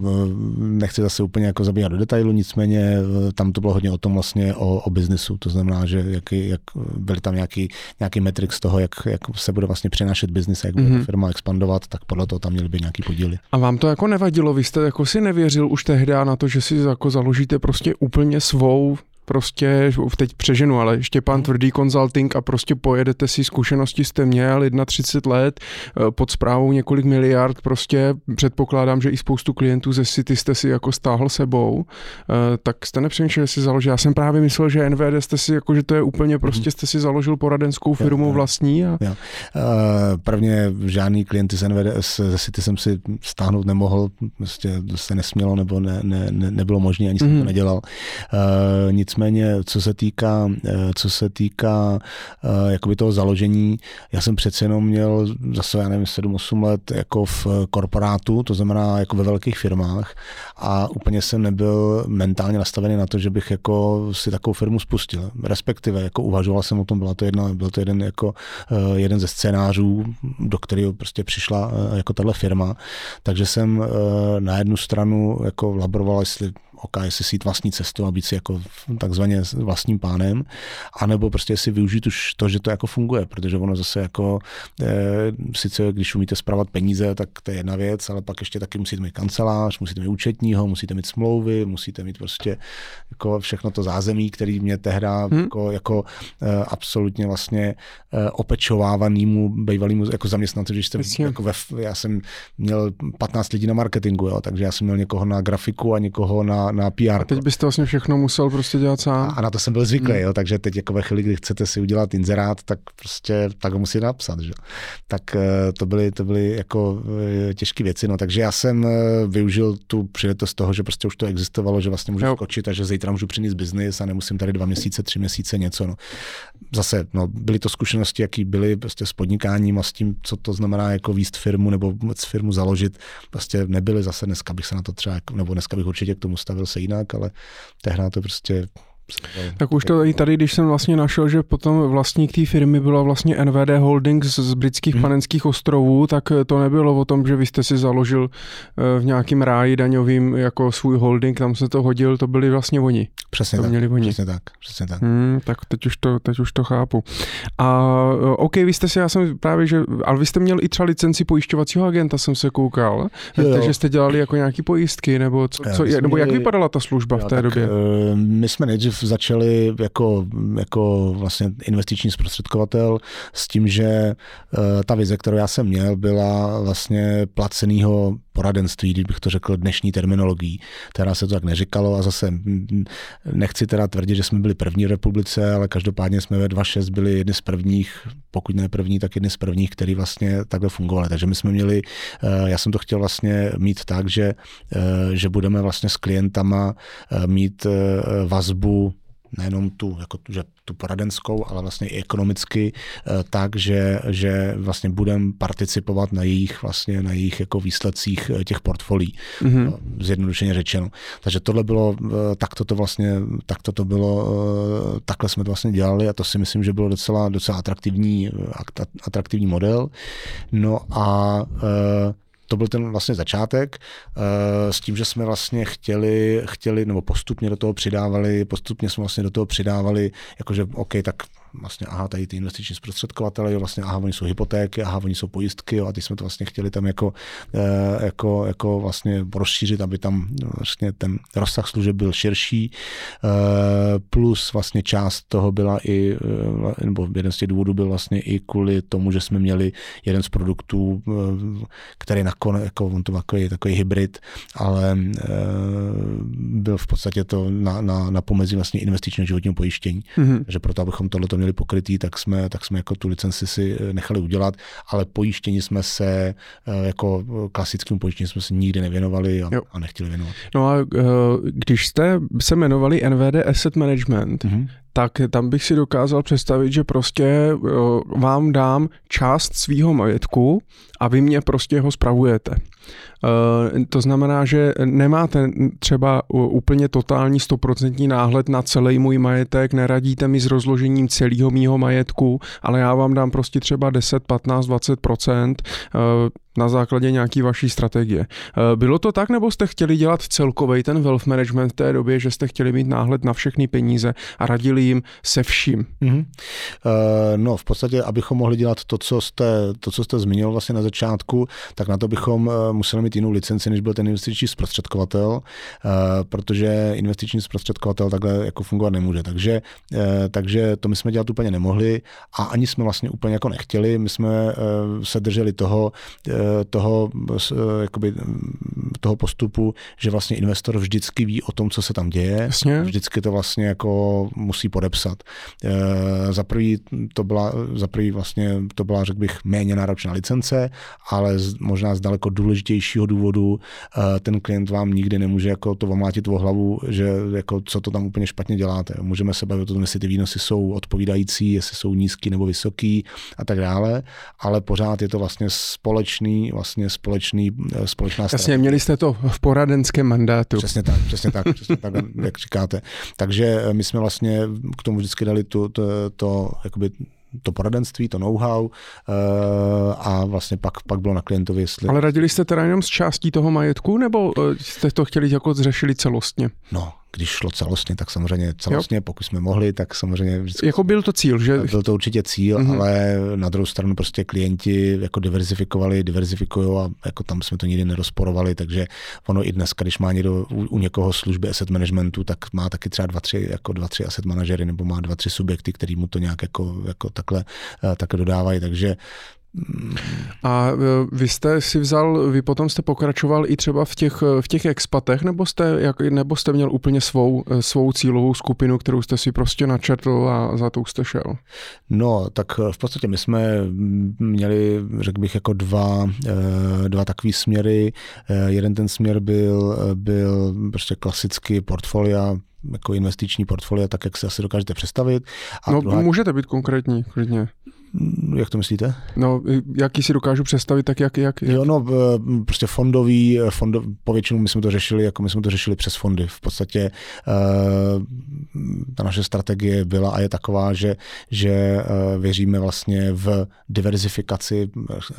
nechci zase úplně jako zabíhat do detailu, nicméně tam to bylo hodně o tom vlastně o, o biznesu, to znamená, že jaký, jak, byly tam nějaký, nějaký metrik z toho, jak, jak se bude vlastně přenášet biznis, jak bude firma expandovat, tak podle toho tam měly být nějaký podíly. A vám to jako nevadilo? Vy jste jako si nevěřil už tehdy na to, že si jako založíte prostě úplně svou prostě, teď přeženu, ale Štěpán Tvrdý Consulting a prostě pojedete si, zkušenosti jste měl třicet jedna let, pod správou několik miliard, prostě předpokládám, že i spoustu klientů ze City jste si jako stáhl sebou, tak jste nepřemýšleli, že si založil. Já jsem právě myslel, že N V D jste si jako, že to je úplně prostě, jste si založil poradenskou firmu vlastní. A... Uh, prvně žádný klienty z N V D, ze City jsem si stáhnout nemohl, prostě se nesmělo nebo ne, ne, ne, nebylo možné, ani jsem mm. to nedělal. Uh, nic Nicméně, co se týká, co se týká jakoby toho založení, já jsem přece jenom měl zase, já nevím, sedm osm let jako v korporátu, to znamená jako ve velkých firmách a úplně jsem nebyl mentálně nastavený na to, že bych jako si takovou firmu spustil. Respektive, jako uvažoval jsem o tom, byla to jedna, byl to jeden, jako, jeden ze scénářů, do kterého prostě přišla jako tahle firma. Takže jsem na jednu stranu jako laboroval, jestli OK, jestli si jít vlastní cestou a být si jako takzvaně vlastním pánem, anebo prostě si využít už to, že to jako funguje, protože ono zase jako, e, sice když umíte spravat peníze, tak to je jedna věc, ale pak ještě taky musíte mít kancelář, musíte mít účetního, musíte mít smlouvy, musíte mít prostě jako všechno to zázemí, který mě tehda hmm. jako, jako e, absolutně vlastně e, opečovávanému bývalému jako zaměstnanci, když jste jako ve, já jsem měl patnáct lidí na marketingu, jo, takže já jsem měl někoho na grafiku a někoho na na P R. A teď byste vlastně všechno musel prostě dělat sám. A, a na to jsem byl zvyklý, hmm. jo, takže teď jako ve chvíli, kdy chcete si udělat inzerát, tak prostě tak ho musíte napsat, že? Tak to byly, to byly jako těžké věci, no, takže já jsem využil tu příležitost toho, že prostě už to existovalo, že vlastně můžu skočit a že zítra můžu přinést biznis a nemusím tady dva měsíce, tři měsíce něco, no. Zase, no, byly to zkušenosti, jaký byly prostě s podnikáním a s tím, co to znamená jako vést firmu nebo firmu založit, prostě nebyly zase dneska bych se na to třeba nebo dneska bych určitě k tomu stavil se jinak, ale tehdy to prostě... Tak už to i tady, když jsem vlastně našel, že potom vlastník té firmy byla vlastně N V D Holdings z britských hmm. panenských ostrovů, tak to nebylo o tom, že vy jste si založil v nějakým ráji daňovým jako svůj holding, tam se to hodil, to byli vlastně oni. Přesně to tak, měli oni. Přesně tak, přesně tak. Hmm, tak teď už, to, teď už to chápu. A OK, vy jste si, já jsem právě, že, ale vy jste měl i třeba licenci pojišťovacího agenta, jsem se koukal, takže jste dělali jako nějaký pojistky, nebo, co, co, nebo měli, jak vypadala ta služba jo, v té tak, době? My jsme nejdřív začali jako, jako vlastně investiční zprostředkovatel s tím, že uh, ta vize, kterou já jsem měl, byla vlastně placenýho poradenství, kdybych to řekl dnešní terminologií. Teda se to tak neříkalo a zase nechci teda tvrdit, že jsme byli první v republice, ale každopádně jsme ve dvacet šest byli jedni z prvních, pokud ne první, tak jedni z prvních, který vlastně takhle fungovali. Takže my jsme měli, já jsem to chtěl vlastně mít tak, že, že budeme vlastně s klientama mít vazbu nejenom tu, jako tu, že tu poradenskou, ale vlastně i ekonomicky, tak, že, že vlastně budeme participovat na jejich, vlastně na jejich jako výsledcích těch portfolií, mm-hmm. zjednodušeně řečeno. Takže tohle bylo, takto to vlastně, takto to bylo, takhle jsme to vlastně dělali a to si myslím, že bylo docela, docela atraktivní, atraktivní model. No a to byl ten vlastně začátek s tím, že jsme vlastně chtěli, chtěli nebo postupně do toho přidávali, postupně jsme vlastně do toho přidávali, jakože OK, tak vlastně aha, tady ty investiční zprostředkovatele, jo, vlastně aha, oni jsou hypotéky, aha, oni jsou pojistky, jo, a ty jsme to vlastně chtěli tam jako, jako, jako vlastně rozšířit, aby tam vlastně ten rozsah služeb byl širší, plus vlastně část toho byla i, nebo jeden z těch důvodů byl vlastně i kvůli tomu, že jsme měli jeden z produktů, který nakonec, jako on to takový, takový hybrid, ale byl v podstatě to na, na, na pomezí vlastně investičního životního pojištění, mm-hmm. že proto, abychom tohleto měli pokrytý, tak jsme, tak jsme jako tu licenci si nechali udělat, ale pojištění jsme se, jako klasickým pojištění jsme se nikdy nevěnovali a, a nechtěli věnovat. No a když jste se jmenovali N V D Asset Management, mm-hmm. tak tam bych si dokázal představit, že prostě vám dám část svýho majetku a vy mě prostě ho spravujete. To znamená, že nemáte třeba úplně totální stoprocentní náhled na celý můj majetek, neradíte mi s rozložením celého mýho majetku, ale já vám dám prostě třeba deset, patnáct, dvacet procent na základě nějaký vaší strategie. Bylo to tak, nebo jste chtěli dělat celkovej ten wealth management v té době, že jste chtěli mít náhled na všechny peníze a radili jim se vším? Mm-hmm. No v podstatě, abychom mohli dělat to, co jste, to, co jste zmínil vlastně na začátku, tak na to bychom museli mít jinou licenci, než byl ten investiční zprostředkovatel, protože investiční zprostředkovatel takhle jako fungovat nemůže. Takže, takže to my jsme dělat úplně nemohli a ani jsme vlastně úplně jako nechtěli. My jsme se drželi toho, toho, jakoby, toho postupu, že vlastně investor vždycky ví o tom, co se tam děje. Jasně. Vždycky to vlastně jako musí podepsat. E, za prvý to byla, za prvý vlastně to byla, řekl bych, méně náročná licence, ale z, možná z daleko důležitějšího důvodu e, ten klient vám nikdy nemůže jako to omlátit o hlavu, že jako co to tam úplně špatně děláte. Můžeme se bavit o tom, jestli ty výnosy jsou odpovídající, jestli jsou nízký nebo vysoký a tak dále, ale pořád je to vlastně společný vlastně společný, společná strana. Jasně, měli jste to v poradenském mandátu. Přesně tak, přesně tak, přesně tak, jak říkáte. Takže my jsme vlastně k tomu vždycky dali to, to, to jakoby to poradenství, to know-how a vlastně pak, pak bylo na klientovi, jestli... Ale radili jste teda jenom s částí toho majetku, nebo jste to chtěli jako zřešili celostně? No, když šlo celostně, tak samozřejmě celostně, jo. Pokud jsme mohli, tak samozřejmě... Vždycky... Jako byl to cíl, že? Byl to určitě cíl, mm-hmm. ale na druhou stranu prostě klienti jako diverzifikovali, diverzifikujou a jako tam jsme to nikdy nerozporovali, takže ono i dneska, když má někdo u, u někoho služby asset managementu, tak má taky třeba dva, tři, jako dva, tři asset manažery nebo má dva, tři subjekty, který mu to nějak jako, jako takhle, takhle dodávají, takže... A vy jste si vzal, vy potom jste pokračoval i třeba v těch, v těch expatech, nebo jste, jak, nebo jste měl úplně svou, svou cílovou skupinu, kterou jste si prostě načetl a za tou jste šel? No, tak v podstatě my jsme měli, řekl bych, jako dva, dva takový směry. Jeden ten směr byl, byl prostě klasicky portfolia, jako investiční portfolia, tak jak si asi dokážete představit. A no, druhá... můžete být konkrétní, klidně. Jak to myslíte? No, jaký si dokážu představit, tak jak, jak? Jo, no, prostě fondový, fondov, povětšinou my jsme to řešili, jako my jsme to řešili přes fondy. V podstatě uh, ta naše strategie byla a je taková, že, že uh, věříme vlastně v diverzifikaci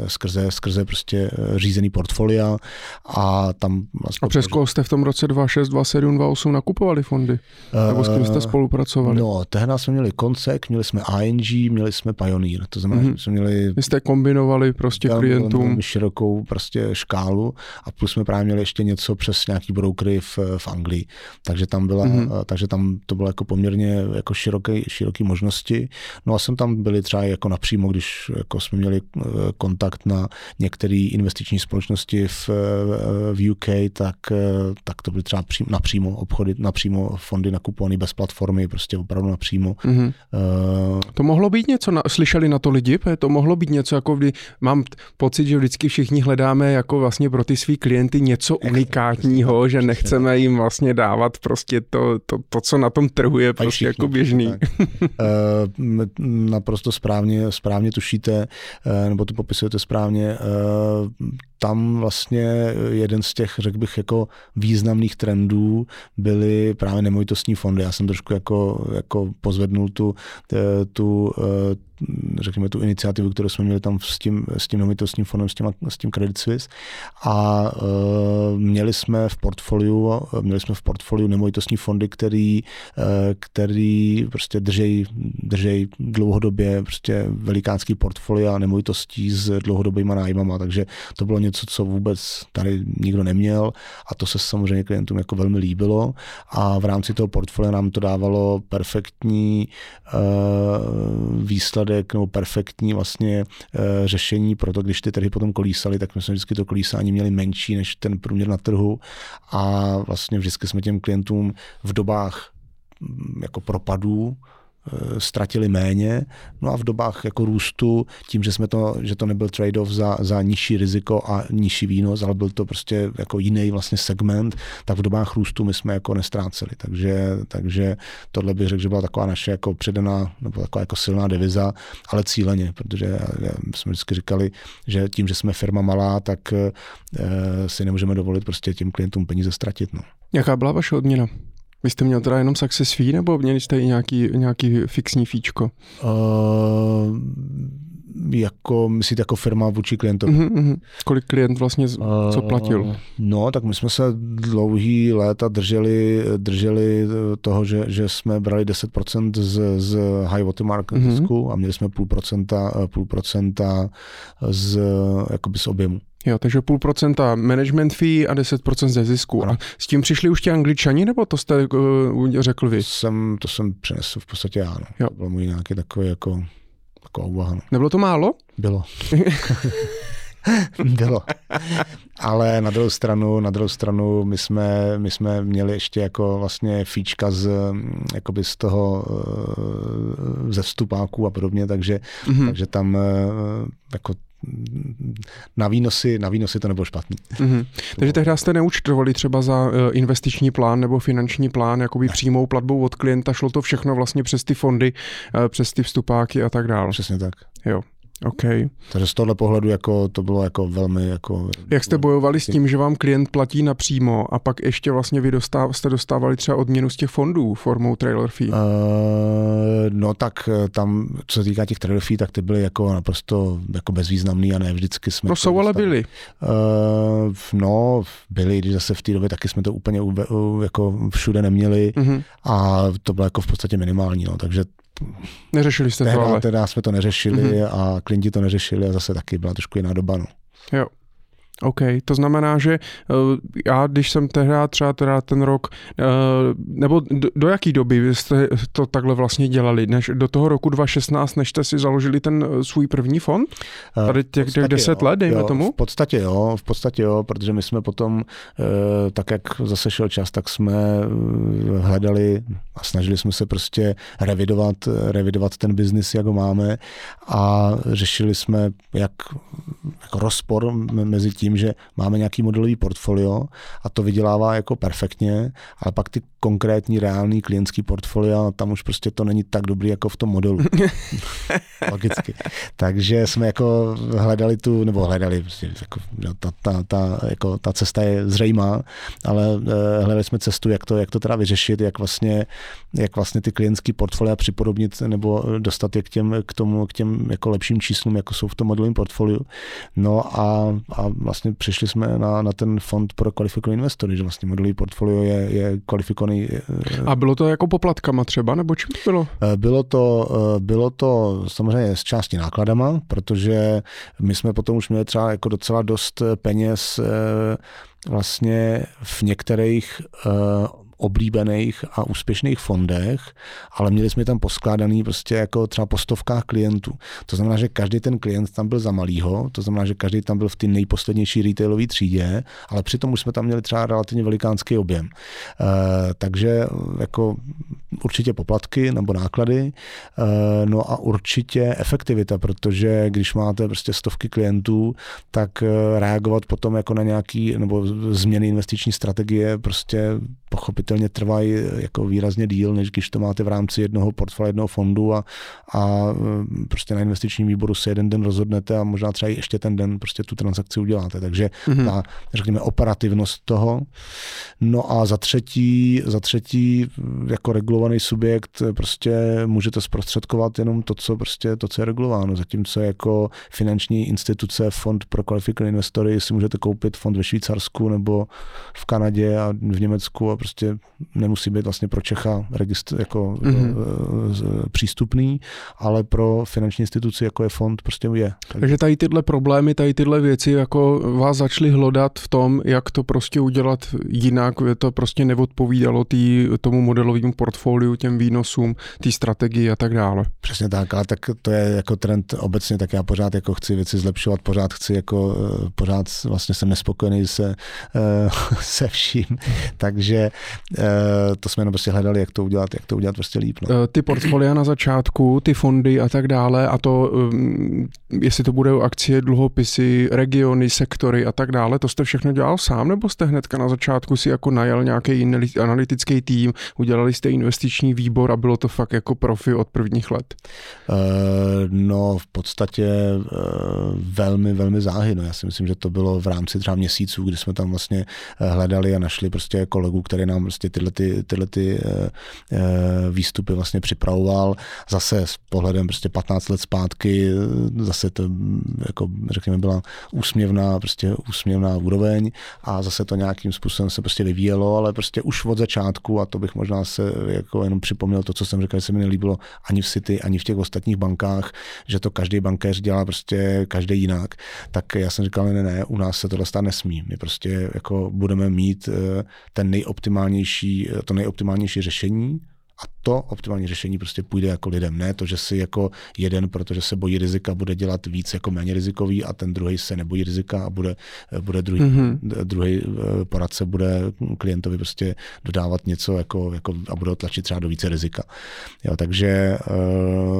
skrze, skrze prostě řízený portfolia a tam... Vlastně a přes koho jste v tom roce dvacet šest, dvacet sedm, dvacet osm nakupovali fondy? tehdy? Nebo s kým jste spolupracovali? No, tehdy jsme měli Koncek, měli jsme I N G, měli jsme Pioneer. To znamená, mm-hmm. že jsme měli... Vy jste kombinovali prostě klientům. Širokou prostě škálu a plus jsme právě měli ještě něco přes nějaký brokery v, v Anglii. Takže tam, byla, mm-hmm. takže tam to bylo jako poměrně jako široké, široké možnosti. No a jsem tam byli třeba jako napřímo, když jako jsme měli kontakt na některé investiční společnosti v, v U K, tak, tak to byly třeba napřímo obchody, napřímo fondy na kupony bez platformy, prostě opravdu napřímo. Mm-hmm. Uh, to mohlo být něco, na, slyšeli na to lidi, to mohlo být něco, jako kdy mám t- pocit, že vždycky všichni hledáme jako vlastně pro ty svý klienty něco unikátního, prostě, že nechceme prostě, jim vlastně dávat prostě to, to, to, co na tom trhu je prostě všichni, jako běžný. uh, naprosto správně, správně tušíte, uh, nebo to popisujete správně. Uh, tam vlastně jeden z těch, řekl bych, jako významných trendů byly právě nemovitostní fondy. Já jsem trošku jako, jako pozvednul tu, tu, řekněme, tu iniciativu, kterou jsme měli tam s tím, s tím nemovitostním fondem, s, těma, s tím Credit Suisse. A měli jsme v portfoliu, měli jsme v portfoliu nemovitostní fondy, který, který prostě držej, držej dlouhodobě prostě velikánský portfolia nemovitostí s dlouhodobýma nájmama. Takže to bylo něco, něco, co vůbec tady nikdo neměl a to se samozřejmě klientům jako velmi líbilo a v rámci toho portfolia nám to dávalo perfektní uh, výsledek nebo perfektní vlastně uh, řešení, proto když ty trhy potom kolísaly, tak my jsme vždycky to kolísání měli menší než ten průměr na trhu a vlastně vždycky jsme těm klientům v dobách jako propadů ztratili méně, no a v dobách jako růstu, tím, že jsme to, že to nebyl trade-off za, za nižší riziko a nižší výnos, ale byl to prostě jako jiný vlastně segment, tak v dobách růstu my jsme jako nestráceli. Takže, takže tohle bych řekl, že byla taková naše jako předaná, nebo taková jako silná deviza, ale cíleně, protože jsme vždycky říkali, že tím, že jsme firma malá, tak eh, si nemůžeme dovolit prostě těm klientům peníze ztratit. No. Jaká byla vaše odměna? Vy jste měl teda jenom success fee, nebo měli jste i nějaký, nějaký fixní fíčko? Uh, jako, myslíte, jako firma vůči klientovi? Uh-huh, uh-huh. Kolik klient vlastně uh, co platil? No, tak my jsme se dlouhý léta drželi, drželi toho, že, že jsme brali deset procent z, z high watermark uh-huh. zisku a měli jsme půl procenta, půl procenta z, jakoby z objemu. Jo, takže půl procenta management fee a deset procent ze zisku. A s tím přišli už ti Angličani, nebo to jste uh, řekl vy? To jsem, to jsem přinesl v podstatě já. No. Jo. To bylo můj nějaký takový jako, taková úvaha. No. Nebylo to málo? Bylo. Bylo. Ale na druhou stranu, na druhou stranu my jsme, my jsme měli ještě jako vlastně fíčka z, jakoby z toho ze vstupáků a podobně, takže, mm-hmm. takže tam jako na výnosy, na výnosy to nebylo špatný. Mm-hmm. Takže tehdy jste neúčtovali třeba za investiční plán nebo finanční plán, jakoby přímou platbou od klienta, šlo to všechno vlastně přes ty fondy, přes ty vstupáky a tak dále. Přesně tak. Jo. Okay. Takže z tohle pohledu jako to bylo jako velmi jako... Jak jste bojovali s tím, že vám klient platí napřímo a pak ještě vlastně vy dostáv, jste dostávali třeba odměnu z těch fondů formou trailer fee? Uh, no tak tam, co se týká těch trailer fee, tak ty byly jako naprosto jako bezvýznamný a ne vždycky jsme... No jsou, ale byly. Uh, no byly, když zase v té době taky jsme to úplně jako všude neměli uh-huh. a to bylo jako v podstatě minimální, no, takže... Neřešili jste Tehná, to, ale... Teda jsme to neřešili mm-hmm. a klienti to neřešili a zase taky byla trošku jiná doba. No. Jo. OK, to znamená, že já, když jsem tehdy třeba teda ten rok, nebo do, do jaký doby jste to takhle vlastně dělali? Než do toho roku dva tisíce šestnáct, než jste si založili ten svůj první fond? Tady těch deset let, dejme tomu? V podstatě jo, v podstatě jo, protože my jsme potom, tak jak zase šel čas, tak jsme hledali a snažili jsme se prostě revidovat, revidovat ten biznis, jak ho máme a řešili jsme jak, jako rozpor mezi tím, tím, že máme nějaký modelový portfolio a to vydělává jako perfektně, ale pak ty konkrétní reální klientský portfolia, tam už prostě to není tak dobrý jako v tom modelu. Logicky. Takže jsme jako hledali tu, nebo hledali, prostě, jako, ta, ta, ta, jako, ta cesta je zřejmá, ale eh, hledali jsme cestu, jak to, jak to teda vyřešit, jak vlastně, jak vlastně ty klientský portfolia připodobnit nebo dostat je k těm, k tomu, k těm jako lepším číslům, jako jsou v tom modelovém portfoliu. No a, a vlastně přišli jsme na, na ten fond pro kvalifikované investory, že vlastně modelový portfolio je, je kvalifikovaný. A bylo to jako poplatkama třeba, nebo čím bylo? Bylo to, bylo to samozřejmě z části nákladama, protože my jsme potom už měli třeba jako docela dost peněz vlastně v některých oblíbených a úspěšných fondech, ale měli jsme tam poskládaný prostě jako třeba po stovkách klientů. To znamená, že každý ten klient tam byl za malýho, to znamená, že každý tam byl v té nejposlednější retailové třídě, ale přitom už jsme tam měli třeba relativně velikánský objem. E, takže jako určitě poplatky nebo náklady, e, no a určitě efektivita, protože když máte prostě stovky klientů, tak reagovat potom jako na nějaký, nebo změny investiční strategie prostě pochopitelně trvají jako výrazně díl, než když to máte v rámci jednoho portfolia, jednoho fondu a, a prostě na investičním výboru se jeden den rozhodnete a možná třeba ještě ten den prostě tu transakci uděláte. Takže mm-hmm. ta, řekněme, operativnost toho. No a za třetí, za třetí jako regulovaný subjekt prostě můžete zprostředkovat jenom to, co prostě to, co je regulováno. Zatímco jako finanční instituce, fond pro kvalifikované investory si můžete koupit fond ve Švýcarsku nebo v Kanadě a v Německu a prostě nemusí být vlastně pro Čecha registr, jako mm-hmm. uh, přístupný, ale pro finanční instituci, jako je fond, prostě je. Takže tady tyhle problémy, tady tyhle věci jako vás začaly hlodat v tom, jak to prostě udělat jinak, to prostě neodpovídalo tý, tomu modelovému portfoliu, těm výnosům, té strategii a tak dále. Přesně tak, ale tak to je jako trend obecně, tak já pořád jako chci věci zlepšovat, pořád chci jako, pořád vlastně jsem nespokojený se, se vším, takže to jsme jenom prostě hledali, jak to udělat, jak to udělat prostě líp. No. Ty portfolia na začátku, ty fondy a tak dále a to, jestli to budou akcie, dluhopisy, regiony, sektory a tak dále, to jste všechno dělal sám, nebo jste hnedka na začátku si jako najal nějaký analytický tým, udělali jste investiční výbor a bylo to fakt jako profi od prvních let? No v podstatě velmi, velmi záhy. No, já si myslím, že to bylo v rámci třeba měsíců, kdy jsme tam vlastně hledali a našli prostě kolegu, který nám prostě tyhle, ty, tyhle ty, uh, výstupy vlastně připravoval. Zase s pohledem prostě patnáct let zpátky, zase to jako řekněme byla úsměvná, prostě úsměvná úroveň a zase to nějakým způsobem se prostě vyvíjelo, ale prostě už od začátku a to bych možná se jako jenom připomněl to, co jsem říkal, že se mi nelíbilo ani v City, ani v těch ostatních bankách, že to každý bankéř dělá prostě každý jinak. Tak já jsem říkal, ne, ne, u nás se tohle stát nesmí. My prostě jako budeme mít uh, ten nejoptimální to nejoptimálnější řešení a to optimální řešení prostě půjde jako lidem. Ne to, že si jako jeden, protože se bojí rizika, bude dělat víc jako méně rizikový a ten druhý se nebojí rizika a bude, bude druhý, mm-hmm. druhý poradce bude klientovi prostě dodávat něco jako, jako a bude ho tlačit třeba do více rizika. Jo, takže...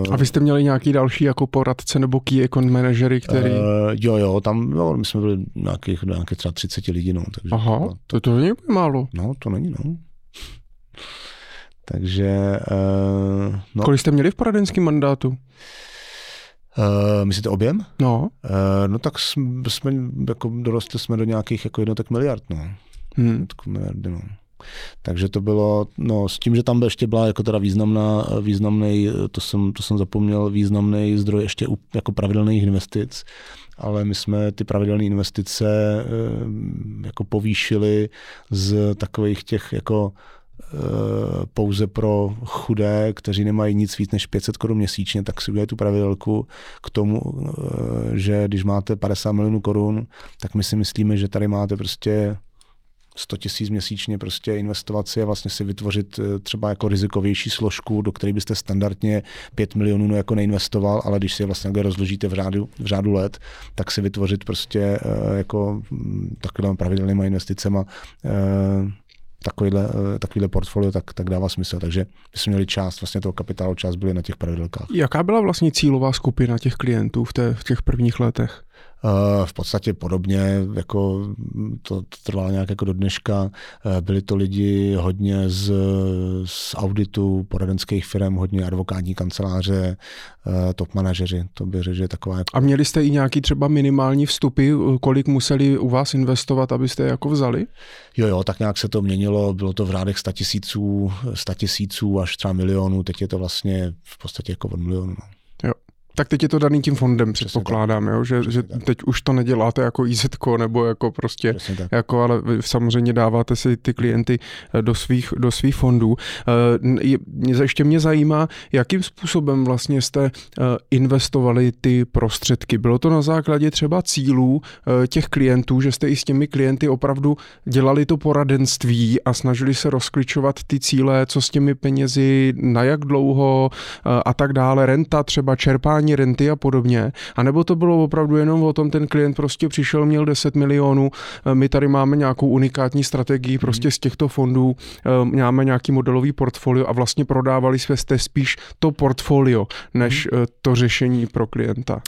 Uh, a vy jste měli nějaký další jako poradce nebo key account manažery, který... Uh, jo, jo, tam jo, my jsme byli nějakých, nějakých třeba třicet lidí, no. Takže aha, to, to, to není málo. No, to není, no. Takže... Uh, no. Kolik jste měli v poradenském mandátu? Uh, myslíte objem? No. Uh, no tak jsme, jsme jako dorostli jsme do nějakých jako jednotek miliard, no. Hmm. Miliardy, no. Takže to bylo, no s tím, že tam byl ještě byla jako teda významná, významnej, to jsem, to jsem zapomněl, významný zdroj ještě jako pravidelných investic, ale my jsme ty pravidelné investice uh, jako povýšili z takových těch jako pouze pro chudé, kteří nemají nic víc než pět set korun měsíčně, tak si udělají tu pravidelku k tomu, že když máte padesát milionů korun, tak my si myslíme, že tady máte prostě sto tisíc měsíčně prostě investovat si a vlastně si vytvořit třeba jako rizikovější složku, do které byste standardně pět milionů jako neinvestoval, ale když si je vlastně rozložíte v řádu, v řádu let, tak si vytvořit prostě jako takovými pravidelnými investicema Takovýhle, takovýhle portfolio, tak, tak dává smysl. Takže my jsme měli část vlastně toho kapitálu, část byly na těch pravidelkách. Jaká byla vlastně cílová skupina těch klientů v, té, v těch prvních letech? V podstatě podobně, jako to, to trvalo nějak jako do dneška. Byli to lidi hodně z, z auditu, poradenských firm, hodně advokátní kanceláře, top manažeři, to by řekl, že je taková. Jako... A měli jste i nějaký třeba minimální vstupy, kolik museli u vás investovat, abyste je jako vzali? Jo, jo, tak nějak se to měnilo, bylo to v řádech sta tisíců, sta tisíců až třeba milionů, teď je to vlastně v podstatě jako od milionu. No. Jo. Tak teď je to daný tím fondem, předpokládám, jo? Že, že teď už to neděláte jako í zet ko nebo jako prostě, jako, ale vy samozřejmě dáváte si ty klienty do svých, do svých fondů. Ještě mě zajímá, jakým způsobem vlastně jste investovali ty prostředky. Bylo to na základě třeba cílů těch klientů, že jste i s těmi klienty opravdu dělali to poradenství a snažili se rozklíčovat ty cíle, co s těmi penězi, na jak dlouho a tak dále, renta třeba, čerpání renty a podobně, anebo to bylo opravdu jenom o tom, ten klient prostě přišel, měl deset milionů, my tady máme nějakou unikátní strategii prostě z těchto fondů, máme nějaký modelový portfolio a vlastně prodávali jste spíš to portfolio, než to řešení pro klienta.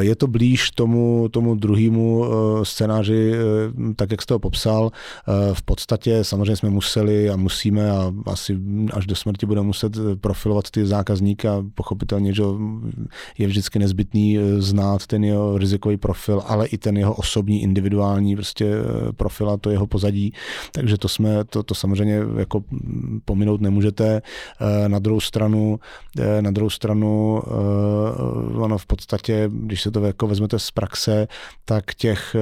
Je to blíž tomu, tomu druhému scénáři, tak jak jste ho popsal. V podstatě samozřejmě jsme museli a musíme a asi až do smrti budeme muset profilovat ty zákazníky a pochopitelně, že je vždycky nezbytný znát ten jeho rizikový profil, ale i ten jeho osobní, individuální prostě profil a to jeho pozadí. Takže to jsme, to, to samozřejmě jako pominout nemůžete. Na druhou stranu, na druhou stranu, ono v podstatě, když se to jako vezmete z praxe, tak těch,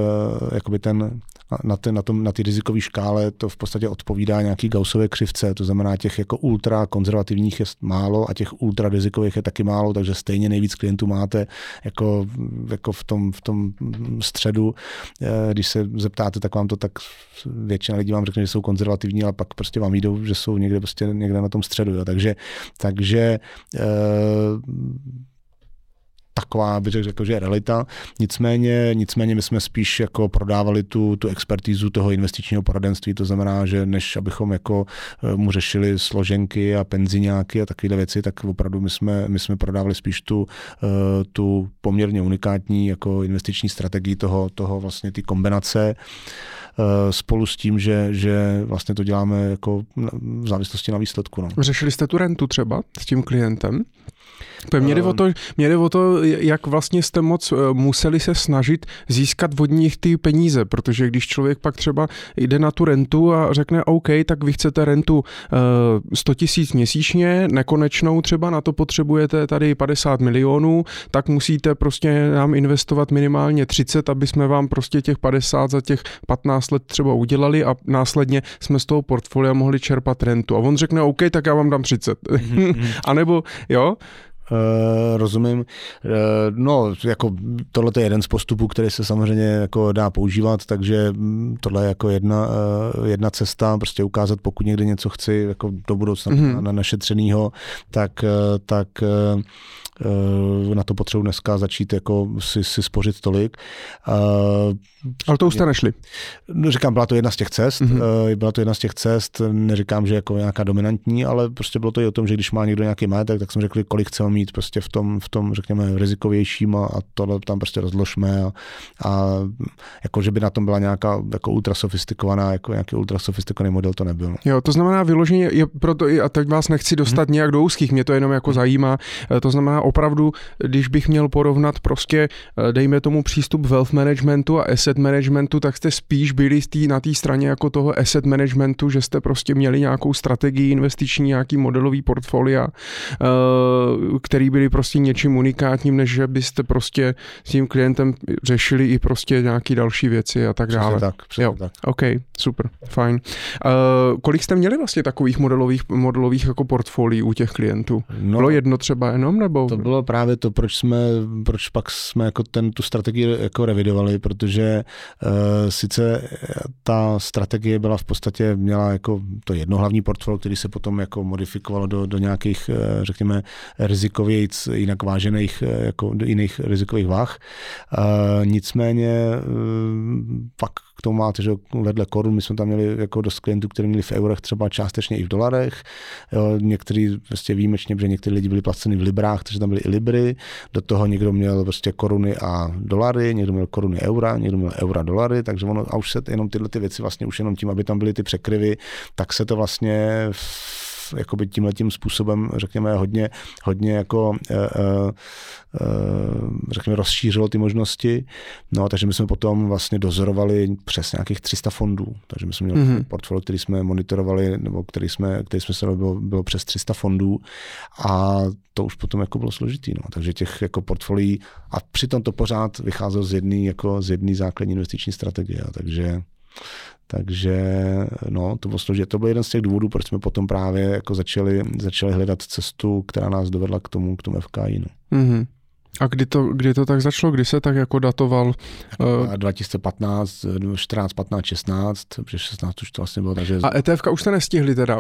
jakoby ten, na té na na rizikové škále to v podstatě odpovídá nějaký Gaussově křivce, to znamená těch jako ultra konzervativních je málo a těch ultra rizikových je taky málo, takže stejně nejvíc klientů máte jako, jako v, tom, v tom středu. Když se zeptáte, tak vám to tak většina lidí vám řekne, že jsou konzervativní, ale pak prostě vám jdou, že jsou někde, prostě někde na tom středu. Jo. Takže, takže e, taková, bych řekl, že je realita. Nicméně, nicméně my jsme spíš jako prodávali tu, tu expertízu toho investičního poradenství, to znamená, že než abychom jako mu řešili složenky a penziňáky a takovéhle věci, tak opravdu my jsme, my jsme prodávali spíš tu, tu poměrně unikátní jako investiční strategii toho, toho vlastně ty kombinace spolu s tím, že, že vlastně to děláme jako v závislosti na výsledku. No. Řešili jste tu rentu třeba s tím klientem? Mě jde o to, mě jde o to, jak vlastně jste moc museli se snažit získat od nich ty peníze, protože když člověk pak třeba jde na tu rentu a řekne OK, tak vy chcete rentu sto tisíc měsíčně, nekonečnou třeba, na to potřebujete tady padesát milionů, tak musíte prostě nám investovat minimálně třicet, aby jsme vám prostě těch padesát za těch patnáct let třeba udělali a následně jsme z toho portfolia mohli čerpat rentu. A on řekne OK, tak já vám dám třicet. A nebo jo, Uh, rozumím. Uh, no, jako tohle je jeden z postupů, který se samozřejmě jako dá používat, takže tohle je jako jedna, uh, jedna cesta, prostě ukázat, pokud někde něco chci jako do budoucna mm-hmm. na, na našetřenýho, tak, uh, tak uh, na to potřebuji dneska začít jako si, si spořit tolik. Ale to už jste nešli. Říkám, byla to jedna z těch cest. Mm-hmm. Byla to jedna z těch cest, neříkám, že jako nějaká dominantní, ale prostě bylo to i o tom, že když má někdo nějaký majetek, tak jsme řekli, kolik chceme mít prostě v tom, v tom řekněme, rizikovějším a, a tohle tam prostě rozložme. A, a jako, že by na tom byla nějaká jako ultrasofistikovaná, jako nějaký ultrasofistikovaný model, to nebyl. Jo, to znamená vyloženě, je proto, a teď vás nechci dostat mm-hmm. nějak do úzkých, mě to jenom jako mm-hmm. zajímá, to znamená opravdu, když bych měl porovnat prostě, dejme tomu přístup wealth managementu a asset managementu, tak jste spíš byli tý, na té straně jako toho asset managementu, že jste prostě měli nějakou strategii investiční, nějaký modelový portfolia, který byly prostě něčím unikátním, než že byste prostě s tím klientem řešili i prostě nějaké další věci a tak přesně dále. Tak, jo, tak. OK, super, fajn. Uh, kolik jste měli vlastně takových modelových, modelových jako portfolií u těch klientů? No, bylo jedno třeba jenom, nebo? To bylo právě to, proč jsme, proč pak jsme jako ten, tu strategii jako revidovali, protože uh, sice ta strategie byla v podstatě, měla jako to jedno hlavní portfolio, který se potom jako modifikovalo do, do nějakých, uh, řekněme, rizikově jinak vážených, jako do jiných rizikových váh. Uh, nicméně uh, pak k tomu máte, že vedle korun, my jsme tam měli jako dost klientů, kteří měli v eurech, třeba částečně i v dolarech. Jo, některý prostě výjimečně, protože některý lidi byli placeni v librách, takže tam byly i libry. Do toho někdo měl prostě koruny a dolary, někdo měl koruny eura, někdo měl eura dolary, takže ono a už se jenom tyhle ty věci vlastně už jenom tím, aby tam byly ty překryvy, tak se to vlastně jakoby tímhletím způsobem, řekněme, hodně, hodně jako, e, e, řekněme, rozšířilo ty možnosti. No, takže my jsme potom vlastně dozorovali přes nějakých tři sta fondů. Takže my jsme měli mm-hmm. portfolio, který jsme monitorovali, nebo který jsme, který jsme se bylo, bylo přes tři sta fondů. A to už potom jako bylo složitý. No. Takže těch jako portfolií, a přitom to pořád vycházelo z jedné jako z jedné základní investiční strategie. Takže Takže no, to, bylo, to byl jeden z těch důvodů, proč jsme potom právě jako začali, začali hledat cestu, která nás dovedla k tomu, k tomu F K I. No. Mm-hmm. A kdy to, kdy to tak začalo? Kdy se tak jako datoval? Uh... dva tisíce patnáct, čtrnáct, patnáct, šestnáct, protože šestnáct už to vlastně bylo. Takže... A ETFka už jste nestihli teda?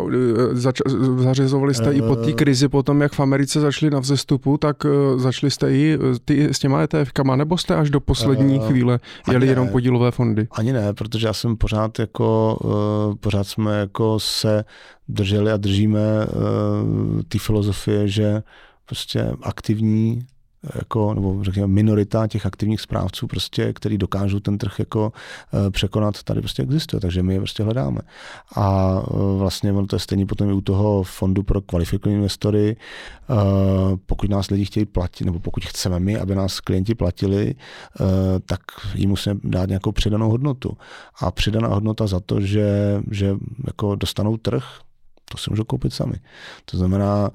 Zač- zařizovali jste uh... i po té krizi, potom jak v Americe začali na vzestupu, tak začali jste i ty, s těma ETFkama, nebo jste až do poslední uh... chvíle jeli jenom podílové fondy? Ani ne, protože já jsem pořád jako, uh, pořád jsme jako se drželi a držíme uh, ty filozofie, že prostě aktivní jako, nebo řekněme, minorita těch aktivních správců, prostě, který dokážou ten trh jako překonat, tady prostě existuje, takže my je prostě hledáme. A vlastně to je stejně potom i u toho fondu pro kvalifikované investory. Pokud nás lidi chtějí platit, nebo pokud chceme my, aby nás klienti platili, tak jim musíme dát nějakou přidanou hodnotu. A přidaná hodnota za to, že, že jako dostanou trh, to si můžou koupit sami. To znamená,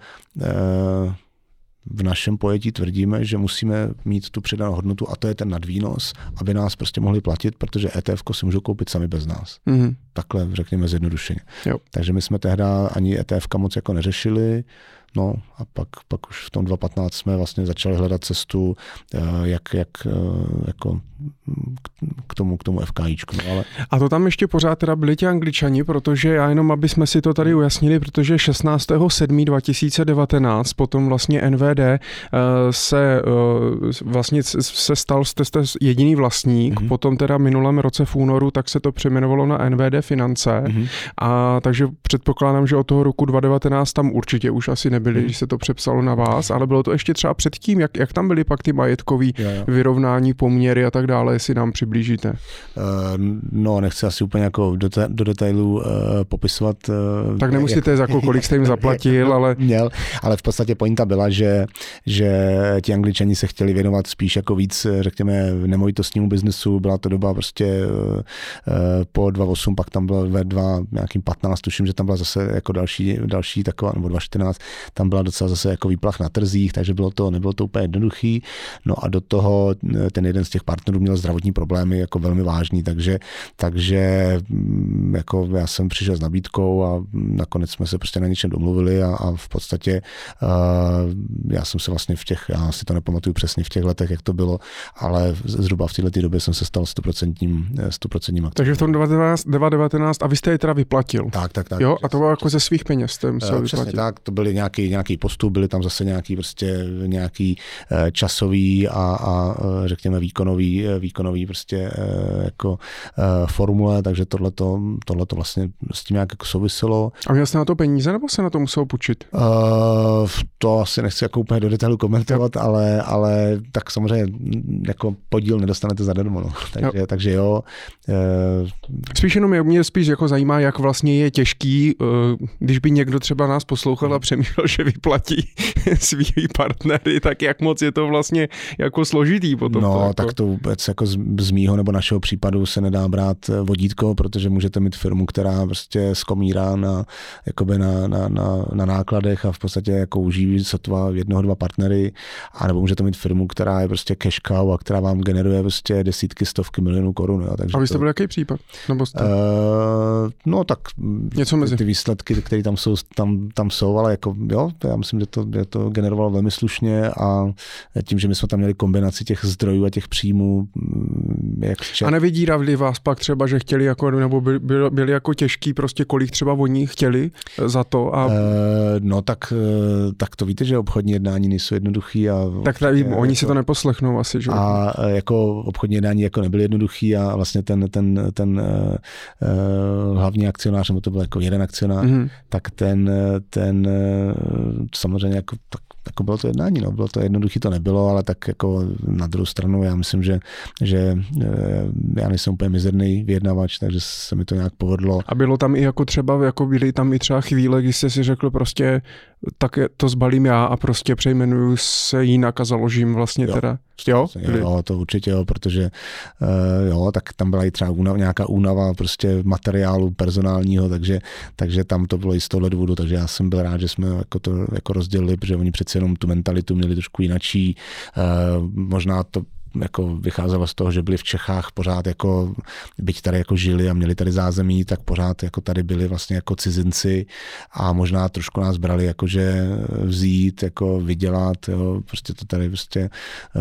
v našem pojetí tvrdíme, že musíme mít tu přidanou hodnotu, a to je ten nadvýnos, aby nás prostě mohli platit, protože ETFko si můžou koupit sami bez nás. Mm-hmm. Takhle řekněme zjednodušeně. Jo. Takže my jsme tehda ani ETFka moc jako neřešili. No a pak, pak už v tom dvacet patnáct jsme vlastně začali hledat cestu, jak, jak jako k tomu, k tomu FKIčku. No, ale... A to tam ještě pořád teda byli ti Angličani, protože já jenom, aby jsme si to tady ujasnili, protože šestnáctého sedmého dva tisíce devatenáct potom vlastně N V D se vlastně se stal jste, jste jediný vlastník, mm-hmm. potom teda minulém roce v únoru, tak se to přejmenovalo na N V D Finance, mm-hmm. a takže předpokládám, že od toho roku dva tisíce devatenáct tam určitě už asi nebyli, když se to přepsalo na vás, ale bylo to ještě třeba předtím, jak, jak tam byly pak ty majetkový jo, jo. vyrovnání, poměry a tak dále, jestli nám přiblížíte. Uh, no, nechci asi úplně jako do, te, do detailů uh, popisovat. Uh, tak nemusíte jak, jako, kolik jste jim zaplatil, no, ale... Měl, ale v podstatě pointa byla, že, že ti Angličani se chtěli věnovat spíš jako víc, řekněme, nemovitostnímu biznesu. Byla to doba prostě uh, po dva tisíce osm, pak tam bylo ve dva tisíce patnáct, tuším, že tam byla zase jako další, další taková, nebo dva tisíce čtrnáct, tam byla docela zase jako výplach na trzích, takže bylo to, nebylo to úplně jednoduchý. No a do toho ten jeden z těch partnerů měl zdravotní problémy jako velmi vážný, takže, takže jako já jsem přišel s nabídkou a nakonec jsme se prostě na něčem domluvili a, a v podstatě uh, já jsem se vlastně v těch, já si to nepamatuju přesně v těch letech, jak to bylo, ale zhruba v této době jsem se stal sto procent aktivním. Takže v tom dva tisíce devatenáct a vy jste je teda vyplatil. Tak, tak, tak. Jo, a to bylo jako ze svých peněz jste musel vyplatit. Přesně tak, to byly nějaký, nějaký postup, byly tam zase nějaký, prostě, nějaký časový a, a řekněme výkonový, výkonový prostě jako formule, takže tohleto, tohleto vlastně s tím nějak jako souviselo. A měl jste na to peníze, nebo se na to musel půjčit? Uh, to asi nechci jako úplně do detailu komentovat, no. ale, ale tak samozřejmě jako podíl nedostanete zadarmo. No. Takže, no. takže jo. Uh, spíš jenom mě spíš jako zajímá, jak vlastně je těžký, uh, když by někdo třeba nás poslouchal a přemýšlel, že vyplatí svý partnery, tak jak moc je to vlastně jako složitý potom. No, to jako... tak to vůbec jako z, z mýho nebo našeho případu se nedá brát vodítko, protože můžete mít firmu, která prostě skomírá na, jakoby na, na, na, na nákladech a v podstatě jako uživí sotva jednoho, dva partnery, anebo můžete mít firmu, která je prostě cash cow a která vám generuje prostě desítky, stovky milionů korun. Jo, takže a vy jste to... byl jaký případ? Nebo jste... uh, no tak něco mezi. Ty výsledky, které tam jsou, tam, tam jsou, ale jako, jo, já myslím, že to, že to generovalo velmi slušně a tím, že my jsme tam měli kombinaci těch zdrojů a těch příjmů. Jak ček... A nevydírali vás pak třeba, že chtěli, jako, nebo byli, byli jako těžký, prostě kolik třeba oni chtěli za to? A... No tak, tak to víte, že obchodní jednání nejsou jednoduchý. A tak tady, jako, oni si to neposlechnou asi, že? A jako obchodní jednání jako nebyly jednoduchý a vlastně ten, ten, ten uh, hlavní akcionář, nebo to byl jako jeden akcionář, mm-hmm. tak ten ten samozřejmě jako tak jako bylo to jednání, no, bylo to jednoduché, to nebylo, ale tak jako na druhou stranu já myslím, že, že já nejsem úplně mizerný vyjednavač, takže se mi to nějak povedlo. A bylo tam i jako třeba, jako byly tam i třeba chvíle, když jste si řekl prostě, tak to zbalím já a prostě přejmenuju se jinak a založím vlastně jo. teda. Jo? Jo, to určitě jo, protože jo, tak tam byla i třeba únav, nějaká únava prostě materiálu personálního, takže, takže tam to bylo i z tohohle důvodu, takže já jsem byl rád, že jsme jako to jako rozdělili, protože oni přeci jenom tu mentalitu měli trošku jinačí, možná to jako vycházelo z toho, že byli v Čechách pořád jako, byť tady jako žili a měli tady zázemí, tak pořád jako tady byli vlastně jako cizinci a možná trošku nás brali jakože vzít, jako vydělat, jo, prostě to tady prostě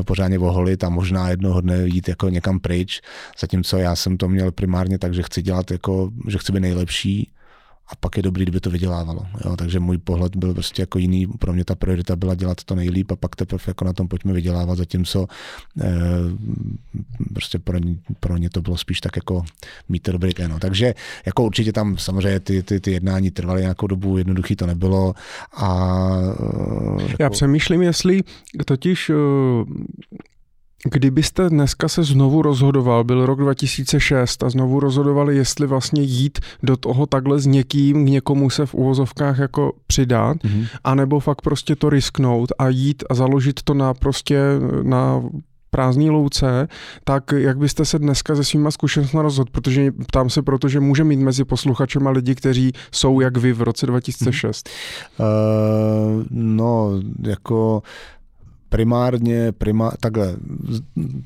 pořádně oholit a možná jednoho dne jít jako někam pryč, zatímco já jsem to měl primárně tak, že chci dělat jako, že chci být nejlepší, a pak je dobrý, kdyby to vydělávalo. Jo, takže můj pohled byl prostě jako jiný. Pro mě ta priorita byla dělat to nejlíp a pak teprve jako na tom pojďme vydělávat, zatímco eh, prostě pro ně, pro ně to bylo spíš tak jako mít to dobrý ten. Takže jako určitě tam samozřejmě ty, ty, ty jednání trvaly nějakou dobu, jednoduchý to nebylo. A, eh, Já jako... přemýšlím, jestli totiž... Eh... Kdybyste dneska se znovu rozhodoval, byl rok dva tisíce šest a znovu rozhodovali, jestli vlastně jít do toho takhle s někým, k někomu se v uvozovkách jako přidat, mm-hmm. anebo fakt prostě to risknout a jít a založit to na prostě na prázdný louce, tak jak byste se dneska se svýma zkušenostmi rozhodl? Protože ptám se proto, že může mít mezi posluchačema lidi, kteří jsou jak vy v roce dva tisíce šest. Hmm. Uh, no, jako... Primárně, primár, takhle,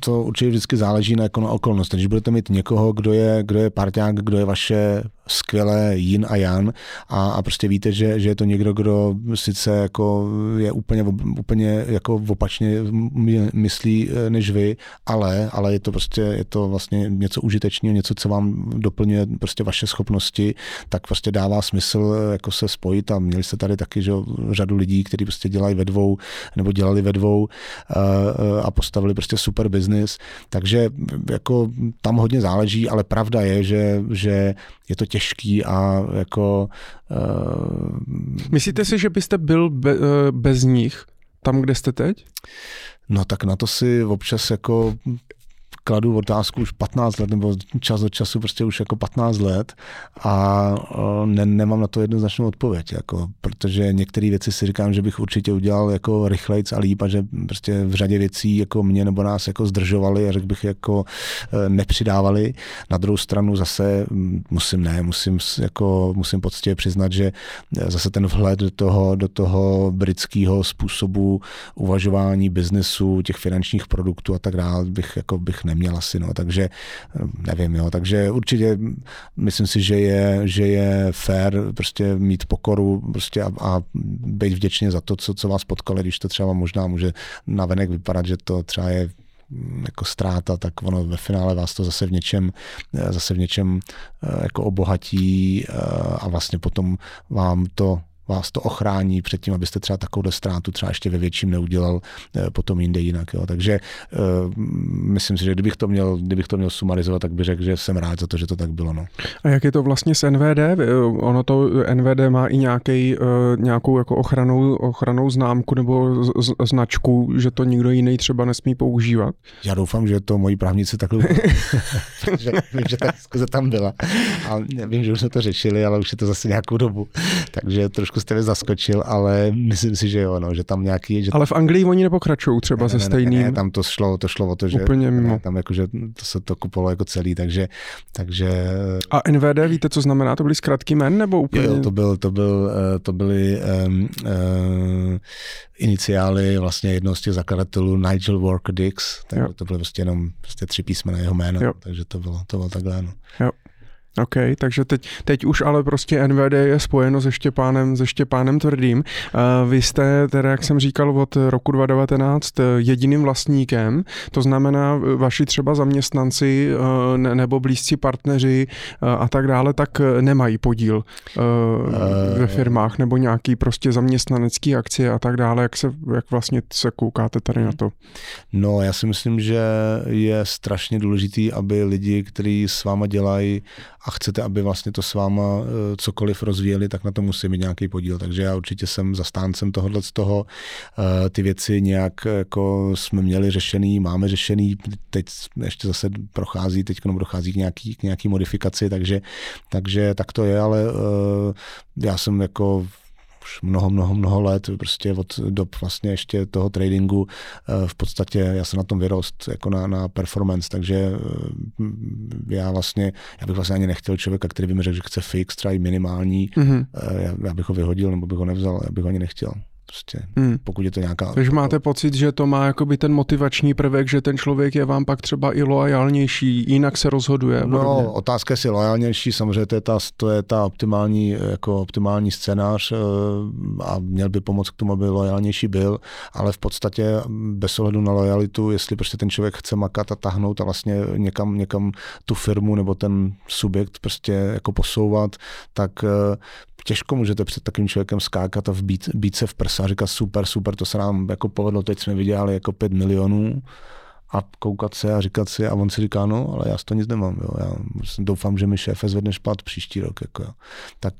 to určitě vždycky záleží na, jako na okolnosti. Když budete mít někoho, kdo je, kdo je parťák, kdo je vaše skvělé yin a yang a, a prostě víte, že, že je to někdo, kdo sice jako je úplně, úplně jako opačně myslí než vy, ale, ale je to prostě je to vlastně něco užitečného, něco, co vám doplňuje prostě vaše schopnosti, tak prostě dává smysl jako se spojit a měli jste tady taky že, řadu lidí, kteří prostě dělají ve dvou nebo dělali ve dvou a postavili prostě super biznis. Takže jako tam hodně záleží, ale pravda je, že, že je to těžký a jako... Uh... Myslíte si, že byste byl be, bez nich tam, kde jste teď? No tak na to si občas jako... kladu otázku už patnáct let, nebo čas od času prostě už jako patnáct let a ne, nemám na to jednoznačnou odpověď, jako, protože některé věci si říkám, že bych určitě udělal jako rychlejc a líp a že prostě v řadě věcí jako mě nebo nás jako zdržovali a řekl bych jako nepřidávali. Na druhou stranu zase musím ne, musím jako musím poctivě přiznat, že zase ten vhled do toho, do toho britského způsobu uvažování biznesu, těch finančních produktů a tak dále bych jako bych ne neměl asi, no, takže nevím, jo, takže určitě myslím si, že je, že je fér prostě mít pokoru prostě a, a být vděčný za to, co, co vás potkalo, když to třeba možná může navenek vypadat, že to třeba je jako ztráta, tak ono ve finále vás to zase v něčem, zase v něčem jako obohatí a vlastně potom vám to vás to ochrání před tím, abyste třeba takovou ztrátu třeba ještě ve větším neudělal potom jinde jinak. Jo. Takže uh, myslím si, že kdybych to měl, kdybych to měl sumarizovat, tak bych řekl, že jsem rád za to, že to tak bylo. No. A jak je to vlastně s N V D? Ono to N V D má i nějaký, nějakou jako ochranou, ochranou známku nebo z, značku, že to nikdo jiný třeba nesmí používat? Já doufám, že to moji právníci takhle... že, vím, že ta diskuze tam byla. A vím, že už jsme to řešili, ale už je to zase nějakou dobu. Takže trošku jste mě zaskočil, ale myslím si, že jo, no, že tam nějaký... Že ale v Anglii oni nepokračují třeba ne, se ne, stejným... Ne, ne, tam to šlo, to šlo o to, že ne, tam jakože to se to kupovalo jako celý, takže... takže... A N V D, víte, co znamená? To byly zkratky jmen, nebo úplně... Jo, to, byl, to, byl, to byly um, uh, iniciály vlastně jednoho z těch zakladatelů Nigel Walker Dix, takže jo. To bylo prostě jenom prostě tři písmena jeho jména, jo. Takže to bylo, to bylo takhle, no. Jo. OK, takže teď, teď už ale prostě N V D je spojeno se Štěpánem, se Štěpánem Tvrdým. Vy jste, teda jak jsem říkal, od roku dva tisíce devatenáct jediným vlastníkem, to znamená vaši třeba zaměstnanci nebo blízcí partneři a tak dále, tak nemají podíl ve firmách nebo nějaký prostě zaměstnanecký akcie a tak dále. Jak, se, jak vlastně se koukáte tady na to? No, já si myslím, že je strašně důležitý, aby lidi, kteří s váma dělají a chcete, aby vlastně to s váma cokoliv rozvíjeli, tak na to musí mít nějaký podíl. Takže já určitě jsem zastáncem tohohle z toho. Ty věci nějak jako jsme měli řešený, máme řešený, teď ještě zase prochází, teď prochází k nějaký, k nějaký modifikaci, takže, takže tak to je, ale já jsem jako už mnoho, mnoho, mnoho let, prostě od dob vlastně ještě toho tradingu, v podstatě já jsem na tom vyrost, jako na, na performance, takže já vlastně, já bych vlastně ani nechtěl člověka, který by mi řekl, že chce fix, třeba i minimální, mm-hmm. já, já bych ho vyhodil, nebo bych ho nevzal, já bych ho ani nechtěl. Prostě, hmm. pokud je to nějaká... Takže máte pocit, že to má jakoby ten motivační prvek, že ten člověk je vám pak třeba i loajálnější, jinak se rozhoduje. No, podobně. Otázka je si loajálnější, samozřejmě to je ta, to je ta optimální, jako optimální scénář a měl by pomoct k tomu, aby loajálnější byl, ale v podstatě bez ohledu na lojalitu, jestli prostě ten člověk chce makat a tahnout a vlastně někam, někam tu firmu nebo ten subjekt prostě jako posouvat, tak těžko můžete před takovým člověkem skákat a vbít, být se v prsa a říkat super, super, to se nám jako povedlo, teď jsme vydělali jako pět milionů a koukat se a říkat si, a on si říká, no, ale já z toho nic nemám, jo. Já doufám, že mi šéfe zvedne špát příští rok, jako jo. Tak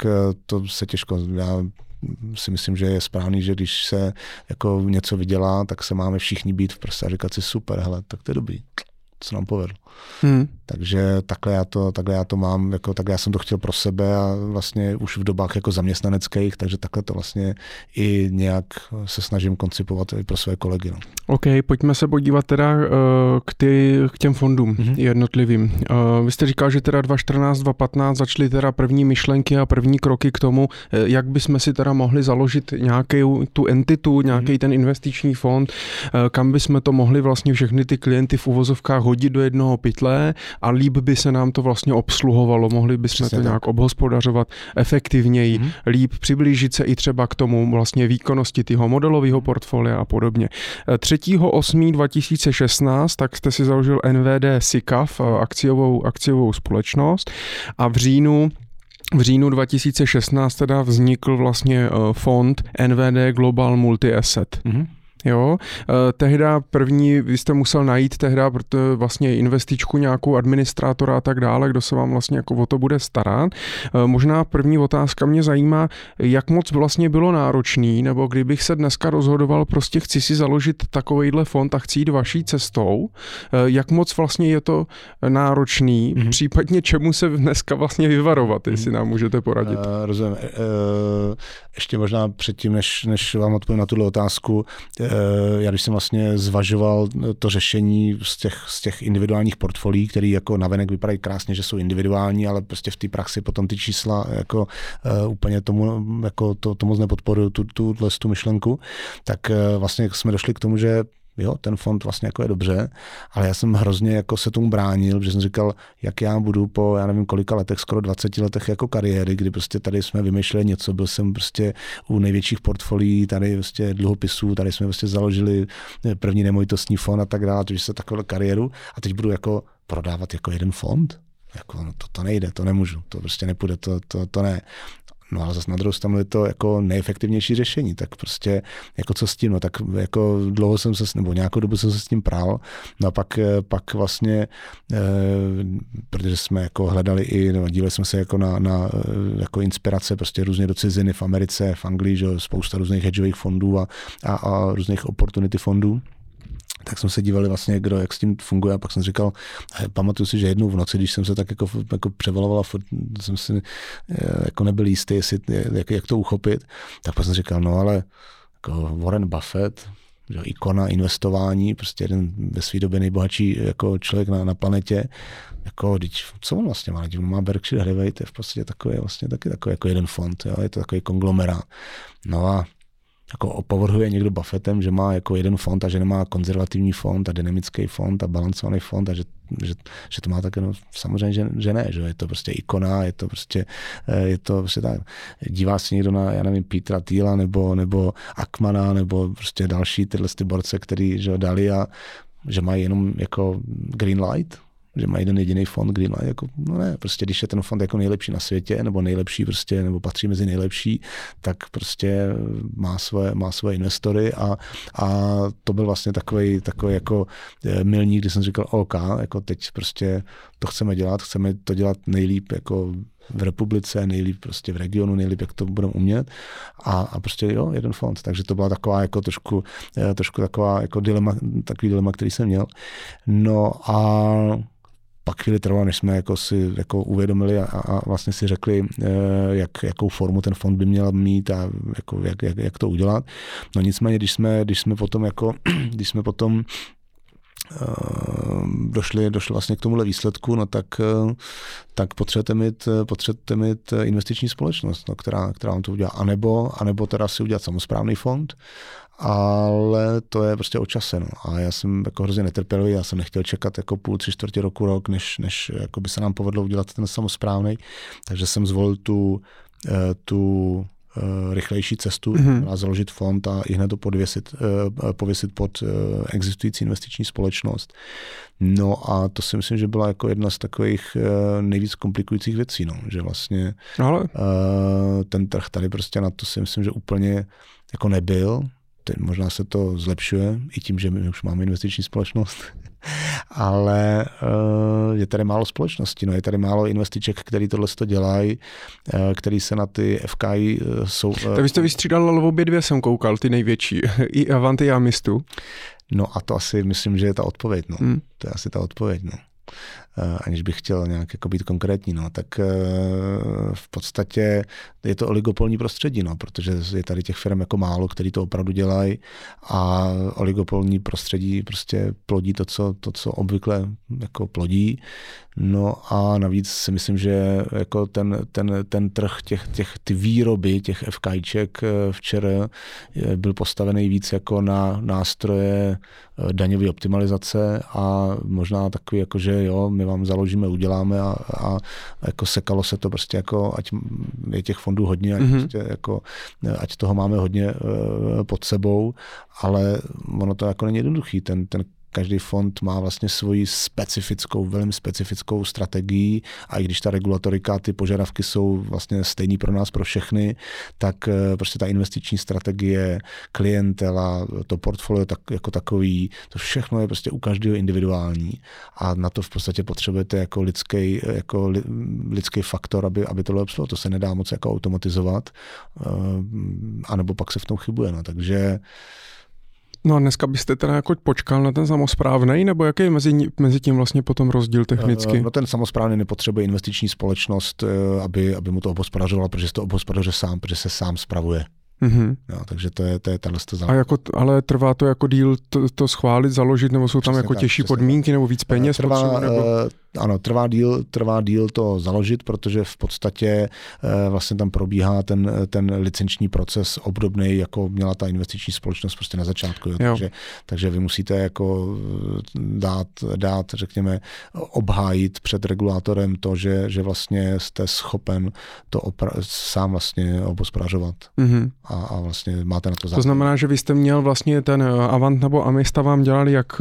to se těžko, já si myslím, že je správný, že když se jako něco vydělá, tak se máme všichni být v prsa a říkat si super, hele, tak to je dobrý. Co nám povedlo. Hmm. Takže takhle já to, takhle já to mám, jako takhle já jsem to chtěl pro sebe a vlastně už v dobách jako zaměstnaneckých, takže takhle to vlastně i nějak se snažím koncipovat i pro své kolegy. No. OK, pojďme se podívat teda uh, k, ty, k těm fondům hmm. jednotlivým. Uh, vy jste říkal, že teda dvacet čtrnáct dvacet patnáct začaly teda první myšlenky a první kroky k tomu, jak bychom si teda mohli založit nějakou tu entitu, nějaký hmm. ten investiční fond, uh, kam bychom to mohli vlastně všechny ty klienty v uvozovkách hodit do jednoho pytle a líp by se nám to vlastně obsluhovalo, mohli bychom to nějak obhospodařovat efektivněji, mm-hmm. líp přiblížit se i třeba k tomu vlastně výkonnosti tyho modelového portfolia a podobně. třetího osmého dva tisíce šestnáct tak jste si založil N V D S I C A F, akciovou, akciovou společnost a v říjnu V říjnu dva tisíce šestnáct teda vznikl vlastně fond N V D Global Multi Asset. Mm-hmm. Jo, tehda první, vy jste musel najít tehda vlastně investičku, nějakou administrátora a tak dále, kdo se vám vlastně jako o to bude starat. Možná první otázka mě zajímá, jak moc vlastně bylo náročný, nebo kdybych se dneska rozhodoval, prostě chci si založit takovejhle fond a chci jít vaší cestou, jak moc vlastně je to náročný, mm-hmm. případně čemu se dneska vlastně vyvarovat, jestli mm-hmm. nám můžete poradit. Uh, rozumím. Uh, ještě možná předtím, než, než vám odpovím na tuhle otázku, já když jsem vlastně zvažoval to řešení z těch, z těch individuálních portfolií, které jako navenek vypadají krásně, že jsou individuální, ale prostě v té praxi potom ty čísla jako uh, úplně tomu, jako to, to moc nepodporuju, tu, tu, tu myšlenku, tak uh, vlastně jsme došli k tomu, že jo, ten fond vlastně jako je dobře, ale já jsem hrozně jako se tomu bránil, protože jsem říkal, jak já budu po, já nevím kolika letech, skoro dvaceti letech jako kariéry, kdy prostě tady jsme vymýšleli něco, byl jsem prostě u největších portfolií, tady prostě dluhopisů, tady jsme prostě založili první nemovitostní fond a tak dále, takže se takovou kariéru a teď budu jako prodávat jako jeden fond? Jako, no to, to nejde, to nemůžu, to prostě nepůjde, to, to, to ne. No ale zase na druhou stranu je to jako nejefektivnější řešení, tak prostě jako co s tím, no tak jako dlouho jsem se, nebo nějakou dobu jsem se s tím prál, no a pak, pak vlastně, eh, protože jsme jako hledali i, no, dívali jsme se jako na, na jako inspirace prostě různě do ciziny v Americe, v Anglii, že spousta různých hedžových fondů a, a, a různých opportunity fondů. Tak jsme se dívali vlastně, kdo, jak s tím funguje a pak jsem říkal, he, pamatuju si, že jednou v noci, když jsem se tak jako, jako převaloval, jsem si jako nebyl jistý, jestli, jak, jak to uchopit, tak pak jsem říkal, no ale jako Warren Buffett, ikona investování, prostě jeden ve své době nejbohatší jako člověk na, na planetě, jako, teď, co on vlastně má? On má Berkshire Hathaway, to je v podstatě takový, vlastně taky takový jako jeden fond, jo? Je to takový konglomerát. No a jako opovrhuje někdo Buffettem, že má jako jeden fond a že nemá konzervativní fond a dynamický fond a balancovaný fond a že, že, že to má také, no samozřejmě, že, že ne, že je to prostě ikona, je to prostě, je to prostě tak, dívá se někdo na, já nevím, Petra Thiela nebo, nebo Ackmana nebo prostě další tyhle ty borce, který, že dali a že mají jenom jako green light. že mají jeden jediný fond, kdy má jako, no ne, prostě když je ten fond jako nejlepší na světě, nebo nejlepší prostě, nebo patří mezi nejlepší, tak prostě má své, má své investory a, a to byl vlastně takový, takový jako milník, kdy jsem říkal, OK, jako teď prostě to chceme dělat, chceme to dělat nejlíp jako v republice, nejlíp prostě v regionu, nejlíp, jak to budeme umět. A, a prostě jo, jeden fond. Takže to byla taková jako trošku, trošku taková jako dilema, takový dilema, který jsem měl. No a pak chvíli trvalo, než jsme jako si jako uvědomili a, a vlastně si řekli, jak, jakou formu ten fond by měl mít a jako jak, jak, jak to udělat. No nicméně, když jsme, když jsme potom jako, když jsme potom došli, došli vlastně k tomuhle výsledku, no tak, tak potřebujete mít, potřebujete mít investiční společnost, no, která, která vám to udělá. A nebo, a nebo teda si udělat samosprávný fond, ale to je prostě o čase. No. A já jsem jako hrozně netrpělivý, já jsem nechtěl čekat jako půl, tři čtvrtě roku, rok, než, než jako by se nám povedlo udělat ten samosprávný. Takže jsem zvolil tu, tu rychlejší cestu, mm-hmm. a založit fond a i hned to podvěsit, pověsit pod existující investiční společnost. No a to si myslím, že byla jako jedna z takových nejvíc komplikujících věcí, no, že vlastně uh, ten trh tady prostě na to si myslím, že úplně jako nebyl. Teď možná se to zlepšuje i tím, že my už máme investiční společnost, ale uh, je tady málo společností, no, je tady málo investiček, který tohle to dělají, uh, který se na ty F K I uh, jsou... Uh, tak byste vystřídal obě dvě, jsem koukal, ty největší, i Avanti a Mistu. No a to asi myslím, že je ta odpověď, no. Hmm. To je asi ta odpověď, no. Uh, aniž bych chtěl nějak jako být konkrétní, no, tak uh, v podstatě je to oligopolní prostředí, no, protože je tady těch firm jako málo, který to opravdu dělají a oligopolní prostředí prostě plodí to, co, to, co obvykle jako plodí. No a navíc si myslím, že jako ten, ten, ten trh, těch, těch, ty výroby těch FKIček včera byl postavený víc jako na nástroje daňové optimalizace a možná takový jako, že jo, my vám založíme, uděláme a, a jako sekalo se to prostě jako, ať je těch fondů hodně, ať, mm-hmm. prostě jako, ať toho máme hodně pod sebou, ale ono to jako není jednoduchý, ten, ten každý fond má vlastně svoji specifickou, velmi specifickou strategii a i když ta regulatorika, ty požadavky jsou vlastně stejný pro nás, pro všechny, tak prostě ta investiční strategie, klientela, to portfolio tak, jako takový, to všechno je prostě u každého individuální a na to v podstatě potřebujete jako lidský, jako li, lidský faktor, aby, aby tohle obsluhlo. To se nedá moc jako automatizovat, anebo pak se v tom chybuje. No, takže no a dneska byste teda jako počkal na ten samosprávnej, nebo jaký je mezi, mezi tím vlastně potom rozdíl technicky? No ten samosprávnej nepotřebuje investiční společnost, aby, aby mu to obhospodařovala, protože se to obhospodařuje sám, protože se sám spravuje. Mm-hmm. No, takže to je, to je tato záležitost. A jako, ale trvá to jako díl to, to schválit, založit, nebo jsou přesně tam jako tak, těžší podmínky, tak. Nebo víc peněz? Trvá, potřeba, nebo... Ano, trvá díl, trvá díl to založit, protože v podstatě vlastně tam probíhá ten, ten licenční proces obdobný, jako měla ta investiční společnost prostě na začátku. Jo? Jo. Takže, takže vy musíte jako dát, dát, řekněme, obhájit před regulátorem to, že, že vlastně jste schopen to opra- sám vlastně obospodařovat. Mm-hmm. A, a vlastně máte na to základ. To znamená, že vy jste měl vlastně ten Avant nebo Amista vám dělali, jak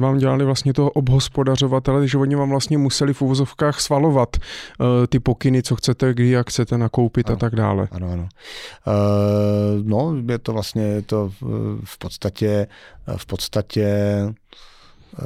vám dělali vlastně toho obhospodařovatele, že oni vám vlastně museli v uvozovkách svalovat uh, ty pokyny, co chcete, kdy, jak chcete nakoupit, ano, a tak dále. Ano, ano. Uh, no, je to vlastně je to v podstatě v podstatě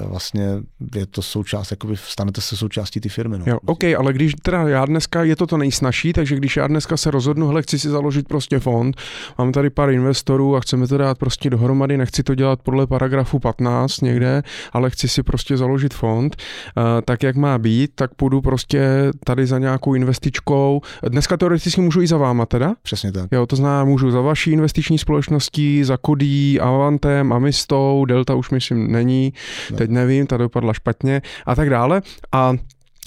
vlastně je to součást, jakoby stanete se součástí ty firmy. No. Jo, OK, ale když teda já dneska, je to to nejsnažší, takže když já dneska se rozhodnu, hele, chci si založit prostě fond, mám tady pár investorů a chceme to dát prostě dohromady, nechci to dělat podle paragrafu patnáct někde, ale chci si prostě založit fond, uh, tak jak má být, tak půjdu prostě tady za nějakou investičkou. Dneska teoreticky můžu i za váma teda? Přesně tak. Jo, to znamená, můžu za vaší investiční společností, za Kodí, Avantem, Amistou, Delta už myslím není. No. Teď nevím, ta dopadla špatně a tak dále. A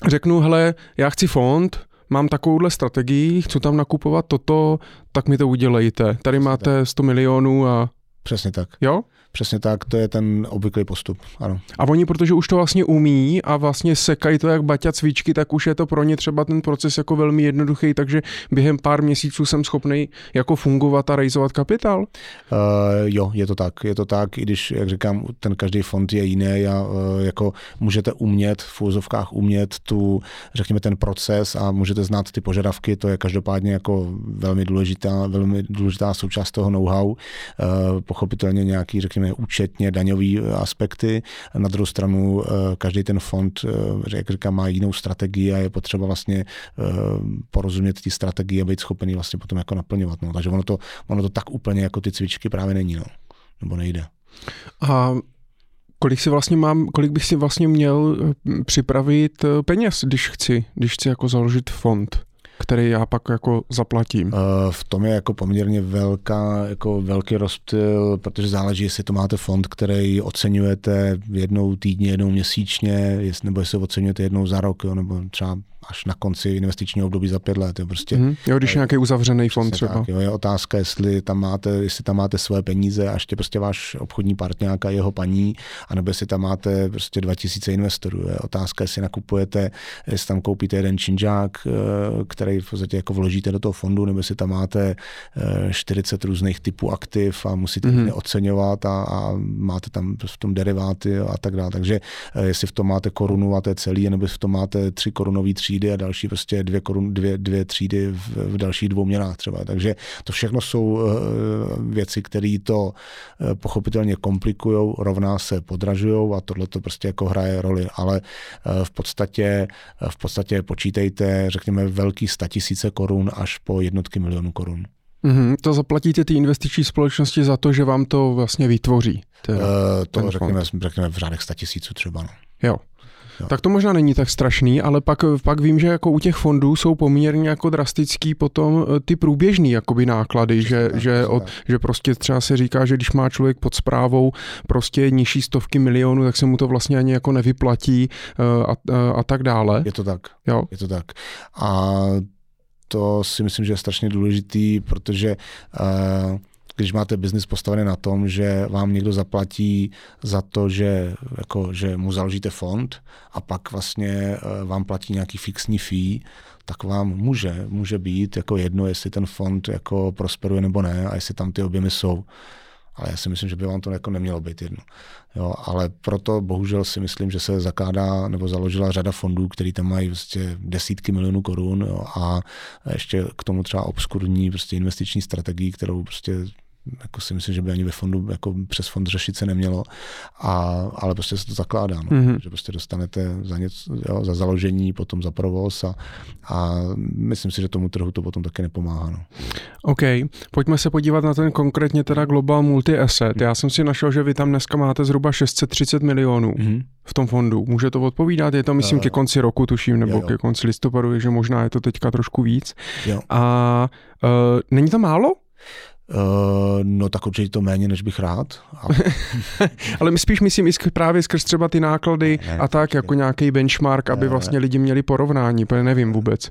řeknu, hele, já chci fond, mám takovouhle strategii, chci tam nakupovat toto, tak mi to udělejte. Tady máte sto milionů a Přesně tak. Jo? Přesně tak, to je ten obvyklý postup, ano. A oni, protože už to vlastně umí a vlastně sekají to jak Baťa cvičky, tak už je to pro ně třeba ten proces jako velmi jednoduchý, takže během pár měsíců jsem schopný jako fungovat a rejzovat kapitál? Uh, jo, je to tak. Je to tak, i když, jak říkám, ten každý fond je jiný a uh, jako můžete umět, v úzovkách umět tu, řekněme, ten proces a můžete znát ty požadavky, to je každopádně jako velmi důležitá, velmi důležitá součást toho know-how. Uh, pochopitelně nějaký, řekněme, účetně daňový aspekty. Na druhou stranu každý ten fond, jak říkám, má jinou strategii a je potřeba vlastně porozumět té strategii a být schopený vlastně potom jako naplňovat. No. Takže ono to, ono to tak úplně jako ty cvičky právě není, no. Nebo nejde. A kolik si vlastně mám, kolik bych si vlastně měl připravit peněz, když chci, když chci jako založit fond, který já pak jako zaplatím? V tom je jako poměrně velká, jako velký rozptyl, protože záleží, jestli to máte fond, který oceňujete jednou týdně, jednou měsíčně, nebo jestli oceňujete jednou za rok, jo, nebo třeba až na konci investičního období za pět let. Jo, prostě, mm-hmm. jo když je nějaký uzavřený fond třeba. Tak, jo, je otázka, jestli tam máte, jestli tam máte své peníze a ještě prostě váš obchodní partňák a jeho paní, anebo jestli tam máte prostě dva tisíce investorů. Jo. Otázka, jestli nakupujete, jestli tam koupíte jeden činžák, který v podstatě jako vložíte do toho fondu, nebo jestli tam máte čtyřicet různých typů aktiv a musíte mm-hmm. je oceňovat a, a máte tam v tom deriváty a tak dále. Takže jestli v tom máte korunu a to je celý, nebo jestli v tom máte tři korunový tří a další prostě dvě, korun, dvě, dvě třídy v, v dalších dvou měnách třeba. Takže to všechno jsou uh, věci, které to uh, pochopitelně komplikují, rovná se podražují a tohle to prostě jako hraje roli. Ale uh, v podstatě uh, v podstatě počítejte, řekněme, velký statisíce korun až po jednotky milionů korun. Mm-hmm. To zaplatíte ty investiční společnosti za to, že vám to vlastně vytvoří. Ten, uh, to řekněme, řekněme v řádech statisíců třeba. No. Jo. Jo. Tak to možná není tak strašný, ale pak, pak vím, že jako u těch fondů jsou poměrně jako drastický potom ty průběžný jakoby náklady, přesně že, tak, že, od, že prostě třeba se říká, že když má člověk pod správou prostě nižší stovky milionů, tak se mu to vlastně ani jako nevyplatí a, a, a tak dále. Je to tak. Jo. Je to tak. A to si myslím, že je strašně důležitý, protože uh, když máte biznis postavený na tom, že vám někdo zaplatí za to, že, jako, že mu založíte fond a pak vlastně vám platí nějaký fixní fee, tak vám může, může být jako jedno, jestli ten fond jako prosperuje nebo ne a jestli tam ty objemy jsou. Ale já si myslím, že by vám to jako nemělo být jedno. Jo, ale proto bohužel si myslím, že se zakládá nebo založila řada fondů, který tam mají prostě desítky milionů korun, jo, a ještě k tomu třeba obskurní prostě investiční strategii, kterou prostě jako si myslím, že by ani ve fondu jako přes fond řešit se nemělo, a, ale prostě se to zakládá, no. Mm-hmm. Že prostě dostanete za něco, jo, za založení, potom za provoz a, a myslím si, že tomu trhu to potom taky nepomáhá. No. OK, pojďme se podívat na ten konkrétně teda Global Multi-Asset. Mm-hmm. Já jsem si našel, že vy tam dneska máte zhruba šest set třicet milionů mm-hmm. v tom fondu. Může to odpovídat? Je to, myslím, ke konci roku, tuším, nebo jo, jo. ke konci listopadu, je, že možná je to teďka trošku víc. Jo. A uh, není to málo? Uh, no tak určitě to méně, než bych rád. Ale, ale my spíš myslím právě skrz třeba ty náklady ne, a tak, ne, jako nějaký benchmark, ne, aby vlastně lidi měli porovnání, protože nevím vůbec.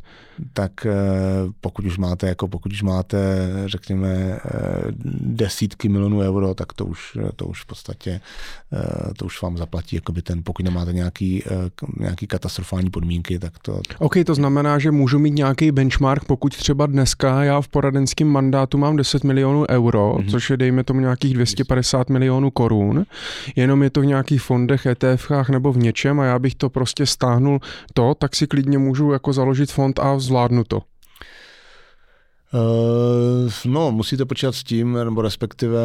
Tak uh, pokud už máte, jako pokud už máte, řekněme, uh, desítky milionů euro, tak to už, to už v podstatě, uh, to už vám zaplatí, jakoby ten, pokud nemáte nějaký, uh, nějaký katastrofální podmínky, tak to... OK, to znamená, že můžu mít nějaký benchmark, pokud třeba dneska já v poradenském mandátu mám deset milionů euro, mm-hmm. což je dejme tomu nějakých dvě stě padesát milionů korun, jenom je to v nějakých fondech, é té efkách nebo v něčem a já bych to prostě stáhnul to, tak si klidně můžu jako založit fond a zvládnu to. No, musíte počítat s tím, nebo respektive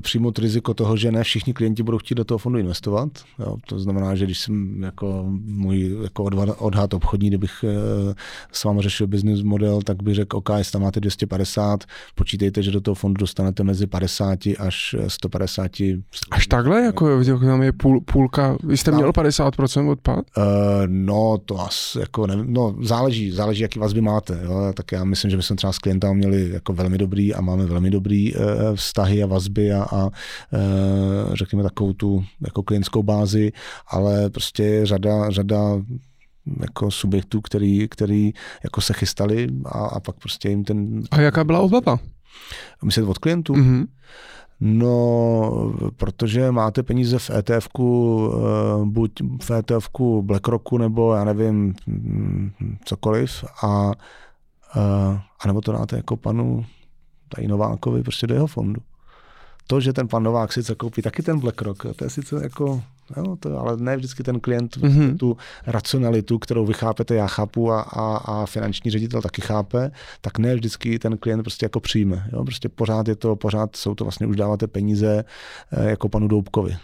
přijmout riziko toho, že ne všichni klienti budou chtít do toho fondu investovat. Jo, to znamená, že když jsem jako můj jako odhad obchodní, kdybych s vámi řešil business model, tak bych řekl, OK, jestli tam máte dvě stě padesát, počítejte, že do toho fondu dostanete mezi padesát až sto padesát. Až takhle? Jako tam je půl, půlka, vy jste měl padesát procent odpad? No, to asi jako nevím, no, záleží, záleží, jaký vazby máte. Jo, tak já myslím, že my jsme třeba s klientama měli jako velmi dobrý a máme velmi dobrý e, vztahy a vazby a, a e, řekněme takovou tu jako klientskou bázi, ale prostě řada, řada jako subjektů, který, který jako se chystali a, a pak prostě jim ten... A jaká byla obava? Myslím od klientů? Mm-hmm. No, protože máte peníze v ETFku, buď v ETFku BlackRocku, nebo já nevím, cokoliv, a, a nebo to dáte jako panu tady Novákovi prostě do jeho fondu. To, že ten pan Novák si zakoupí taky ten BlackRock, to je sice jako, jo, to, ale ne vždycky ten klient mm-hmm. tu racionalitu, kterou vy chápete, já chápu a, a, a finanční ředitel taky chápe, tak ne vždycky ten klient prostě jako přijme. Jo? Prostě pořád je to, pořád jsou to vlastně, už dáváte peníze jako panu Doubkovi.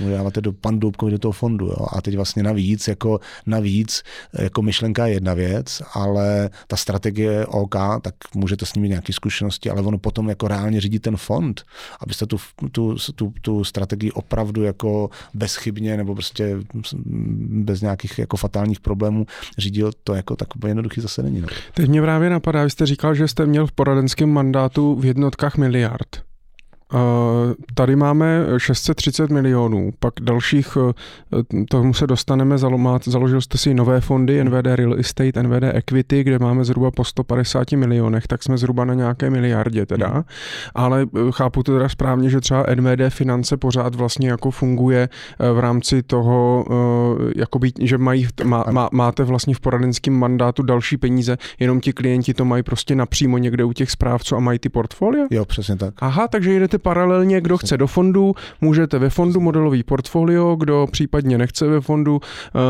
Jo? Dáváte do, pan Doubkovi do toho fondu. Jo? A teď vlastně navíc, jako, navíc, jako myšlenka je jedna věc, ale ta strategie OK, tak můžete s nimi nějaké zkušenosti, ale ono potom jako reálně řídí ten fond, abyste tu, tu, tu, tu strategii opravdu jako bezchybně nebo prostě bez nějakých jako fatálních problémů řídil, to jako tak jednoduchý zase není. No. Teď mě právě napadá, vy jste říkal, že jste měl v poradenském mandátu v jednotkách miliard. Tady máme šest set třicet milionů, pak dalších, tomu se dostaneme, založil jste si nové fondy, N V D Real Estate, N V D Equity, kde máme zhruba po sto padesáti milionech, tak jsme zhruba na nějaké miliardě teda, ale chápu to teda správně, že třeba N V D Finance pořád vlastně jako funguje v rámci toho, jakoby, že mají, má, má, máte vlastně v poradenském mandátu další peníze, jenom ti klienti to mají prostě napřímo někde u těch správců a mají ty portfolia? Jo, přesně tak. Aha, takže jdete paralelně, kdo chce do fondu, můžete ve fondu modelový portfolio, kdo případně nechce ve fondu,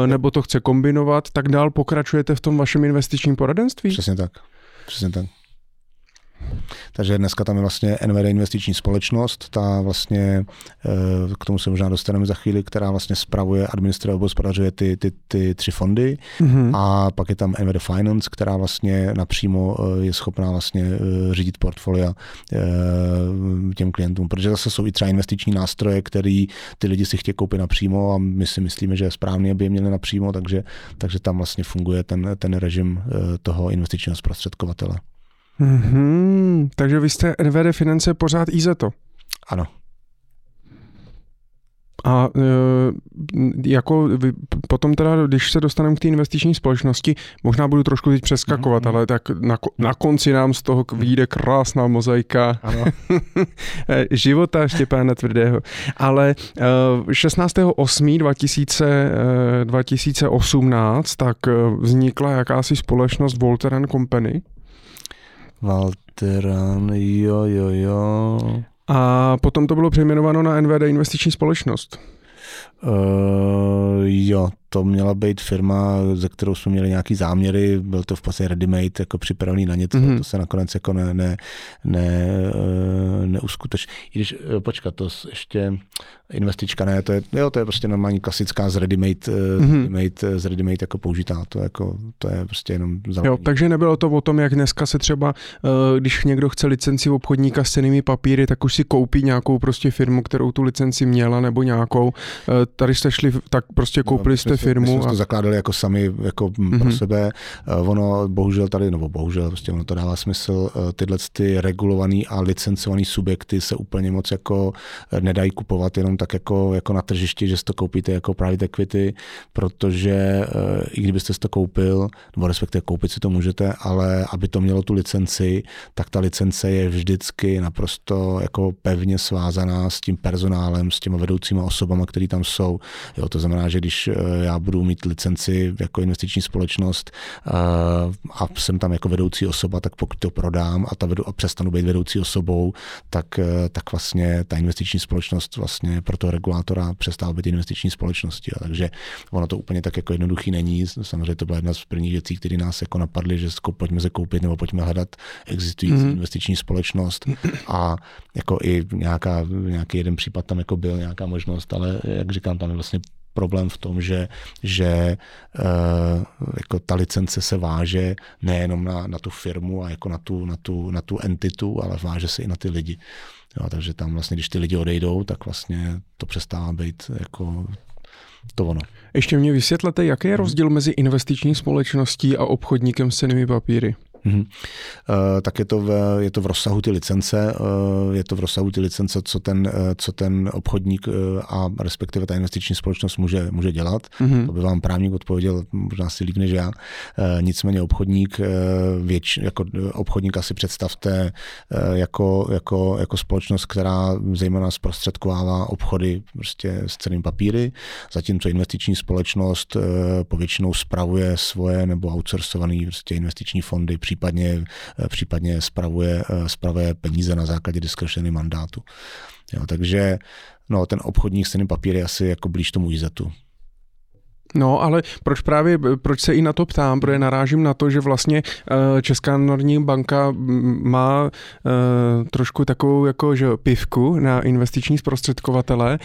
nebo to chce kombinovat, tak dál pokračujete v tom vašem investičním poradenství? Přesně tak. Přesně tak. Takže dneska tam je vlastně N V D investiční společnost, ta vlastně, k tomu se možná dostaneme za chvíli, která vlastně spravuje, administruje nebo spravuje ty, ty, ty tři fondy, mm-hmm. a pak je tam N V D Finance, která vlastně napřímo je schopná vlastně řídit portfolia těm klientům, protože zase jsou i třeba investiční nástroje, který ty lidi si chtějí koupit napřímo a my si myslíme, že je správný, aby je měli napřímo, takže, takže tam vlastně funguje ten, ten režim toho investičního zprostředkovatele. Mm-hmm. Takže vy jste N V D Finance pořád I Z O? Ano. A e, jako vy, potom teda, když se dostaneme k té investiční společnosti, možná budu trošku teď přeskakovat, mm-hmm. ale tak na, na konci nám z toho vyjde krásná mozaika života Štěpána Tvrdého. Ale šestnáctého osmého dva tisíce osmnáct tak vznikla jakási společnost Walter and Company. Walteran, jo, jo, jo. A potom to bylo přejmenováno na N V D investiční společnost. Uh, jo, to měla být firma, ze kterou jsme měli nějaký záměry, byl to v podstatě ready-made, jako připravený na něco, mm-hmm. to se nakonec jako ne, ne, ne, neuskuteč. I když, počkat, to ještě investička, ne, to je, jo, to je prostě normální klasická z ready-made, mm-hmm. ready-made, z ready-made jako použitá, to, jako, to je prostě jenom záležitý. Jo, takže nebylo to o tom, jak dneska se třeba, když někdo chce licenci obchodníka s cennými papíry, tak už si koupí nějakou prostě firmu, kterou tu licenci měla, nebo nějakou. Tady jste šli, tak prostě koupili jste firmu. My jsme a... to zakládali jako sami jako mm-hmm. pro sebe. Ono bohužel tady, nebo bohužel, prostě ono to dává smysl. Tyhle ty regulovaný a licencovaný subjekty se úplně moc jako nedají kupovat jenom tak jako, jako na tržišti, že si to koupíte jako private equity, protože i kdybyste si to koupil, nebo respektive koupit si to můžete, ale aby to mělo tu licenci, tak ta licence je vždycky naprosto jako pevně svázaná s tím personálem, s těma vedoucíma osobama, který tam jsou. Jo, to znamená, že když já budu mít licenci jako investiční společnost a jsem tam jako vedoucí osoba, tak pokud to prodám a, ta vedu, a přestanu být vedoucí osobou, tak, tak vlastně ta investiční společnost vlastně pro toho regulátora přestává být investiční společností. Takže ono to úplně tak jako jednoduchý není. Samozřejmě to byla jedna z prvních věcí, které nás jako napadly, že pojďme se koupit nebo pojďme hledat existující mm. investiční společnost a jako i nějaká, nějaký jeden případ tam jako byl, nějaká možnost, ale jak říkám, tam je vlastně problém v tom, že, že uh, jako ta licence se váže nejenom na, na tu firmu a jako na tu, na, tu, na tu entitu, ale váže se i na ty lidi. Jo, takže tam vlastně, když ty lidi odejdou, tak vlastně to přestává být jako to ono. Ještě mě vysvětlete, jaký je rozdíl mezi investiční společností a obchodníkem s cennými papíry? Mm-hmm. Uh, tak je to, v, je to v rozsahu ty licence, uh, je to v rozsahu ty licence, co ten, uh, co ten obchodník uh, a respektive ta investiční společnost může, může dělat. Mm-hmm. To by vám právník odpověděl, možná si líp než já. Uh, nicméně obchodník, uh, věč, jako obchodníka si představte uh, jako, jako, jako společnost, která zejména zprostředkovává obchody prostě s cennými papíry, zatímco investiční společnost uh, povětšinou spravuje svoje nebo outsourcované prostě investiční fondy, případně, případně spravuje, spravuje peníze na základě diskrešného mandátu. Jo, takže no, ten obchodník s cennými papíry je asi jako blíž tomu I Z U. No, ale proč právě, proč se i na to ptám, protože narážím na to, že vlastně Česká národní banka má trošku takovou jako, že pivku na investiční zprostředkovatele.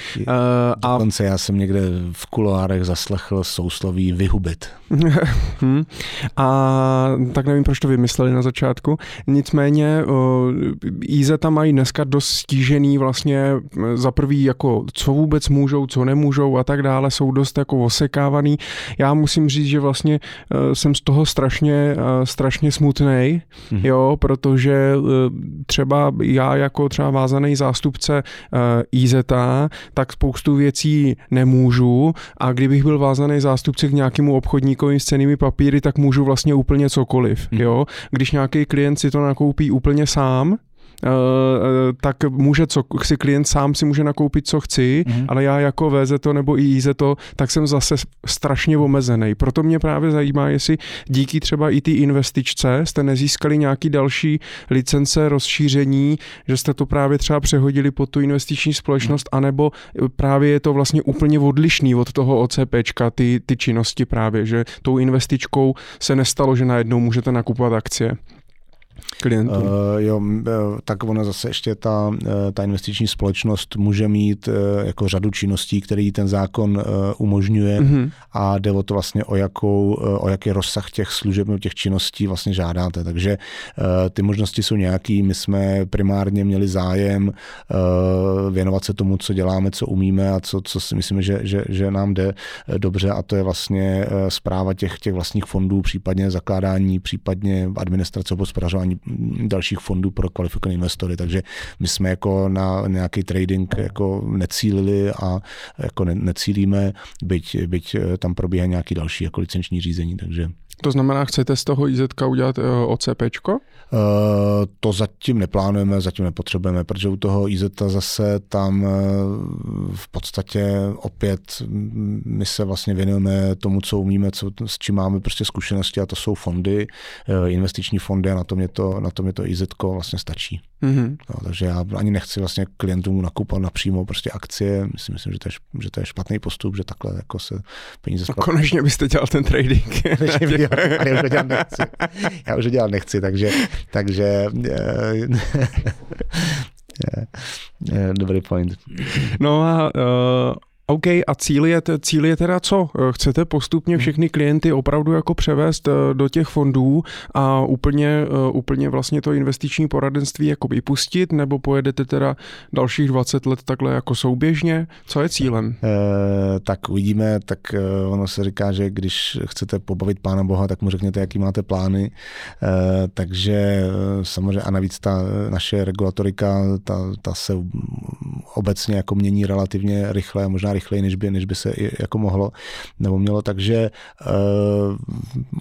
A dokonce já jsem někde v kuloárech zaslechl sousloví vyhubit. A tak nevím, proč to vymysleli na začátku. Nicméně I Z tam mají dneska dost stížený vlastně za prvý, jako co vůbec můžou, co nemůžou a tak dále, jsou dost jako osekávaní. Já musím říct, že vlastně uh, jsem z toho strašně, uh, strašně smutnej, mm. jo, protože uh, třeba já jako třeba vázaný zástupce uh, I Z, tak spoustu věcí nemůžu a kdybych byl vázaný zástupce k nějakému obchodníkovi s cennými papíry, tak můžu vlastně úplně cokoliv. Mm. Jo. Když nějaký klient si to nakoupí úplně sám, Uh, tak může co, si klient sám si může nakoupit, co chci, mm. ale já jako V Z to nebo i I Z to, tak jsem zase strašně omezený. Proto mě právě zajímá, jestli díky třeba i ty investičce jste nezískali nějaký další licence, rozšíření, že jste to právě třeba přehodili pod tu investiční společnost, mm. anebo právě je to vlastně úplně odlišný od toho O C P čka, ty, ty činnosti právě, že tou investičkou se nestalo, že najednou můžete nakupovat akcie. Uh, jo, tak ona zase ještě ta, ta investiční společnost může mít uh, jako řadu činností, který ten zákon uh, umožňuje, mm-hmm. a jde o to vlastně o, jakou, uh, o jaký rozsah těch služeb, těch činností vlastně žádáte. Takže uh, ty možnosti jsou nějaký, my jsme primárně měli zájem uh, věnovat se tomu, co děláme, co umíme a co, co si myslíme, že, že, že nám jde dobře, a to je vlastně správa těch, těch vlastních fondů, případně zakládání, případně administrace a hospodařování dalších fondů pro kvalifikované investory, takže my jsme jako na nějaký trading jako necílili a jako ne, necílíme, byť, byť tam probíhá nějaký další jako licenční řízení, takže... To znamená, chcete z toho I Z ka udělat O C P čko? Uh, to zatím neplánujeme, zatím nepotřebujeme, protože u toho I Z zase tam v podstatě opět my se vlastně věnujeme tomu, co umíme, co, s čím máme prostě zkušenosti, a to jsou fondy, investiční fondy, a na to mě to, na to, mě to I Z ko vlastně stačí. Mm-hmm. No, takže já ani nechci vlastně klientům nakupovat napřímo prostě akcie, myslím, myslím že, to je, že to je špatný postup, že takhle jako se peníze... No, konečně byste dělal ten trading. Já už ho dělat nechci. Já už ho dělat nechci, takže... takže dobrý point. No a... Uh... OK, a cíl je, cíl je teda co? Chcete postupně všechny klienty opravdu jako převést do těch fondů a úplně, úplně vlastně to investiční poradenství jako vypustit, nebo pojedete teda dalších dvacet let takhle jako souběžně? Co je cílem? Eh, tak uvidíme, tak ono se říká, že když chcete pobavit Pána Boha, tak mu řekněte, jaký máte plány. Eh, takže samozřejmě a navíc ta naše regulatorika, ta, ta se obecně jako mění relativně rychle, možná rychleji, než by, než by se jako mohlo nebo mělo, takže uh,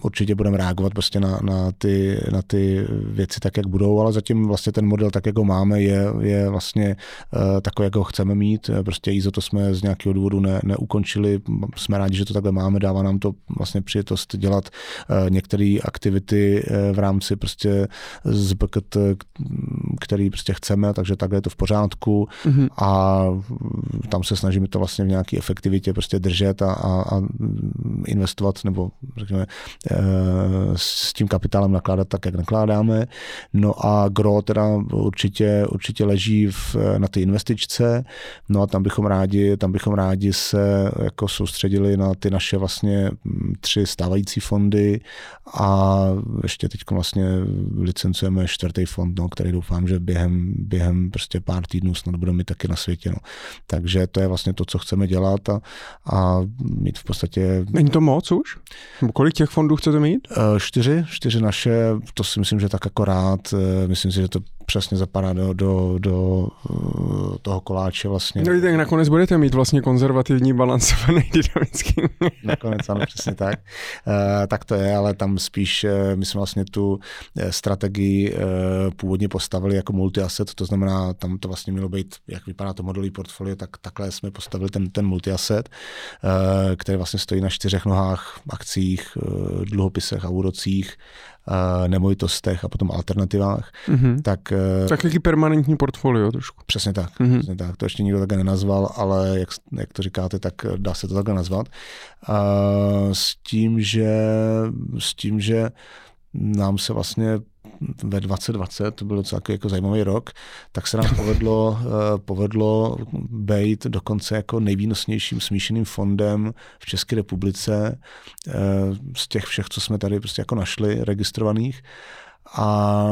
určitě budeme reagovat prostě na, na, ty, na ty věci tak, jak budou, ale zatím vlastně ten model tak, jak ho máme, je, je vlastně uh, takový, jak ho chceme mít. Prostě I Z O to jsme z nějakého důvodu ne, neukončili, jsme rádi, že to takhle máme, dává nám to vlastně přijetost dělat uh, některé aktivity uh, v rámci prostě zbkt, který prostě chceme, takže takhle je to v pořádku, mm-hmm. a tam se snažíme to vlastně v nějaké efektivitě prostě držet a, a, a investovat, nebo řekněme s tím kapitálem nakládat tak, jak nakládáme. No a gro teda určitě, určitě leží v, na ty investičce, no a tam bychom rádi, tam bychom rádi se jako soustředili na ty naše vlastně tři stávající fondy a ještě teď vlastně licencujeme čtvrtý fond, no, který doufám, že během, během prostě pár týdnů snad budeme mít taky na světě. No. Takže to je vlastně to, co chceme dělat a, a mít v podstatě... Není to moc už? Kolik těch fondů chcete mít? Uh, čtyři, čtyři naše, to si myslím, že tak akorát, myslím si, že to přesně zapadá do, do, do toho koláče vlastně. No i tak nakonec budete mít vlastně konzervativní, balancovaný, dynamický. Nakonec ano, přesně tak. E, tak to je, ale tam spíš my jsme vlastně tu strategii původně postavili jako multi-asset, to znamená, tam to vlastně mělo být, jak vypadá to modelové portfolio, tak takhle jsme postavili ten, ten multi-asset, e, který vlastně stojí na čtyřech nohách, akcích, dluhopisech a úrocích, nemovitostech a potom alternativách. Mm-hmm. Tak taky permanentní portfolio trošku. Přesně tak. Mm-hmm. Přesně tak. To ještě nikdo také nenazval, ale jak, jak to říkáte, tak dá se to takhle nazvat. Uh, s tím, že, s tím, že nám se vlastně ve dvacet dvacet, to byl docela jako zajímavý rok, tak se nám povedlo, povedlo být dokonce jako nejvýnosnějším smíšeným fondem v České republice z těch všech, co jsme tady prostě jako našli, registrovaných. A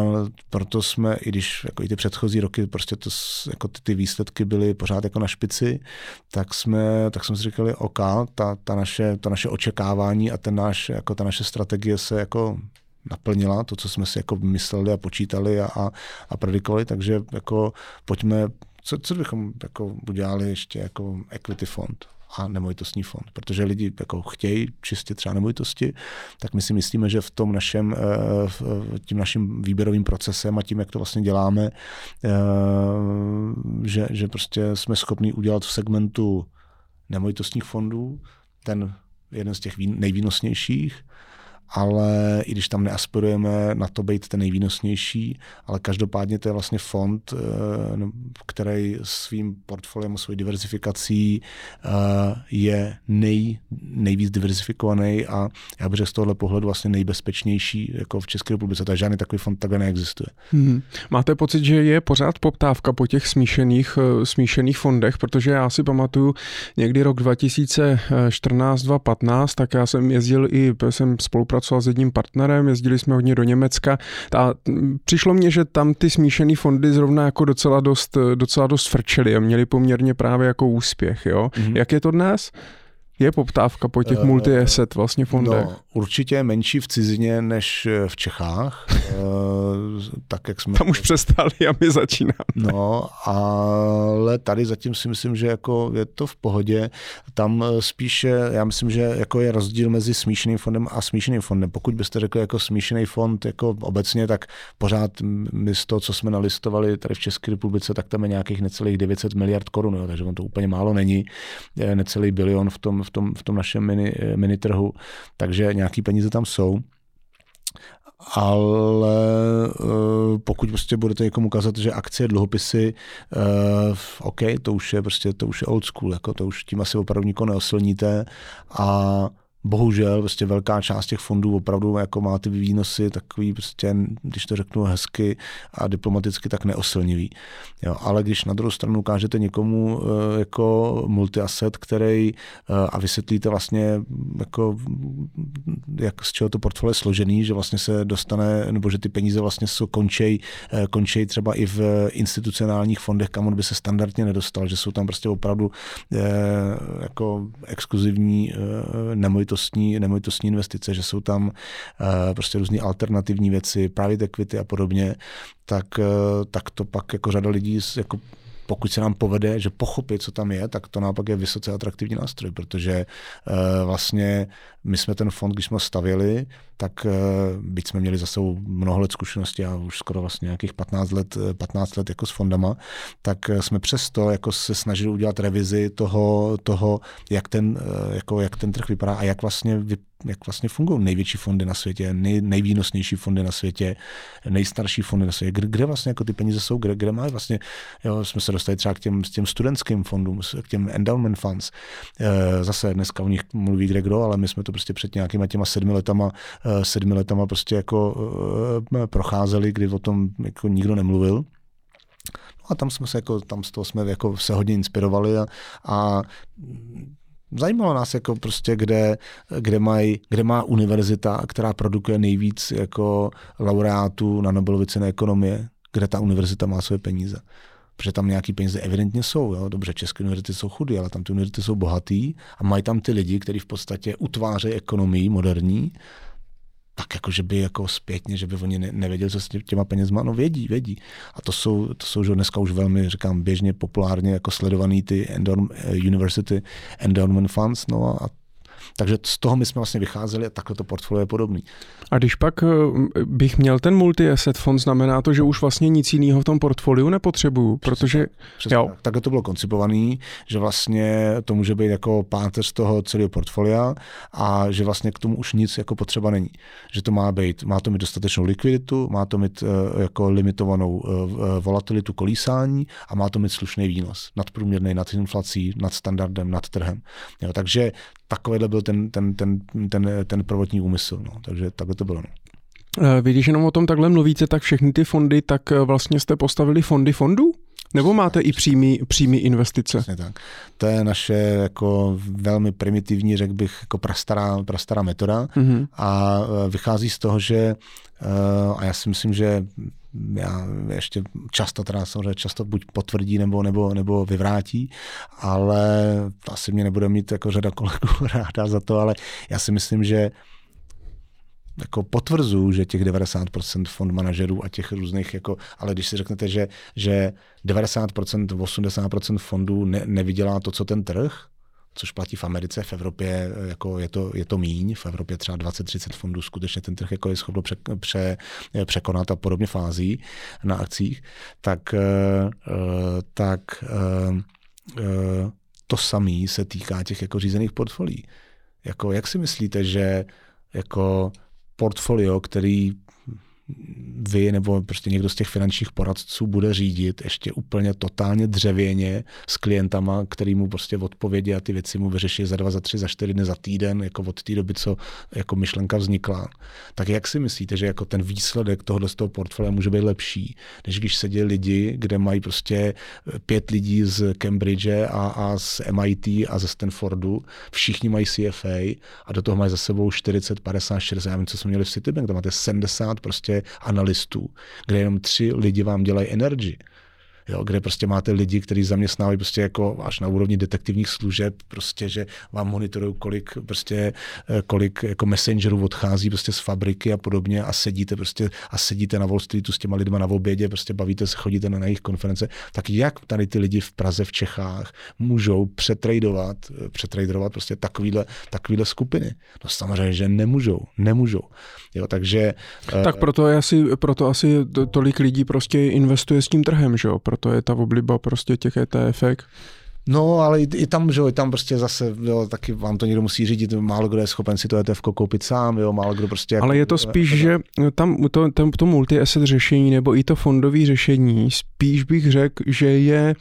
proto jsme, i když jako i ty předchozí roky, prostě to, jako ty, ty výsledky byly pořád jako na špici, tak jsme, tak jsme si říkali, OK, ta, ta naše, to naše očekávání a ten náš, jako ta naše strategie se jako naplnila to, co jsme si jako mysleli a počítali a, a, a predikovali, takže jako pojďme, co, co bychom jako udělali ještě jako equity fond a nemovitostní fond, protože lidi jako chtějí čistě třeba nemovitosti, tak my si myslíme, že v tom našem, tím naším výběrovým procesem a tím, jak to vlastně děláme, že, že prostě jsme schopni udělat v segmentu nemovitostních fondů ten jeden z těch nejvýnosnějších, ale i když tam neaspirujeme na to být ten nejvýnosnější, ale každopádně to je vlastně fond, který svým portfoliem, svou diverzifikací je nej, nejvíc diverzifikovaný a já bych řekl z tohohle pohledu vlastně nejbezpečnější jako v České republice, takže žádný takový fond takhle neexistuje. Hmm. Máte pocit, že je pořád poptávka po těch smíšených, smíšených fondech, protože já si pamatuju někdy rok dva tisíce čtrnáct dva tisíce patnáct, tak já jsem jezdil i, jsem spolupracoval s jedním partnerem, jezdili jsme hodně do Německa a přišlo mně, že tam ty smíšený fondy zrovna jako docela dost, docela dost frčely a měli poměrně právě jako úspěch. Jo? Mm-hmm. Jak je to dnes? Je poptávka po těch multi-asset vlastně fondech? No, určitě menší v cizině než v Čechách. Tak, jak jsme... Tam už přestali a my začínáme. No, ale tady zatím si myslím, že jako je to v pohodě. Tam spíše, já myslím, že jako je rozdíl mezi smíšeným fondem a smíšeným fondem. Pokud byste řekli jako smíšený fond jako obecně, tak pořád my z toho, co jsme nalistovali tady v České republice, tak tam je nějakých necelých devět set miliard korun, jo, takže on to úplně málo není. Necelý bilion v tom, v tom, v tom našem mini, mini trhu, takže nějaký peníze tam jsou. Ale uh, pokud prostě budete někomu ukázat, že akcie, dluhopisy, uh, OK, to už je prostě, to už je old school, jako to už tím asi opravdu nikoho neosilníte a bohužel prostě velká část těch fondů opravdu jako má ty výnosy takový prostě, když to řeknu hezky a diplomaticky, tak neosilnivý. Jo, ale když na druhou stranu ukážete někomu jako multiasset, který a vysvětlíte vlastně jako jak z čeho to portfolio je složený, že vlastně se dostane, nebo že ty peníze vlastně končejí končej třeba i v institucionálních fondech, kam on by se standardně nedostal, že jsou tam prostě opravdu jako exkluzivní nemovitosti, nemovitostní investice, že jsou tam uh, prostě různé alternativní věci, private equity a podobně, tak, uh, tak to pak jako řada lidí, jako pokud se nám povede, že pochopit, co tam je, tak to naopak je vysoce atraktivní nástroj, protože uh, vlastně my jsme ten fond, když jsme ho stavěli, tak uh, byť jsme měli za sebou mnoho let zkušeností a už skoro vlastně nějakých patnáct let, patnáct let jako s fondama, tak jsme přesto jako se snažili udělat revizi toho, toho jak, ten, uh, jako, jak ten trh vypadá a jak vlastně, jak vlastně fungují největší fondy na světě, nej, nejvýnosnější fondy na světě, nejstarší fondy na světě, kde, kde vlastně jako ty peníze jsou, kde, kde má vlastně, jo, jsme se dostali třeba k těm, těm studentským fondům, k těm Endowment Funds. Uh, zase dneska o nich mluví kde kdo, ale my jsme to prostě před nějakýma těma sedmi letama, sedmi letama prostě jako procházeli, kdy o tom jako nikdo nemluvil. No a tam jsme se jako, tam z toho jsme jako se hodně inspirovali a, a zajímalo nás jako prostě, kde, kde, mají, kde má univerzita, která produkuje nejvíc jako laureátů na Nobelově ceny ekonomie, kde ta univerzita má své peníze. Protože tam nějaký peníze evidentně jsou. Jo? Dobře, české univerzity jsou chudé, ale tam ty univerzity jsou bohatý a mají tam ty lidi, kteří v podstatě utvářejí ekonomii moderní, tak jako, že by jako zpětně, že by oni ne, nevěděli, co s těma penězma, no vědí, vědí. A to jsou, to jsou že dneska už velmi, říkám, běžně populárně jako sledovaný ty endowment, University Endowment Funds, no a takže z toho my jsme vlastně vycházeli a takhle to portfolio je podobný. A když pak bych měl ten multi-asset fond, znamená to, že už vlastně nic jiného v tom portfoliu nepotřebuju, protože... Přesně, jo. Tak. Takhle to bylo koncipovaný, že vlastně to může být jako páteř toho celého portfolia a že vlastně k tomu už nic jako potřeba není. Že to má být, má to mít dostatečnou likviditu, má to mít jako limitovanou volatilitu kolísání a má to mít slušný výnos, nadprůměrný, nad inflací, nad standardem, nad trhem. Jo, takže takovýhle byl ten, ten, ten, ten, ten prvotní úmysl. No. Takže takhle to bylo. No. Vy, když jenom o tom takhle mluvíte, tak všechny ty fondy, tak vlastně jste postavili fondy fondů? Nebo máte i přímé investice? Přesně tak. To je naše jako velmi primitivní, řekl bych, jako prastará, prastará metoda. Mm-hmm. A vychází z toho, že a já si myslím, že já ještě často, teda samozřejmě často buď potvrdí nebo, nebo, nebo vyvrátí, ale asi mě nebude mít jako řada kolegů ráda za to, ale já si myslím, že jako potvrzuju, že těch devadesát procent fond manažerů a těch různých, jako, ale když si řeknete, že, že devadesát procent, osmdesát procent fondů ne, nevydělá to, co ten trh, což platí v Americe, v Evropě jako je to, je to míň, v Evropě třeba dvacet třicet fondů, skutečně ten trh jako je schopno pře, pře, překonat a podobně fází na akcích, tak, tak to samé se týká těch jako řízených portfolií. Jako, jak si myslíte, že jako portfolio, který vy nebo prostě někdo z těch finančních poradců bude řídit ještě úplně totálně dřevěně s klientama, který mu prostě odpovědí a ty věci mu vyřeší za dva, za tři, za čtyři dny, za týden, jako od té doby, co jako myšlenka vznikla. Tak jak si myslíte, že jako ten výsledek tohoto z toho portfolia může být lepší, než když sedí lidi, kde mají prostě pět lidí z Cambridge a, a z M I T a ze Stanfordu, všichni mají C F A a do toho mají za sebou čtyřicet, padesát, šedesát, já vím, co jsme měli v Citibank, tam máte sedmdesát prostě analystů, kde jenom tři lidi vám dělají energy. Jo, kde prostě máte lidi, kteří zaměstnávají prostě jako až na úrovni detektivních služeb, prostě, že vám monitorují, kolik prostě, kolik jako messengerů odchází prostě z fabriky a podobně a sedíte prostě a sedíte na Wall Streetu s těma lidma na obědě, prostě bavíte se, chodíte na jejich konference, tak jak tady ty lidi v Praze, v Čechách můžou přetradovat, přetradovat prostě takovýhle, takovýhle skupiny? No samozřejmě, že nemůžou, nemůžou. Jo, takže... Tak proto asi, proto asi tolik lidí prostě investuje s tím trhem, že jo? To je ta obliba prostě těch E T F ek. No, ale i, i tam, že jo, i tam prostě zase, jo, taky vám to někdo musí řídit, málo kdo je schopen si to E T F ko koupit sám, jo, málo kdo prostě... Ale jako, je to spíš, ne, že tam to, to, to multi-asset řešení nebo i to fondové řešení, spíš bych řekl, že je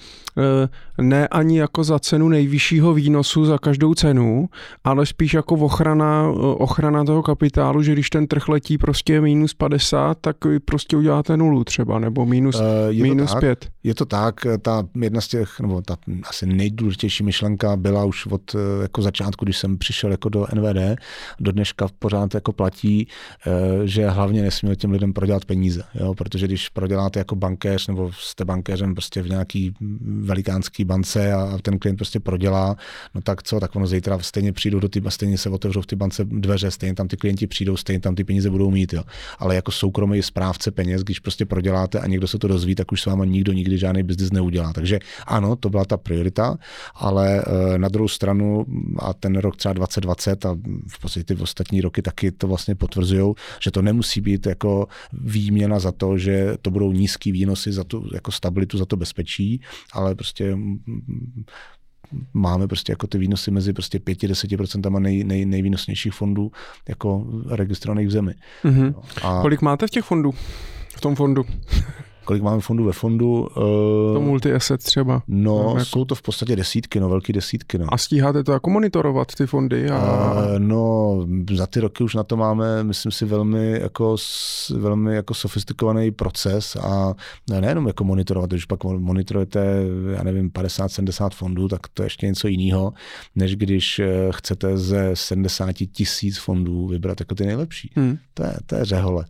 ne ani jako za cenu nejvyššího výnosu za každou cenu, ale spíš jako ochrana, ochrana toho kapitálu, že když ten trh letí prostě minus padesát, tak prostě uděláte nulu třeba, nebo minus, je minus tak, pět. Je to tak, ta jedna z těch, nebo ta asi nejdůležitější myšlenka byla už od jako začátku, když jsem přišel jako do N V D, do dneška pořád jako platí, že hlavně nesmíme těm lidem prodělat peníze, jo? Protože když proděláte jako bankéř nebo jste bankéřem prostě v nějaký velikánský bance a ten klient prostě prodělá, no tak co, tak ono zítra stejně přijdou do ty, stejně se otevřou v ty bance dveře, stejně tam ty klienti přijdou, stejně tam ty peníze budou mít, jo? Ale jako soukromý správce peněz, když prostě proděláte a někdo se to dozví, tak už s váma nikdo nikdy žádný byznys neudělá. Takže ano, to byla ta priorita. Ale na druhou stranu, a ten rok třeba dvacet dvacet a v podstatě ty ostatní roky taky to vlastně potvrzujou, že to nemusí být jako výměna za to, že to budou nízký výnosy za tu jako stabilitu, za to bezpečí, ale prostě máme prostě jako ty výnosy mezi prostě pět až deset procent nej, nej, nejvýnosnějších fondů jako registrovaných v zemi. Mm-hmm. A... Kolik máte v těch fondů? V tom fondu? Kolik máme fondů ve fondu. To multi-asset třeba. No, jako... jsou to v podstatě desítky, no, velký desítky. No. A stíháte to jako monitorovat ty fondy? A... Uh, no, za ty roky už na to máme, myslím si, velmi jako, velmi jako sofistikovaný proces a nejenom jako monitorovat, když pak monitorujete, já nevím, padesát sedmdesát fondů, tak to je ještě něco jiného, než když chcete ze sedmdesáti tisíc fondů vybrat jako ty nejlepší. Hmm. To je, to je řehole.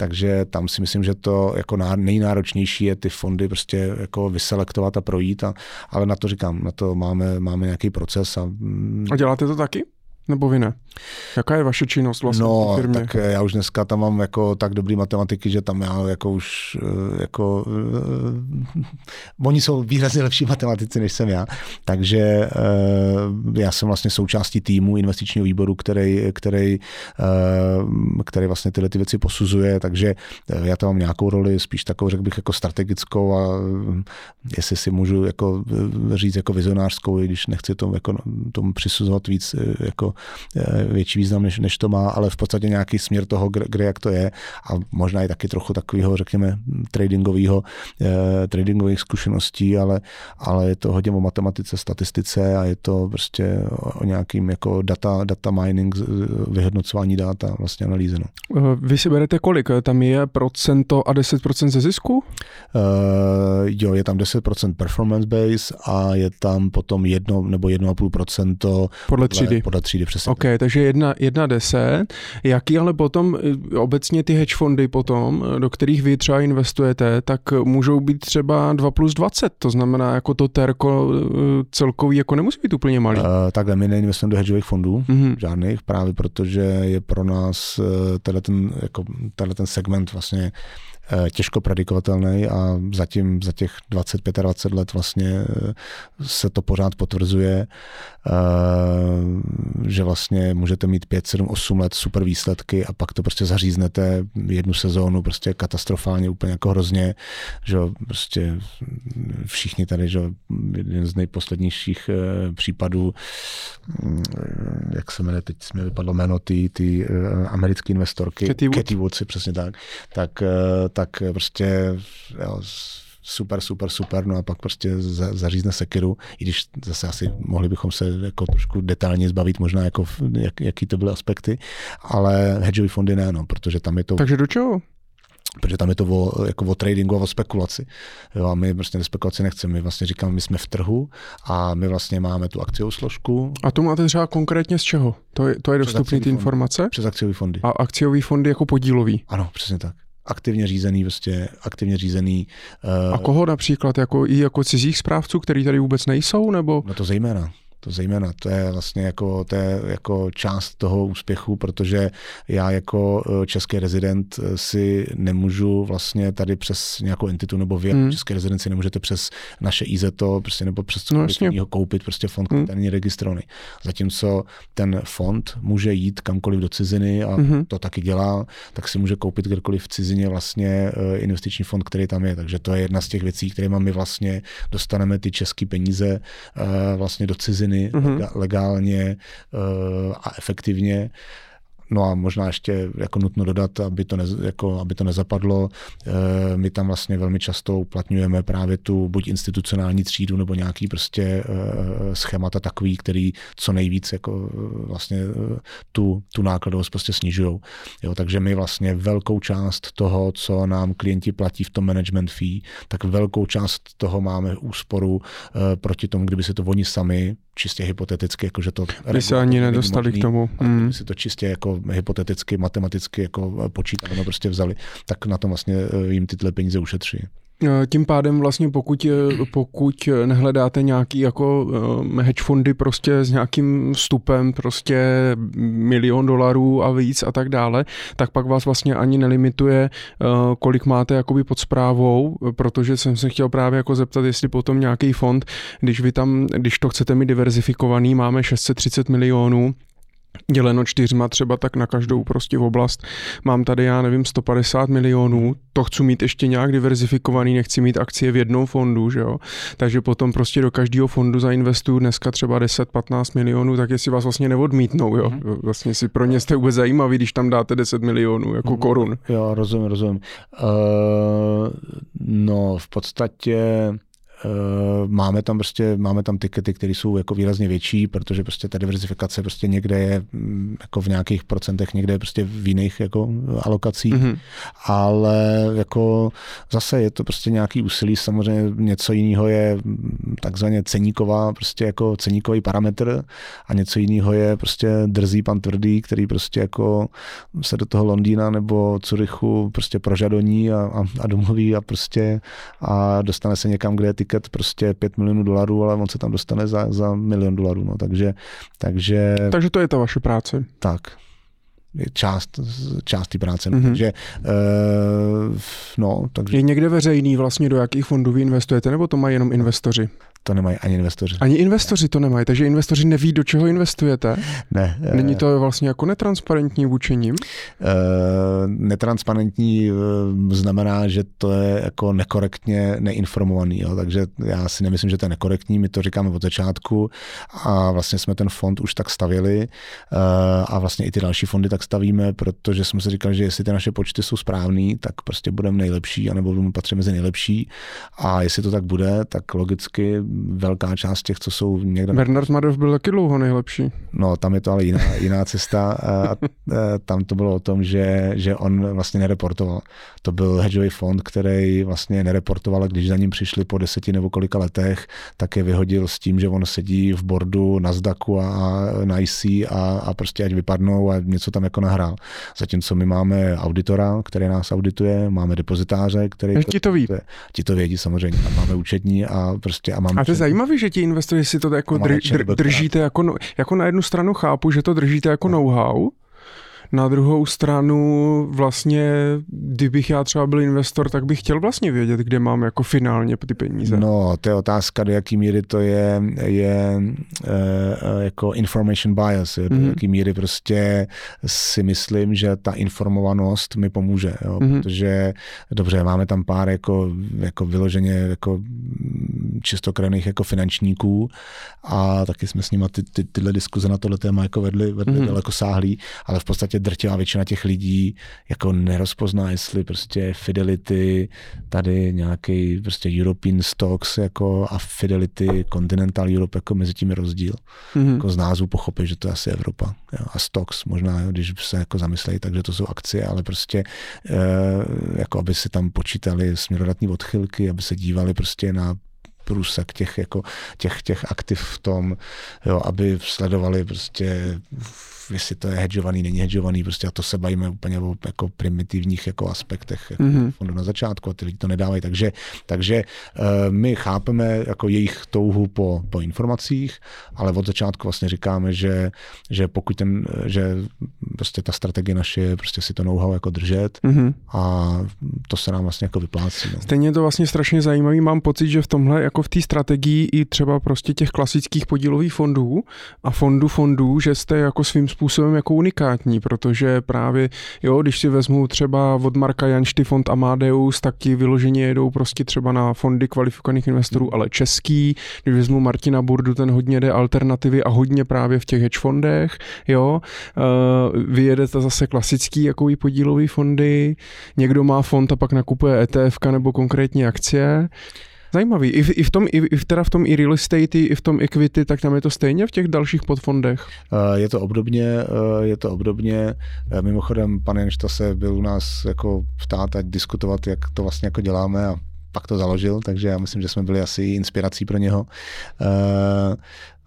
Takže tam si myslím, že to jako nejnáročnější je ty fondy prostě jako vyselektovat a projít, a, ale na to říkám, na to máme, máme nějaký proces. A, a děláte to taky? Nebo vy ne? Jaká je vaše činnost vlastně no, v firmě? No, tak já už dneska tam mám jako tak dobrý matematiky, že tam já jako už jako uh, oni jsou výrazně lepší matematici, než jsem já. Takže uh, já jsem vlastně součástí týmu investičního výboru, který, který, uh, který vlastně tyhle ty věci posuzuje, takže já tam mám nějakou roli, spíš takovou, řekl bych, jako strategickou a jestli si můžu jako říct jako vizionářskou, i když nechci tomu, jako, tomu přisuzovat víc jako větší význam, než, než to má, ale v podstatě nějaký směr toho, kde, kde jak to je, a možná i taky trochu takového, řekněme, tradingového, eh, tradingových zkušeností, ale, ale je to hodně o matematice, statistice a je to prostě o nějakým jako data, data mining, vyhodnocování dat a vlastně analýze. No. Vy si berete kolik? Tam je procento a deset procent ze zisku? Eh, jo, je tam deset procent performance base a je tam potom jedno nebo jedno a půl procenta podle třídy. Podle třídy, přesně. OK, takže jedna, jedna deset. Jaký ale potom obecně ty hedge fondy potom, do kterých vy třeba investujete, tak můžou být třeba dva plus dvacet, to znamená jako to terko celkový jako nemusí být úplně malý. Uh, takhle, my neinvestujeme do hedžových fondů, mm-hmm. žádných, právě protože je pro nás tenhle ten, jako, tenhle ten segment vlastně těžko predikovatelný a zatím za těch dvacet, dvacet pět let vlastně se to pořád potvrzuje, že vlastně můžete mít pět, sedm, osm let super výsledky a pak to prostě zaříznete jednu sezónu prostě katastrofálně, úplně jako hrozně, že prostě všichni tady, že jeden z nejposlednějších případů, jak se jmenuje, teď mi vypadlo jméno, ty, ty americké investorky, Katie Wood. Katie Wood, přesně tak, tak tak prostě jo, super, super, super, no a pak prostě za, zařízne sekiru, i když zase asi mohli bychom se jako trošku detailně zbavit možná, jako jak, jaký to byly aspekty, ale hedžový fondy ne, no, protože tam je to... Takže do čeho? Protože tam je to o, jako o tradingu a o spekulaci. Jo, a my prostě spekulaci nechceme. My vlastně říkáme, my jsme v trhu a my vlastně máme tu akciovou složku. A to máte třeba konkrétně z čeho? To je, to je dostupný ty informace? Přes akciový fondy. A akciový fondy jako podílový? Ano, přesně tak. Aktivně řízený, vlastně, aktivně řízený. Uh, A koho například, jako i jako cizích správců, který tady vůbec nejsou, nebo? No to zejména. To zejména, to je vlastně jako, to je jako část toho úspěchu, protože já jako český rezident si nemůžu vlastně tady přes nějakou entitu, nebo vy hmm. český rezident si nemůžete přes naše I Z O prostě, nebo přes cokoliv no, koupit prostě fond, který hmm. není registrovaný. Zatímco ten fond může jít kamkoliv do ciziny a hmm. to taky dělá, tak si může koupit kdekoliv v cizině vlastně investiční fond, který tam je. Takže to je jedna z těch věcí, kterýma my vlastně dostaneme ty české peníze vlastně do ciziny Lega, legálně uh, a efektivně. No a možná ještě jako nutno dodat, aby to, ne, jako, aby to nezapadlo, e, my tam vlastně velmi často uplatňujeme právě tu buď institucionální třídu, nebo nějaký prostě e, schémata takový, který co nejvíc jako vlastně tu, tu nákladovost prostě snižujou. Jo, takže my vlastně velkou část toho, co nám klienti platí v tom management fee, tak velkou část toho máme úsporu e, proti tomu, kdyby se to oni sami čistě hypoteticky, jakože to... My se ani nedostali možný, k tomu. Mm. Si to čistě jako hypoteticky, matematicky jako počítali, no prostě vzali, tak na tom vlastně jim tyhle peníze ušetří. Tím pádem vlastně pokud, pokud nehledáte nějaký jako hedge fondy prostě s nějakým vstupem prostě milion dolarů a víc a tak dále, tak pak vás vlastně ani nelimituje, kolik máte jakoby pod správou, protože jsem se chtěl právě jako zeptat, jestli potom nějaký fond, když vy tam, když to chcete mít diverzifikovaný, máme šest set třicet milionů, děleno čtyřma třeba tak na každou prostě v oblast. Mám tady, já nevím, sto padesát milionů, to chci mít ještě nějak diverzifikovaný, nechci mít akcie v jednom fondu, že jo. Takže potom prostě do každého fondu zainvestuju dneska třeba deset až patnáct milionů, tak jestli vás vlastně neodmítnou, jo. Vlastně si pro ně jste vůbec zajímavý, když tam dáte deset milionů jako korun. Jo, rozumím, rozumím. Uh, no, v podstatě Máme tam prostě, máme tam tikety, které jsou jako výrazně větší, protože prostě ta diverzifikace prostě někde je jako v nějakých procentech, někde je prostě v jiných jako alokacích, mm-hmm. ale jako zase je to prostě nějaký úsilí, samozřejmě něco jiného je takzvaně ceníková, prostě jako ceníkový parametr a něco jiného je prostě drzý pan Tvrdý, který prostě jako se do toho Londýna nebo Curychu prostě prožadoní a, a, a domluví a prostě a dostane se někam, kde je tiket prostě pět milionů dolarů, ale on se tam dostane za, za milion dolarů. No. Takže, takže... takže to je ta vaše práce. Tak. Část, část té práce. No. Mm-hmm. Takže, uh, no, takže... Je někde veřejný vlastně, do jakých fondů vy investujete, nebo to mají jenom investoři? To nemají ani investoři. Ani investoři to nemají, takže investoři neví, do čeho investujete? Ne. Není to vlastně jako netransparentní vůči nim? Netransparentní znamená, že to je jako nekorektně neinformovaný, jo. Takže já si nemyslím, že to je nekorektní, my to říkáme od začátku a vlastně jsme ten fond už tak stavěli a vlastně i ty další fondy tak stavíme, protože jsme si říkali, že jestli ty naše počty jsou správný, tak prostě budeme nejlepší anebo budeme patřit mezi nejlepší a jestli to tak bude, tak logicky velká část těch, co jsou někde... Bernard Madoff byl taky dlouho nejlepší. No, tam je to ale jiná, jiná cesta. A tam to bylo o tom, že, že on vlastně nereportoval. To byl hedžový fond, který vlastně nereportoval, a když za ním přišli po deseti nebo kolika letech, tak je vyhodil s tím, že on sedí v boardu Nasdaqu a na I C a, a prostě ať vypadnou a něco tam jako nahrál. Zatímco my máme auditora, který nás audituje, máme depozitáře, který... Ti to, to ví. Ti to vědí samozřejmě. A máme účetní a prostě... A, mám a to je zajímavé, že ti investoři si to jako dr- držíte jako, jako na jednu stranu chápu, že to držíte jako no. know-how, na druhou stranu vlastně, kdybych já třeba byl investor, tak bych chtěl vlastně vědět, kde mám jako finálně ty peníze. No, to je otázka, do jaký míry to je, je e, jako information bias, mm-hmm. do jaký míry prostě si myslím, že ta informovanost mi pomůže, jo, mm-hmm. protože dobře, máme tam pár jako, jako vyloženě jako čistokrevných jako finančníků a taky jsme s nimi ty, ty, tyhle diskuze na tohle téma jako vedli, vedli mm-hmm. daleko sáhlí, ale v podstatě drtivá většina těch lidí jako nerozpozná, jestli prostě Fidelity, tady nějaký prostě European Stocks jako a Fidelity, Continental Europe, jako mezi tím je rozdíl. Mm-hmm. Jako z názvu pochopit, že to je asi Evropa. Jo. A Stocks možná, když se jako zamyslejí, takže to jsou akcie, ale prostě eh, jako aby si tam počítali směrodatní odchylky, aby se dívali prostě na průsek těch, jako, těch, těch aktiv v tom, jo, aby sledovali prostě, jestli to je hedžovaný, není hedžovaný, prostě a to se bavíme úplně o jako primitivních jako aspektech jako mm-hmm. fondu na začátku a ty lidi to nedávají, takže, takže uh, my chápeme jako jejich touhu po, po informacích, ale od začátku vlastně říkáme, že, že pokud ten, že prostě ta strategie naše je prostě si to know-how jako držet mm-hmm. a to se nám vlastně jako vyplácí. No. Stejně je to vlastně strašně zajímavý, mám pocit, že v tomhle jako v té strategii i třeba prostě těch klasických podílových fondů a fondu fondů, že jste jako svým způsobem jako unikátní, protože právě, jo, když si vezmu třeba od Marka Janšty fond Amadeus, tak ti vyloženě jedou prostě třeba na fondy kvalifikovaných investorů, ale český. Když vezmu Martina Burdu, ten hodně jde alternativy a hodně právě v těch hedge fondech, jo. Vy jedete zase klasický jako i podílový fondy, někdo má fond a pak nakupuje ETFka nebo konkrétní akcie. Zajímavý. I v, i v tom, i v, teda v tom i real estate, i v tom equity, tak tam je to stejně v těch dalších podfondech? Je to obdobně, je to obdobně. Mimochodem, pan Janšta se byl u nás jako ptát a diskutovat, jak to vlastně jako děláme a pak to založil, takže já myslím, že jsme byli asi inspirací pro něho.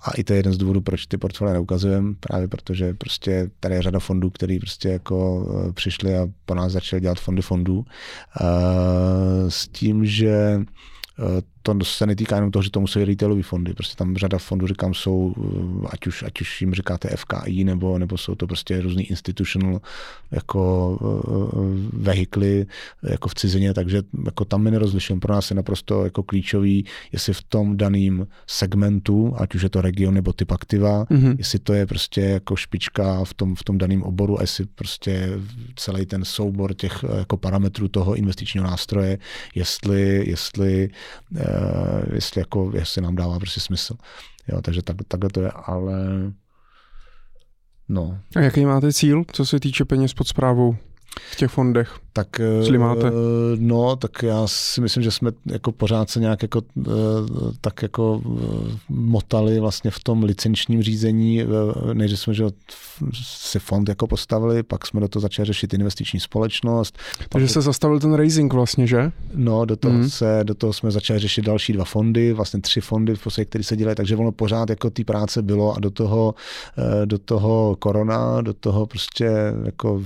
A i to je jeden z důvodů, proč ty portfolia neukazujeme, právě protože prostě tady je řada fondů, který prostě jako přišli a po nás začali dělat fondy fondů. S tím, že to se netýká jenom toho, že to musí retailové fondy. Prostě tam řada fondů, říkám, jsou, ať už, ať už jim říkáte F K I, nebo, nebo jsou to prostě různý institutional jako vehikly jako v cizině, takže jako tam my nerozlišujeme. Pro nás je naprosto jako klíčový, jestli v tom daném segmentu, ať už je to region nebo typ aktiva, mm-hmm. jestli to je prostě jako špička v tom, v tom daném oboru a jestli prostě celý ten soubor těch jako parametrů toho investičního nástroje, jestli, jestli Uh, jestli, jako, jestli nám dává prostě smysl. Jo, takže tak, takhle to je, ale no. A jaký máte cíl, co se týče peněz pod správou v těch fondech? tak Sli máte. No, tak já si myslím, že jsme jako pořád se nějak jako, tak jako motali vlastně v tom licenčním řízení, než jsme že si fond jako postavili, pak jsme do toho začali řešit investiční společnost. Takže se to... zastavil ten raising vlastně, že? No, do toho, mm. se, do toho jsme začali řešit další dva fondy, vlastně tři fondy, které se dělají, takže ono pořád jako té práce bylo a do toho, do toho korona, do toho prostě jako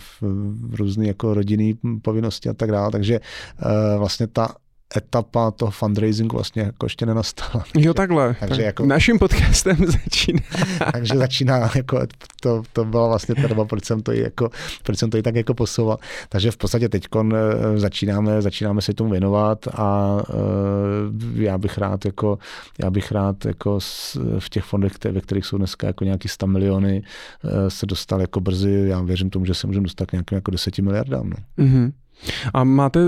různý jako rodinný povinnosti a tak dále, takže uh, vlastně ta etapa toho fundraisingu vlastně jako ještě nenastala. Takže, jo, takhle. Takže tak jako, naším podcastem začíná. Takže začíná, jako to, to byla vlastně ta doba, proč jsem to i, jako, proč jsem to i tak jako posouval. Takže v podstatě teďkon začínáme, začínáme se tomu věnovat a uh, já bych rád jako, já bych rád jako s, v těch fondech, které, ve kterých jsou dneska jako nějaký sto miliony, uh, se dostal jako brzy, já věřím tomu, že se můžeme dostat k nějakým jako deseti miliardám. No. Mm-hmm. A máte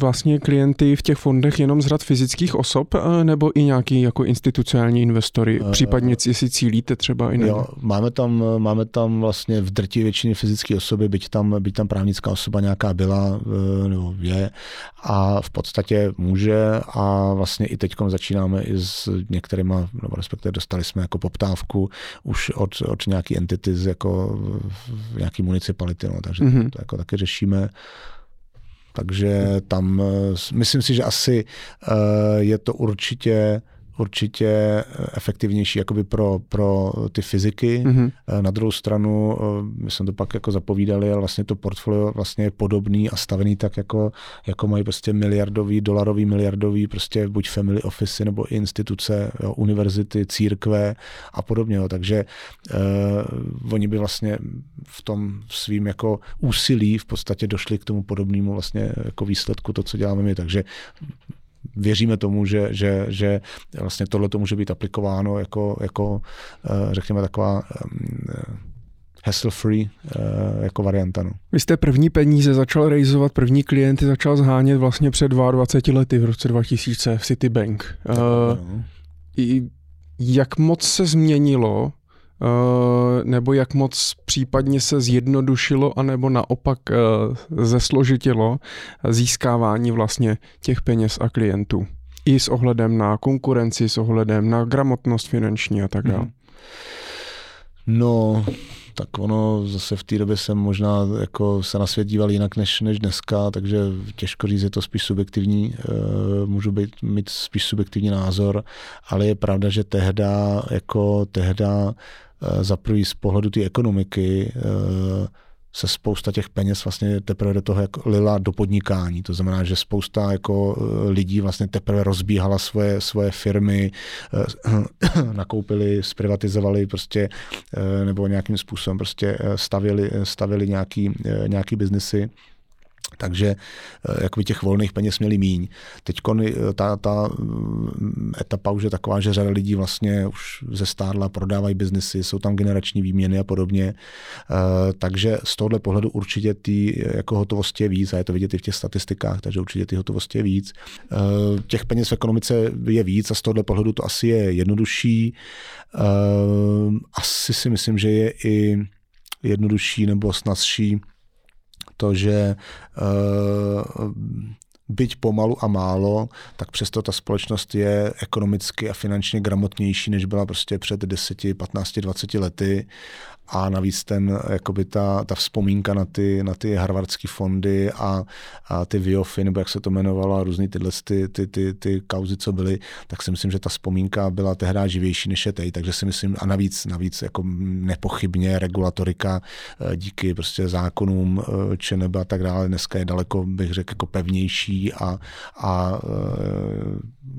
vlastně klienty v těch fondech jenom z řad fyzických osob, nebo i nějaký jako institucionální investory? Případně jestli cílíte třeba i na... Jo, máme tam, máme tam vlastně v drtí většině fyzické osoby, byť tam, byť tam právnická osoba nějaká byla, nebo je, a v podstatě může a vlastně i teďkom začínáme i s některýma, nebo respektive dostali jsme jako poptávku už od, od nějaký entity, jako nějaký municipality, no, takže mm-hmm. to jako taky řešíme. Takže tam, myslím si, že asi je to určitě, určitě efektivnější jakoby pro, pro ty fyziky. Mm-hmm. Na druhou stranu, my jsme to pak jako zapovídali, ale vlastně to portfolio vlastně je podobný a stavený tak, jako, jako mají prostě miliardový, dolarový, miliardový, prostě buď family office nebo instituce, jo, univerzity, církve a podobně. Jo. Takže eh, oni by vlastně v tom svým jako úsilí v podstatě došli k tomu podobnému vlastně jako výsledku, to, co děláme my. Takže věříme tomu, že, že, že vlastně tohle to může být aplikováno jako, jako řekněme, taková hassle-free jako varianta. No. Vy jste první peníze začal rejzovat, první klienty začal zhánět vlastně před dvaadvaceti lety v roce dva tisíce v Citibank. Tak, no. Jak moc se změnilo, nebo jak moc případně se zjednodušilo, anebo naopak zesložitilo získávání vlastně těch peněz a klientů? I s ohledem na konkurenci, s ohledem na gramotnost finanční a tak dále. No, tak ono zase v té době jsem možná jako se na svět díval jinak než, než dneska, takže těžko říct, je to spíš subjektivní, můžu být, mít spíš subjektivní názor, ale je pravda, že tehda, jako tehda za prvý z pohledu té ekonomiky se spousta těch peněz vlastně teprve do toho jako lila do podnikání. To znamená, že spousta jako lidí vlastně teprve rozbíhala svoje, svoje firmy, nakoupili, zprivatizovali prostě, nebo nějakým způsobem prostě stavěli, stavěli nějaký, nějaký biznesy. Takže jakoby těch volných peněz měli míň. Teď ta, ta etapa už je taková, že řada lidí vlastně už zestárla, prodávají biznesy, jsou tam generační výměny a podobně. Takže z tohohle pohledu určitě ty jako hotovosti je víc a je to vidět i v těch statistikách, takže určitě ty hotovosti je víc. Těch peněz v ekonomice je víc a z tohohle pohledu to asi je jednodušší. Asi si myslím, že je i jednodušší nebo snazší to, že uh, byť pomalu a málo, tak přesto ta společnost je ekonomicky a finančně gramotnější, než byla prostě před deseti, patnácti, dvaceti lety. A navíc ten, jakoby ta, ta vzpomínka na ty, na ty harvardské fondy a, a ty V I O F y, nebo jak se to jmenovalo, a různý tyhle ty, ty, ty, ty kauzy, co byly, tak si myslím, že ta vzpomínka byla tehdy živější, než je teď. Takže si myslím, a navíc, navíc jako nepochybně regulatorika díky prostě zákonům ČNB a tak dále, dneska je daleko, bych řekl, jako pevnější a, a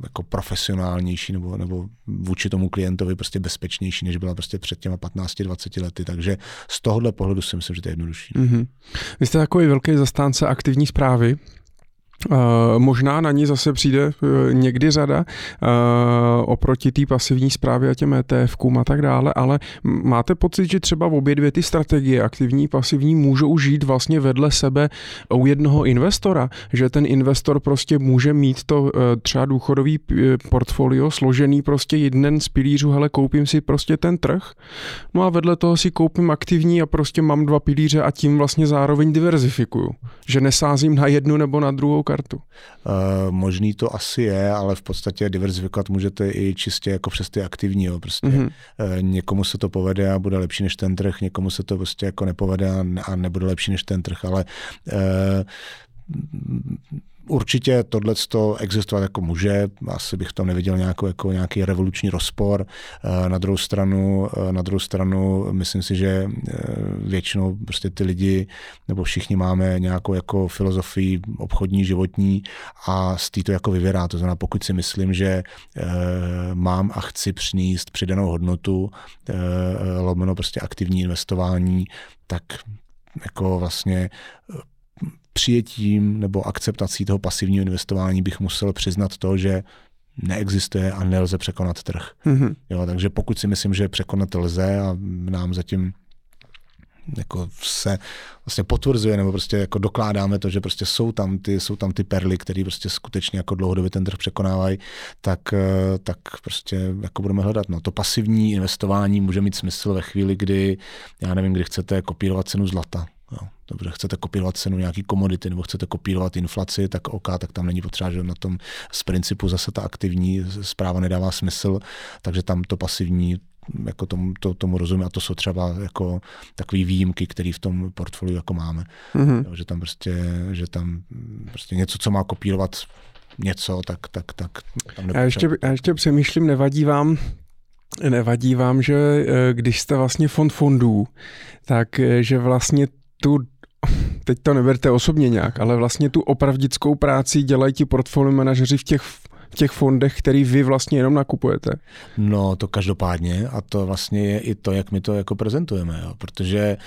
jako profesionálnější, nebo, nebo vůči tomu klientovi prostě bezpečnější, než byla prostě před těma patnácti, dvaceti lety. Takže z tohohle pohledu si myslím, že to je jednodušší. Mm-hmm. Vy jste takový velký zastánce aktivní správy. Možná na ní zase přijde někdy řada oproti té pasivní správě a těm é té efkům a tak dále, ale máte pocit, že třeba obě dvě ty strategie, aktivní a pasivní, můžou žít vlastně vedle sebe u jednoho investora, že ten investor prostě může mít to třeba důchodový portfolio složený prostě jeden z pilířů, hele, koupím si prostě ten trh, no a vedle toho si koupím aktivní a prostě mám dva pilíře a tím vlastně zároveň diverzifikuju, že nesázím na jednu nebo na druhou kartu. Uh, možný to asi je, ale v podstatě diverzifikovat můžete i čistě jako přes ty aktivní. Jo. Prostě mm-hmm. uh, někomu se to povede a bude lepší než ten trh, někomu se to prostě jako nepovede a, a nebude lepší než ten trh, ale uh, určitě tohleto existovat jako může, asi bych tam neviděl nějakou, jako nějaký revoluční rozpor. Na druhou stranu, na druhou stranu myslím si, že většinou prostě ty lidi nebo všichni máme nějakou jako filozofii obchodní, životní a z té to jako vyvěrá. To znamená, pokud si myslím, že mám a chci přinést přidanou hodnotu, lomeno prostě aktivní investování, tak jako vlastně přijetím nebo akceptací toho pasivního investování bych musel přiznat to, že neexistuje a nelze překonat trh. Mm-hmm. Jo, takže pokud si myslím, že překonat lze a nám zatím jako se vlastně potvrzuje nebo prostě jako dokládáme to, že prostě jsou tam ty, jsou tam ty perly, které prostě skutečně jako dlouhodobě ten trh překonávají, tak, tak prostě jako budeme hledat. No, to pasivní investování může mít smysl ve chvíli, kdy, já nevím, kdy chcete kopírovat cenu zlata. Jo, dobře, chcete kopírovat cenu nějaký komodity nebo chcete kopírovat inflaci, tak OK, tak tam není potřeba, že na tom z principu zase ta aktivní zpráva nedává smysl, takže tam to pasivní, jako tomu, to, tomu rozumím a to jsou třeba jako takový výjimky, které v tom portfoliu jako máme. Mm-hmm. Jo, že tam prostě, že tam prostě něco, co má kopírovat něco, tak, tak, tak tam nepotřeba. Já ještě, já ještě přemýšlím, nevadí vám, nevadí vám, že když jste vlastně fond fondů, tak že vlastně tu, teď to neberte osobně nějak, ale vlastně tu opravdickou práci dělají ti portfolio manažeři v těch v těch fondech, který vy vlastně jenom nakupujete? No, to každopádně a to vlastně je i to, jak my to jako prezentujeme, jo. Protože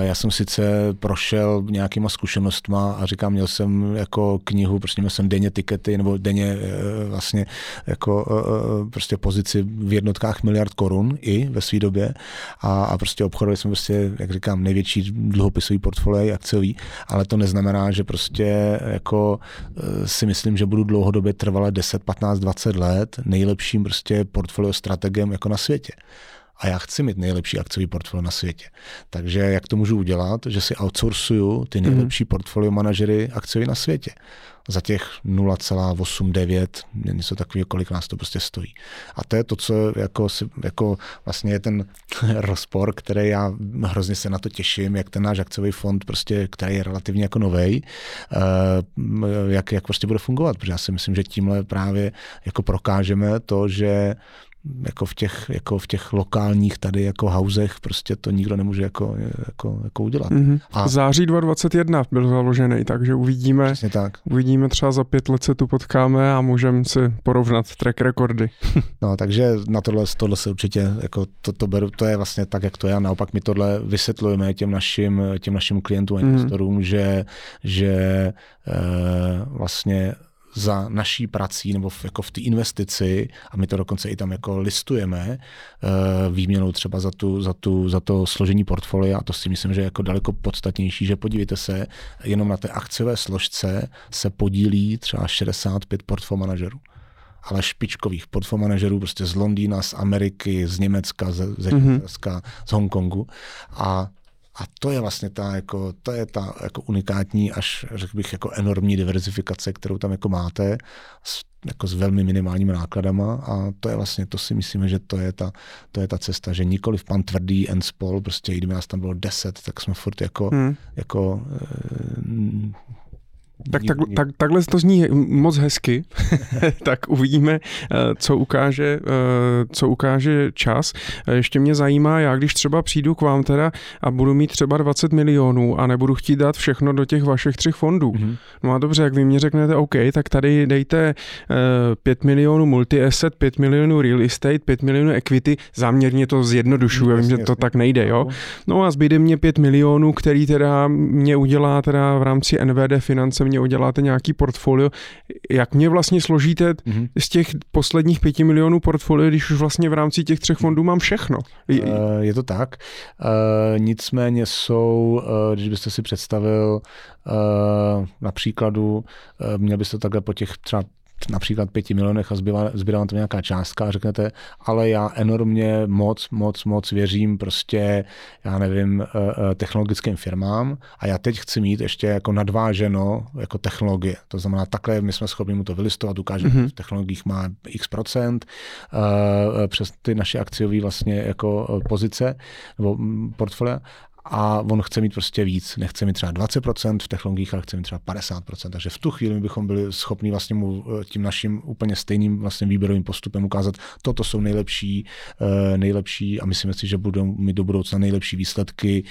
já jsem sice prošel nějakýma zkušenostma a říkám, měl jsem jako knihu, prostě měl jsem denně tikety nebo denně vlastně jako prostě pozici v jednotkách miliard korun i ve své době a, a prostě obchodovali jsme prostě, jak říkám, největší dluhopisový portfolio, akciový, ale to neznamená, že prostě jako si myslím, že budu dlouhodobě trvale deset, patnáct, dvacet let nejlepším prostě portfolio strategem jako na světě. A já chci mít nejlepší akciový portfolio na světě. Takže jak to můžu udělat, že si outsourcuju ty nejlepší mm-hmm. portfolio manažery akciový na světě. Za těch nula celá osm devět, něco takového, kolik nás to prostě stojí. A to je to, co jako, jako vlastně je ten rozpor, který já hrozně se na to těším, jak ten náš akciový fond, prostě, který je relativně jako novej, jak, jak prostě bude fungovat. Protože já si myslím, že tímhle právě jako prokážeme to, že jako v těch jako v těch lokálních tady jako hauzech prostě to nikdo nemůže jako jako jako udělat. Mm-hmm. A září dva tisíce dvacet jedna byl založený, takže uvidíme. Tak. Uvidíme třeba za pět let se tu potkáme a můžeme si porovnat track recordy. No, takže na tohle tohle se určitě jako to to beru, to je vlastně tak jak to je, a naopak my tohle vysvětlujeme těm našim těm našim klientům a investorům, mm-hmm. že že e, vlastně za naší prací nebo v, jako v té investici, a my to dokonce i tam jako listujeme, výměnou třeba za, tu, za, tu, za to složení portfolia, a to si myslím, že je jako daleko podstatnější, že podívejte se, jenom na té akciové složce se podílí třeba šedesát pět portfolio manažerů. Ale špičkových portfolio manažerů prostě z Londýna, z Ameriky, z Německa, ze, ze Švýcarska, z Hongkongu. A A to je vlastně ta, jako, to je ta jako unikátní, až řekl bych, jako enormní diverzifikace, kterou tam jako máte, s, jako s velmi minimálními nákladama. A to je vlastně, to si myslíme, že to je ta, to je ta cesta, že nikoliv pan Tvrdý and spol, prostě kdyby nás tam bylo deset, tak jsme furt jako... Hmm. jako e, Tak, tak, tak, takhle to zní moc hezky, tak uvidíme, co ukáže, co ukáže čas. Ještě mě zajímá, já když třeba přijdu k vám teda a budu mít třeba dvacet milionů a nebudu chtít dát všechno do těch vašich třech fondů. Mm-hmm. No a dobře, jak vy mě řeknete, OK, tak tady dejte pět milionů multi-asset, pět milionů real estate, pět milionů equity, záměrně to zjednodušuju, já vím, že to tak nejde, jo. No a zbyde mě pět milionů, který teda mě udělá teda v rámci N V D Finance mě uděláte nějaký portfolio. Jak mě vlastně složíte mm-hmm. z těch posledních pěti milionů portfolio, když už vlastně v rámci těch třech fondů mám všechno? Je, je to tak. Nicméně jsou, když byste si představil na příkladu, měl byste takhle po těch třeba například pěti milionech a zbývá vám tam nějaká částka a řeknete, ale já enormně moc, moc, moc věřím prostě, já nevím, technologickým firmám a já teď chci mít ještě jako nadváženo jako technologie. To znamená, takhle my jsme schopni mu to vylistovat, ukážeme, mm-hmm. v technologiích má x procent uh, přes ty naše akciové vlastně jako pozice nebo portfolia. A on chce mít prostě víc. Nechce mít třeba dvacet procent v technologiích, ale chce mít třeba padesát procent. Takže v tu chvíli bychom byli schopni vlastně mu tím naším úplně stejným vlastně výběrovým postupem ukázat, toto jsou nejlepší, nejlepší a myslíme si, že budou mít do budoucna nejlepší výsledky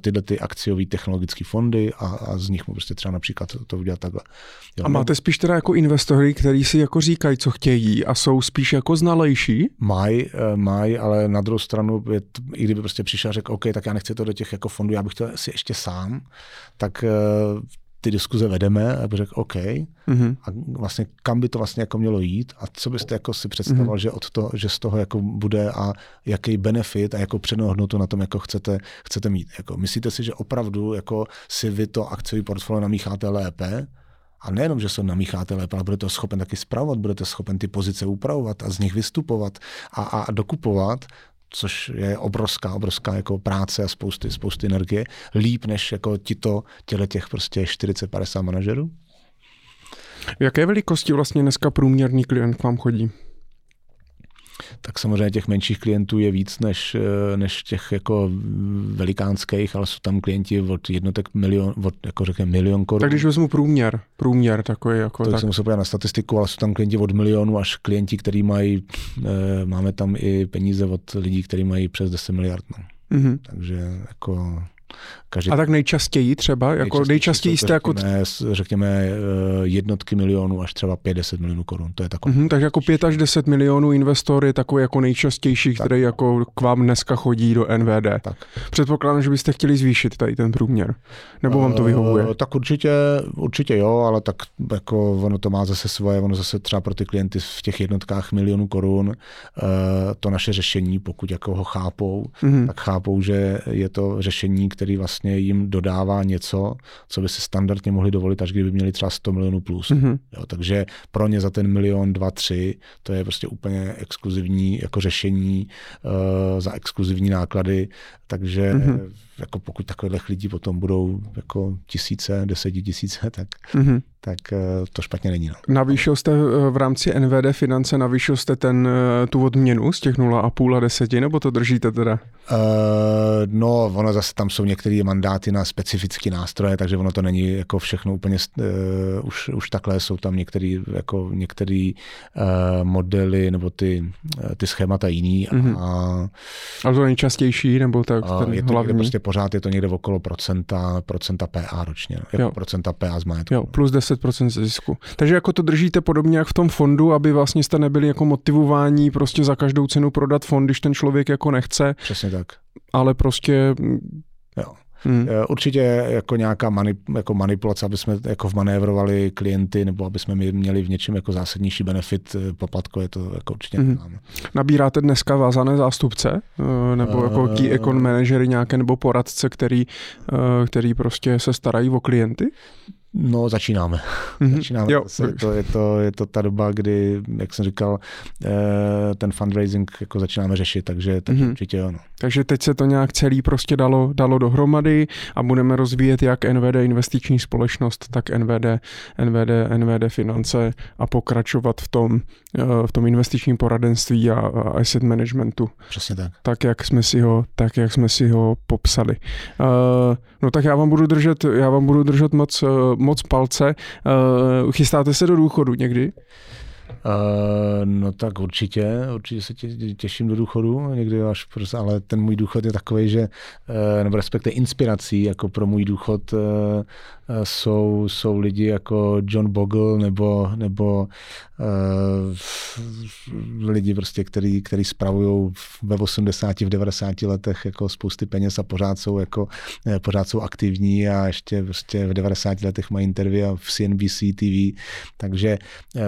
tyhle ty akciové technologické fondy a, a z nich mu prostě třeba například to, to udělat takhle. Jo, a máte no? spíš teda jako investory, kteří si jako říkají, co chtějí a jsou spíš jako znalejší? Mají, maj, ale na druhou stranu, i kdyby prostě přišel a řekl, OK, tak já nechci to do těch jako fondu, já bych to si ještě sám, tak uh, ty diskuze vedeme a bych řekl OK, mm-hmm. a vlastně kam by to vlastně jako mělo jít a co byste jako si představoval, mm-hmm. že od toho, že z toho jako bude a jaký benefit a jako přednou hodnotu na tom jako chcete, chcete mít. Jako, myslíte si, že opravdu jako si vy to akciový portfolio namícháte lépe? A nejenom, že se namícháte lépe, ale budete schopen taky spravovat, budete schopen ty pozice upravovat a z nich vystupovat a, a, a dokupovat, což je obrovská, obrovská jako práce a spousty, spousty energie, líp než jako tito, těle těch prostě čtyřicet padesát manažerů. Jaké velikosti vlastně dneska průměrný klient k vám chodí? Tak samozřejmě těch menších klientů je víc než, než těch jako velikánských, ale jsou tam klienti od jednotek milion, od jako řekněme milion korun. Tak když vezmu průměr, průměr takový jako to tak. To jsem musel podívat na statistiku, ale jsou tam klienti od milionu až klienti, kteří mají, máme tam i peníze od lidí, kteří mají přes deset miliard. No. Mm-hmm. Takže jako... Každý... A tak nejčastěji třeba? Jako nejčastěji jste jako... Řekněme jednotky milionů až třeba pět deset milionů korun. To je takové. Mm-hmm, takže jako pět až deset milionů investor je takový jako nejčastější, tak. který jako k vám dneska chodí do N V D. Tak. Předpokládám, že byste chtěli zvýšit tady ten průměr. Nebo vám to vyhovuje? Uh, tak určitě, určitě jo, ale tak jako ono to má zase svoje, ono zase třeba pro ty klienty v těch jednotkách milionů korun uh, to naše řešení, pokud jako ho chápou, mm-hmm. tak chápou, že je to řešení, které který vlastně jim dodává něco, co by si standardně mohli dovolit, až kdyby měli třeba sto milionů plus. Mm-hmm. Jo, takže pro ně za ten milion, dva, tři, to je prostě úplně exkluzivní jako řešení uh, za exkluzivní náklady, takže mm-hmm. jako pokud takových lidí potom budou jako tisíce, desetitisíce, tak, mm-hmm. tak uh, to špatně není. No. Navýšil jste v rámci N V D Finance, navýšil jste ten, tu odměnu z těch nula celá pět a deset, nebo to držíte teda? Uh, no, ono zase tam jsou některé mandáty na specifické nástroje, takže ono to není jako všechno úplně, uh, už, už takhle jsou tam některé jako některé uh, modely nebo ty, uh, ty schémata jiný. Mm-hmm. A, ale to nejčastější nebo tak uh, ten je to hlavní? Někde, prostě pořád je to někde okolo procenta, procenta P A ročně, no, jako procenta P A z majetku. Jo, plus deset procent ze zisku. Takže jako to držíte podobně jak v tom fondu, aby vlastně jste nebyli jako motivováni prostě za každou cenu prodat fond, když ten člověk jako nechce. Přesně tak. Ale prostě... Jo. Hmm. Určitě jako nějaká manip, jako manipulace, aby jsme jako vmanévrovali klienty nebo aby jsme měli v něčem jako zásadnější benefit poplatku, je to jako určitě hmm. nemáme. Nabíráte dneska vázané zástupce nebo uh, jako key account manažery nějaké nebo poradce, který, který prostě se starají o klienty? No, začínáme. Mm-hmm. začínáme. Jo. Je, to, je, to, je to ta doba, kdy, jak jsem říkal, ten fundraising jako začínáme řešit, takže tak mm-hmm. určitě ano. Takže teď se to nějak celý prostě dalo, dalo dohromady a budeme rozvíjet jak N V D investiční společnost, tak N V D, N V D, N V D finance a pokračovat v tom, v tom investičním poradenství a asset managementu. Přesně tak. Tak, jak jsme si ho, tak, jak jsme si ho popsali. No tak já vám budu držet, já vám budu držet moc moc palce. Chystáte se do důchodu někdy? Uh, no tak určitě, určitě se tě, těším do důchodu, někdy až prostě, ale ten můj důchod je takový, že, uh, nebo respektive inspirací jako pro můj důchod uh, jsou, jsou lidi jako John Bogle nebo, nebo uh, lidi, prostě, který, který spravují ve osmdesáti, v devadesáti letech jako spousty peněz a pořád jsou, jako, pořád jsou aktivní a ještě prostě v devadesáti letech mají interview v C N B C T V, takže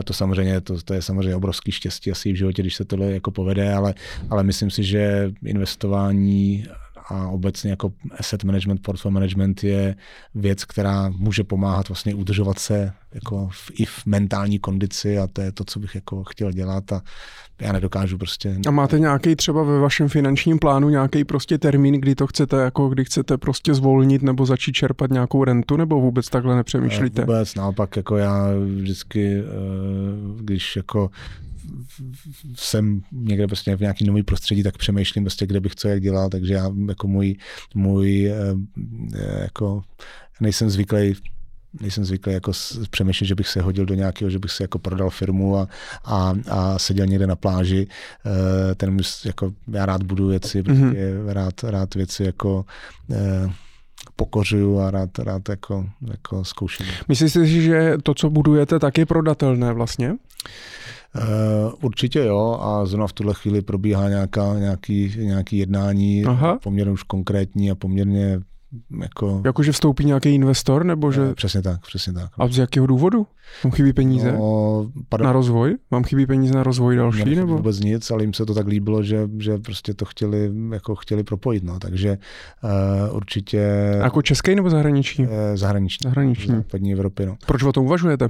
to samozřejmě, to, to je samozřejmě obrovský štěstí asi v životě, když se tohle jako povede, ale, ale myslím si, že investování a obecně jako asset management, portfolio management je věc, která může pomáhat vlastně udržovat se jako v, i v mentální kondici a to je to, co bych jako chtěl dělat a já nedokážu prostě. A máte nějaký třeba ve vašem finančním plánu nějaký prostě termín, kdy to chcete, jako kdy chcete prostě zvolnit nebo začít čerpat nějakou rentu, nebo vůbec takhle nepřemýšlíte? Vůbec, naopak, jako já vždycky, když jako jsem někde prostě v nějaký nový prostředí, tak přemýšlím prostě, kde bych co jak dělal, takže já jako můj, můj jako nejsem zvyklý nejsem zvyklý jako přemýšlet, že bych se hodil do nějakého, že bych se jako prodal firmu a, a, a seděl někde na pláži. Ten jako, já rád budu věci, mm-hmm. protože rád, rád věci jako pokořuju a rád, rád jako, jako zkouším. Myslíte si, že to, co budujete, tak je prodatelné vlastně? Uh, určitě jo a zrovna v tuhle chvíli probíhá nějaká, nějaký, nějaký jednání, aha, poměrně už konkrétní a poměrně jako... Jakože vstoupí nějaký investor, nebo že... Přesně tak, přesně tak. A z jakého důvodu? Vám chybí peníze no, na rozvoj? Vám chybí peníze na rozvoj další, ne, nebo? Vůbec nic, ale jim se to tak líbilo, že, že prostě to chtěli, jako chtěli propojit, no, takže uh, určitě... A jako český nebo zahraniční? Uh, zahraniční. Zahraniční. V západní Evropě, no. Proč o tom uvažujete?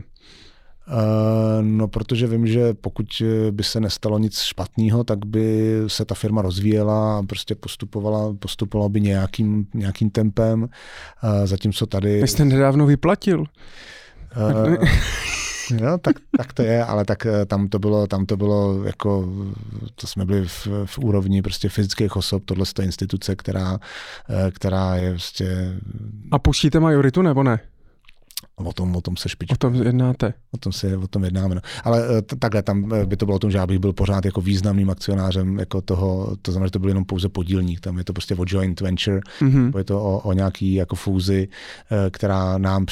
No, protože vím, že pokud by se nestalo nic špatného, tak by se ta firma rozvíjela a prostě postupovala, postupovala by nějakým, nějakým tempem, zatímco tady... Vy jste nedávno vyplatil. Uh... No, tak, tak to je, ale tak tam to bylo, tam to bylo jako, to jsme byli v, v úrovni prostě fyzických osob, tohle je instituce, která, která je prostě... A pustíte majoritu nebo ne? O tom, o tom se špičí. O tom jednáte. O tom, se, o tom jednáme. No. Ale t- takhle tam by to bylo o tom, že já bych byl pořád jako významným akcionářem jako toho, to znamená, že to byl jenom pouze podílník. Tam je to prostě o joint venture, mm-hmm. je to o, o nějaký jako fúzi, která nám...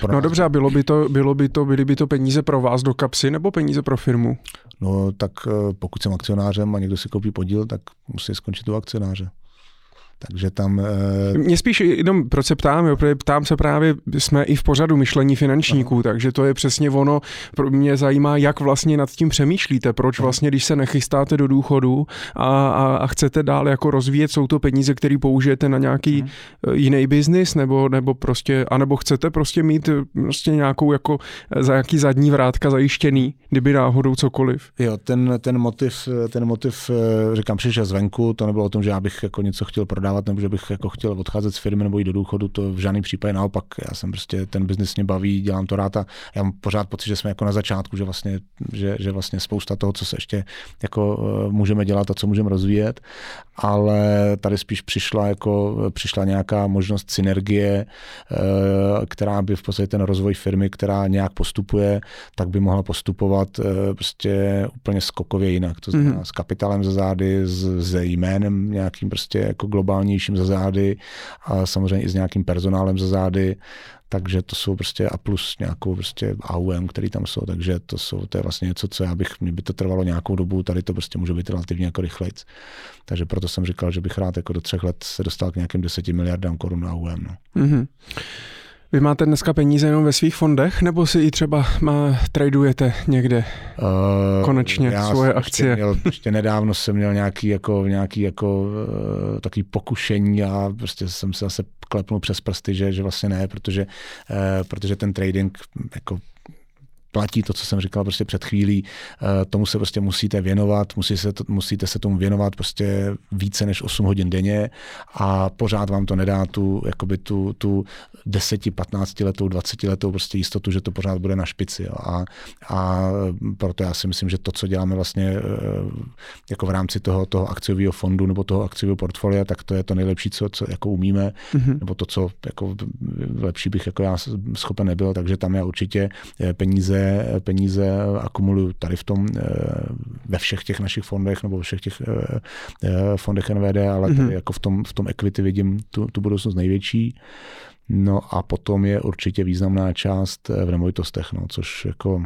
Pro nás... No dobře, a bylo by to, bylo by to, byly by to peníze pro vás do kapsy nebo peníze pro firmu? No tak pokud jsem akcionářem a někdo si koupí podíl, tak musí skončit u akcionáře. Takže tam... E... Mě spíš jenom, proč se ptám, jo, ptám se právě, jsme i v pořadu myšlení finančníků, no. Takže to je přesně ono, mě zajímá, jak vlastně nad tím přemýšlíte, proč no. vlastně, když se nechystáte do důchodu a, a, a chcete dál jako rozvíjet, jsou to peníze, které použijete na nějaký no. jiný biznis, nebo, nebo prostě, anebo chcete prostě mít prostě nějakou jako, za jaký zadní vrátka zajištěný, kdyby náhodou cokoliv. Jo, ten, ten motiv, ten motiv, říkám, přišel zvenku, to nebylo o tom, že já bych jako něco chtěl prodávat, nebo že bych jako chtěl odcházet z firmy nebo jít do důchodu, to v žádném případě naopak. Já jsem prostě, ten biznis mě baví, dělám to rád a já mám pořád pocit, že jsme jako na začátku, že vlastně, že, že vlastně spousta toho, co se ještě jako můžeme dělat a co můžeme rozvíjet, ale tady spíš přišla, jako, přišla nějaká možnost synergie, která by v podstatě ten rozvoj firmy, která nějak postupuje, tak by mohla postupovat prostě úplně skokově jinak. To znamená mm-hmm. s kapitálem za zády, se jménem nějakým prostě jako globálním globálnějším za zády a samozřejmě i s nějakým personálem za zády, takže to jsou prostě a plus nějakou prostě A U M, který tam jsou, takže to jsou, to je vlastně něco, co já bych, mě by to trvalo nějakou dobu, tady to prostě může být relativně jako rychlejc. Takže proto jsem říkal, že bych rád jako do třech let se dostal k nějakým deseti miliardám korun na A U M. No. Mm-hmm. Vy máte dneska peníze jenom ve svých fondech, nebo si i třeba má, tradujete někde uh, konečně svoje akcie? Měl, ještě nedávno jsem měl nějaký, jako, nějaký jako, uh, takový pokušení a prostě jsem se zase klepnul přes prsty, že, že vlastně ne, protože, uh, protože ten trading jako platí to, co jsem říkal prostě před chvílí, tomu se prostě musíte věnovat, musí se to, musíte se tomu věnovat prostě více než osm hodin denně a pořád vám to nedá tu, jakoby tu, tu deset, patnáct letou, dvacet letou prostě jistotu, že to pořád bude na špici. Jo. A, a proto já si myslím, že to, co děláme vlastně jako v rámci toho, toho akciového fondu nebo toho akciového portfolia, tak to je to nejlepší, co, co jako umíme, mm-hmm. nebo to, co jako lepší bych jako já schopen nebyl, takže tam já určitě peníze peníze akumuluju tady v tom, ve všech těch našich fondech nebo ve všech těch fondech N V D, ale tady mm-hmm. jako v tom, v tom equity vidím tu, tu budoucnost největší. No a potom je určitě významná část v nemovitostech, no, což jako...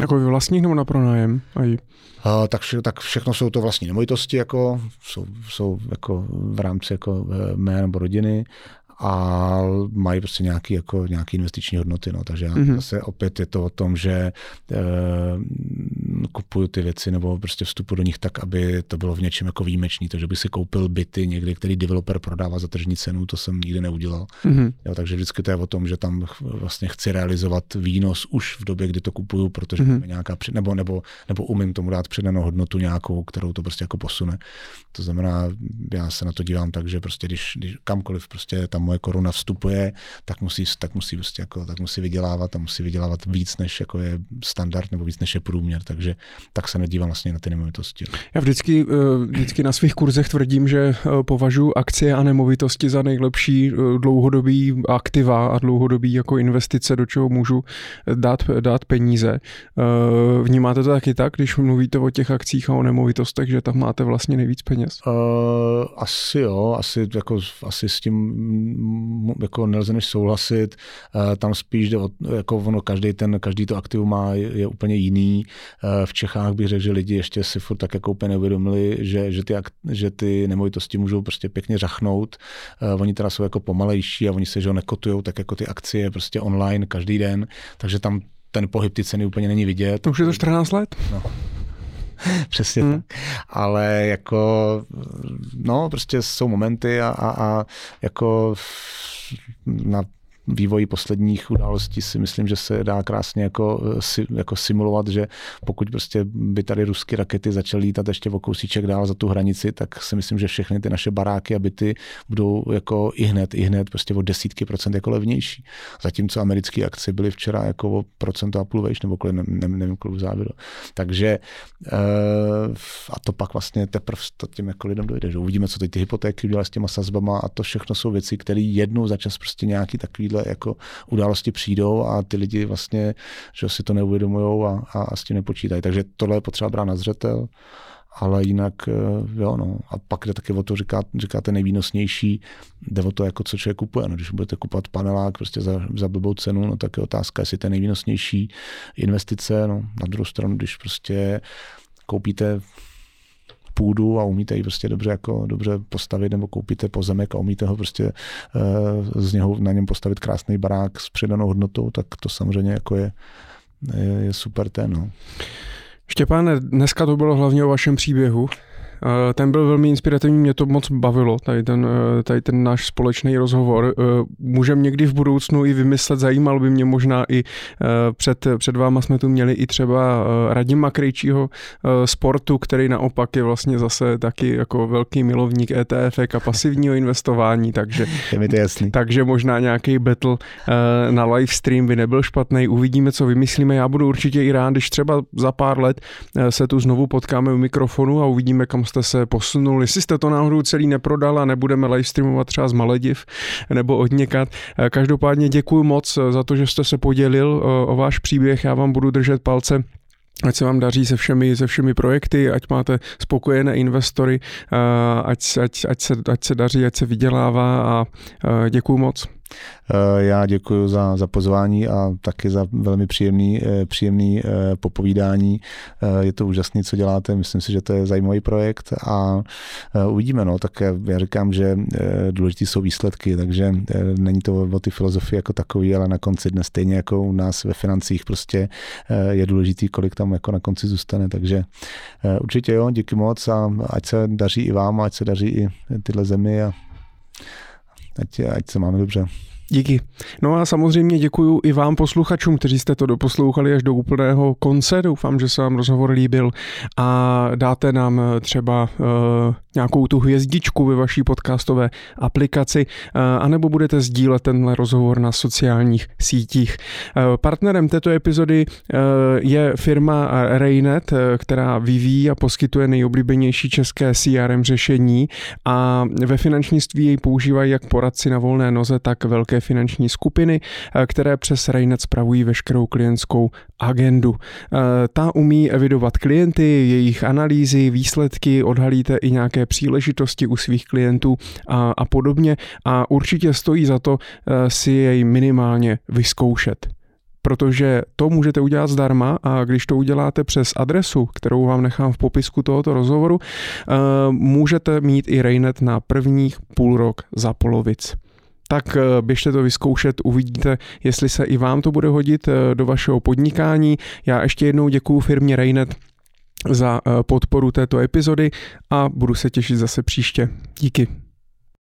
Jako vlastní nebo na pronájem? A tak, tak všechno jsou to vlastní nemovitosti, jako, jsou, jsou jako v rámci jako mé nebo rodiny a mají prostě nějaké jako, nějaký investiční hodnoty. No. Takže mm-hmm. zase opět je to o tom, že e, kupuju ty věci nebo prostě vstupu do nich tak, aby to bylo v něčem jako výjimečný. Takže bych si koupil byty někde, který developer prodává za tržní cenu, to jsem nikdy neudělal. Mm-hmm. Jo, takže vždycky to je o tom, že tam vlastně chci realizovat výnos už v době, kdy to kupuju, protože mm-hmm. nějaká, nebo, nebo, nebo umím tomu dát přidanou hodnotu nějakou, kterou to prostě jako posune. To znamená, já se na to dívám tak, že prostě když, když kamkoliv prostě tam moje koruna vstupuje, tak musí, tak musí, prostě jako, tak musí vydělávat a musí vydělávat víc, než jako je standard nebo víc, než je průměr. Takže tak se nedívám vlastně na ty nemovitosti. Já vždycky, vždycky na svých kurzech tvrdím, že považuji akcie a nemovitosti za nejlepší dlouhodobý aktiva a dlouhodobý jako investice, do čeho můžu dát, dát peníze. Vnímáte to taky tak, když mluvíte o těch akcích a o nemovitostech, že tam máte vlastně nejvíc peněz? Uh, asi jo, asi, jako, asi s tím jako nelze než souhlasit, tam spíš jde o, jako ono, každý, ten, každý to aktivum má, je úplně jiný. V Čechách bych řekl, že lidi ještě si furt tak jako úplně neuvědomili, že, že, ty, že ty nemovitosti můžou prostě pěkně řachnout. Oni teda jsou jako pomalejší a oni se, že ho nekotujou, tak jako ty akcie prostě online každý den, takže tam ten pohyb ty ceny úplně není vidět. To už je to čtrnáct let? No. Přesně hmm. tak. Ale jako, no prostě jsou momenty a, a, a jako na vývoji posledních událostí si myslím, že se dá krásně jako, jako simulovat, že pokud prostě by tady ruské rakety začaly lítat ještě o kousíček dál za tu hranici, tak si myslím, že všechny ty naše baráky a byty budou jako i hned, i hned prostě o desítky procent jako levnější. Zatímco americké akcie byly včera jako o procento a půl vejš, nebo kolem, ne, nevím, kolem závěru. Takže e, a to pak vlastně teprve tím jako lidem dojde, že uvidíme, co teď ty hypotéky udělají s těma sazbama a to všechno jsou věci, které jednou za čas prostě nějaký takový jako události přijdou a ty lidi vlastně, že si to neuvědomují a, a, a s tím nepočítají. Takže tohle je potřeba brát na zřetel, ale jinak jo, no. A pak jde taky o to, říká, říkáte nejvýnosnější, jde o to, jako co člověk kupuje. No, když budete kupovat panelák prostě za, za blbou cenu, no tak je otázka, jestli to je nejvýnosnější investice. No. Na druhou stranu, když prostě koupíte půdu a umíte ji prostě dobře, jako, dobře postavit, nebo koupíte pozemek a umíte ho prostě e, z něho, na něm postavit krásný barák s přidanou hodnotou, tak to samozřejmě jako je, je, je super ten. No. Štěpáne, dneska to bylo hlavně o vašem příběhu. Ten byl velmi inspirativní, mě to moc bavilo, tady ten, tady ten náš společný rozhovor. Můžeme někdy v budoucnu i vymyslet, zajímal by mě možná i před, před váma jsme tu měli i třeba Radima Krejčího sportu, který naopak je vlastně zase taky jako velký milovník é té efek a pasivního investování, takže, je mi to jasný. Takže možná nějaký battle na livestream by nebyl špatný. Uvidíme, co vymyslíme. Já budu určitě i rád, když třeba za pár let se tu znovu potkáme u mikrofonu a uvidíme, kam jste se posunuli, jestli jste to náhodou celý neprodal a nebudeme livestreamovat třeba z Malediv nebo odněkat. Každopádně děkuji moc za to, že jste se podělil o váš příběh, já vám budu držet palce, ať se vám daří se všemi, se všemi projekty, ať máte spokojené investory, ať, ať, ať, se, ať se daří, ať se vydělává a děkuji moc. Já děkuji za, za pozvání a taky za velmi příjemný, příjemný popovídání. Je to úžasné, co děláte, myslím si, že to je zajímavý projekt a uvidíme. No. Tak já říkám, že důležitý jsou výsledky, takže není to o ty filozofii jako takový, ale na konci dne stejně jako u nás ve financích prostě je důležitý, kolik tam jako na konci zůstane, takže určitě jo, díky moc a ať se daří i vám, ať se daří i tyhle zemi a Ať, ať se máme dobře. Díky. No a samozřejmě děkuji i vám posluchačům, kteří jste to doposlouchali až do úplného konce. Doufám, že se vám rozhovor líbil a dáte nám třeba uh, nějakou tu hvězdičku ve vaší podcastové aplikaci uh, anebo budete sdílet tenhle rozhovor na sociálních sítích. Uh, partnerem této epizody uh, je firma Raynet, uh, která vyvíjí a poskytuje nejoblíbenější české C R M řešení a ve finančnictví jej používají jak poradci na volné noze, tak velké finanční skupiny, které přes Raynet spravují veškerou klientskou agendu. Ta umí evidovat klienty, jejich analýzy, výsledky, odhalíte i nějaké nějaké příležitosti u svých klientů a, a podobně. A určitě stojí za to si jej minimálně vyzkoušet, protože to můžete udělat zdarma a když to uděláte přes adresu, kterou vám nechám v popisku tohoto rozhovoru, můžete mít i Raynet na prvních půl rok za polovic. Tak běžte to vyzkoušet, uvidíte, jestli se i vám to bude hodit do vašeho podnikání. Já ještě jednou děkuju firmě Raynet za podporu této epizody a budu se těšit zase příště. Díky.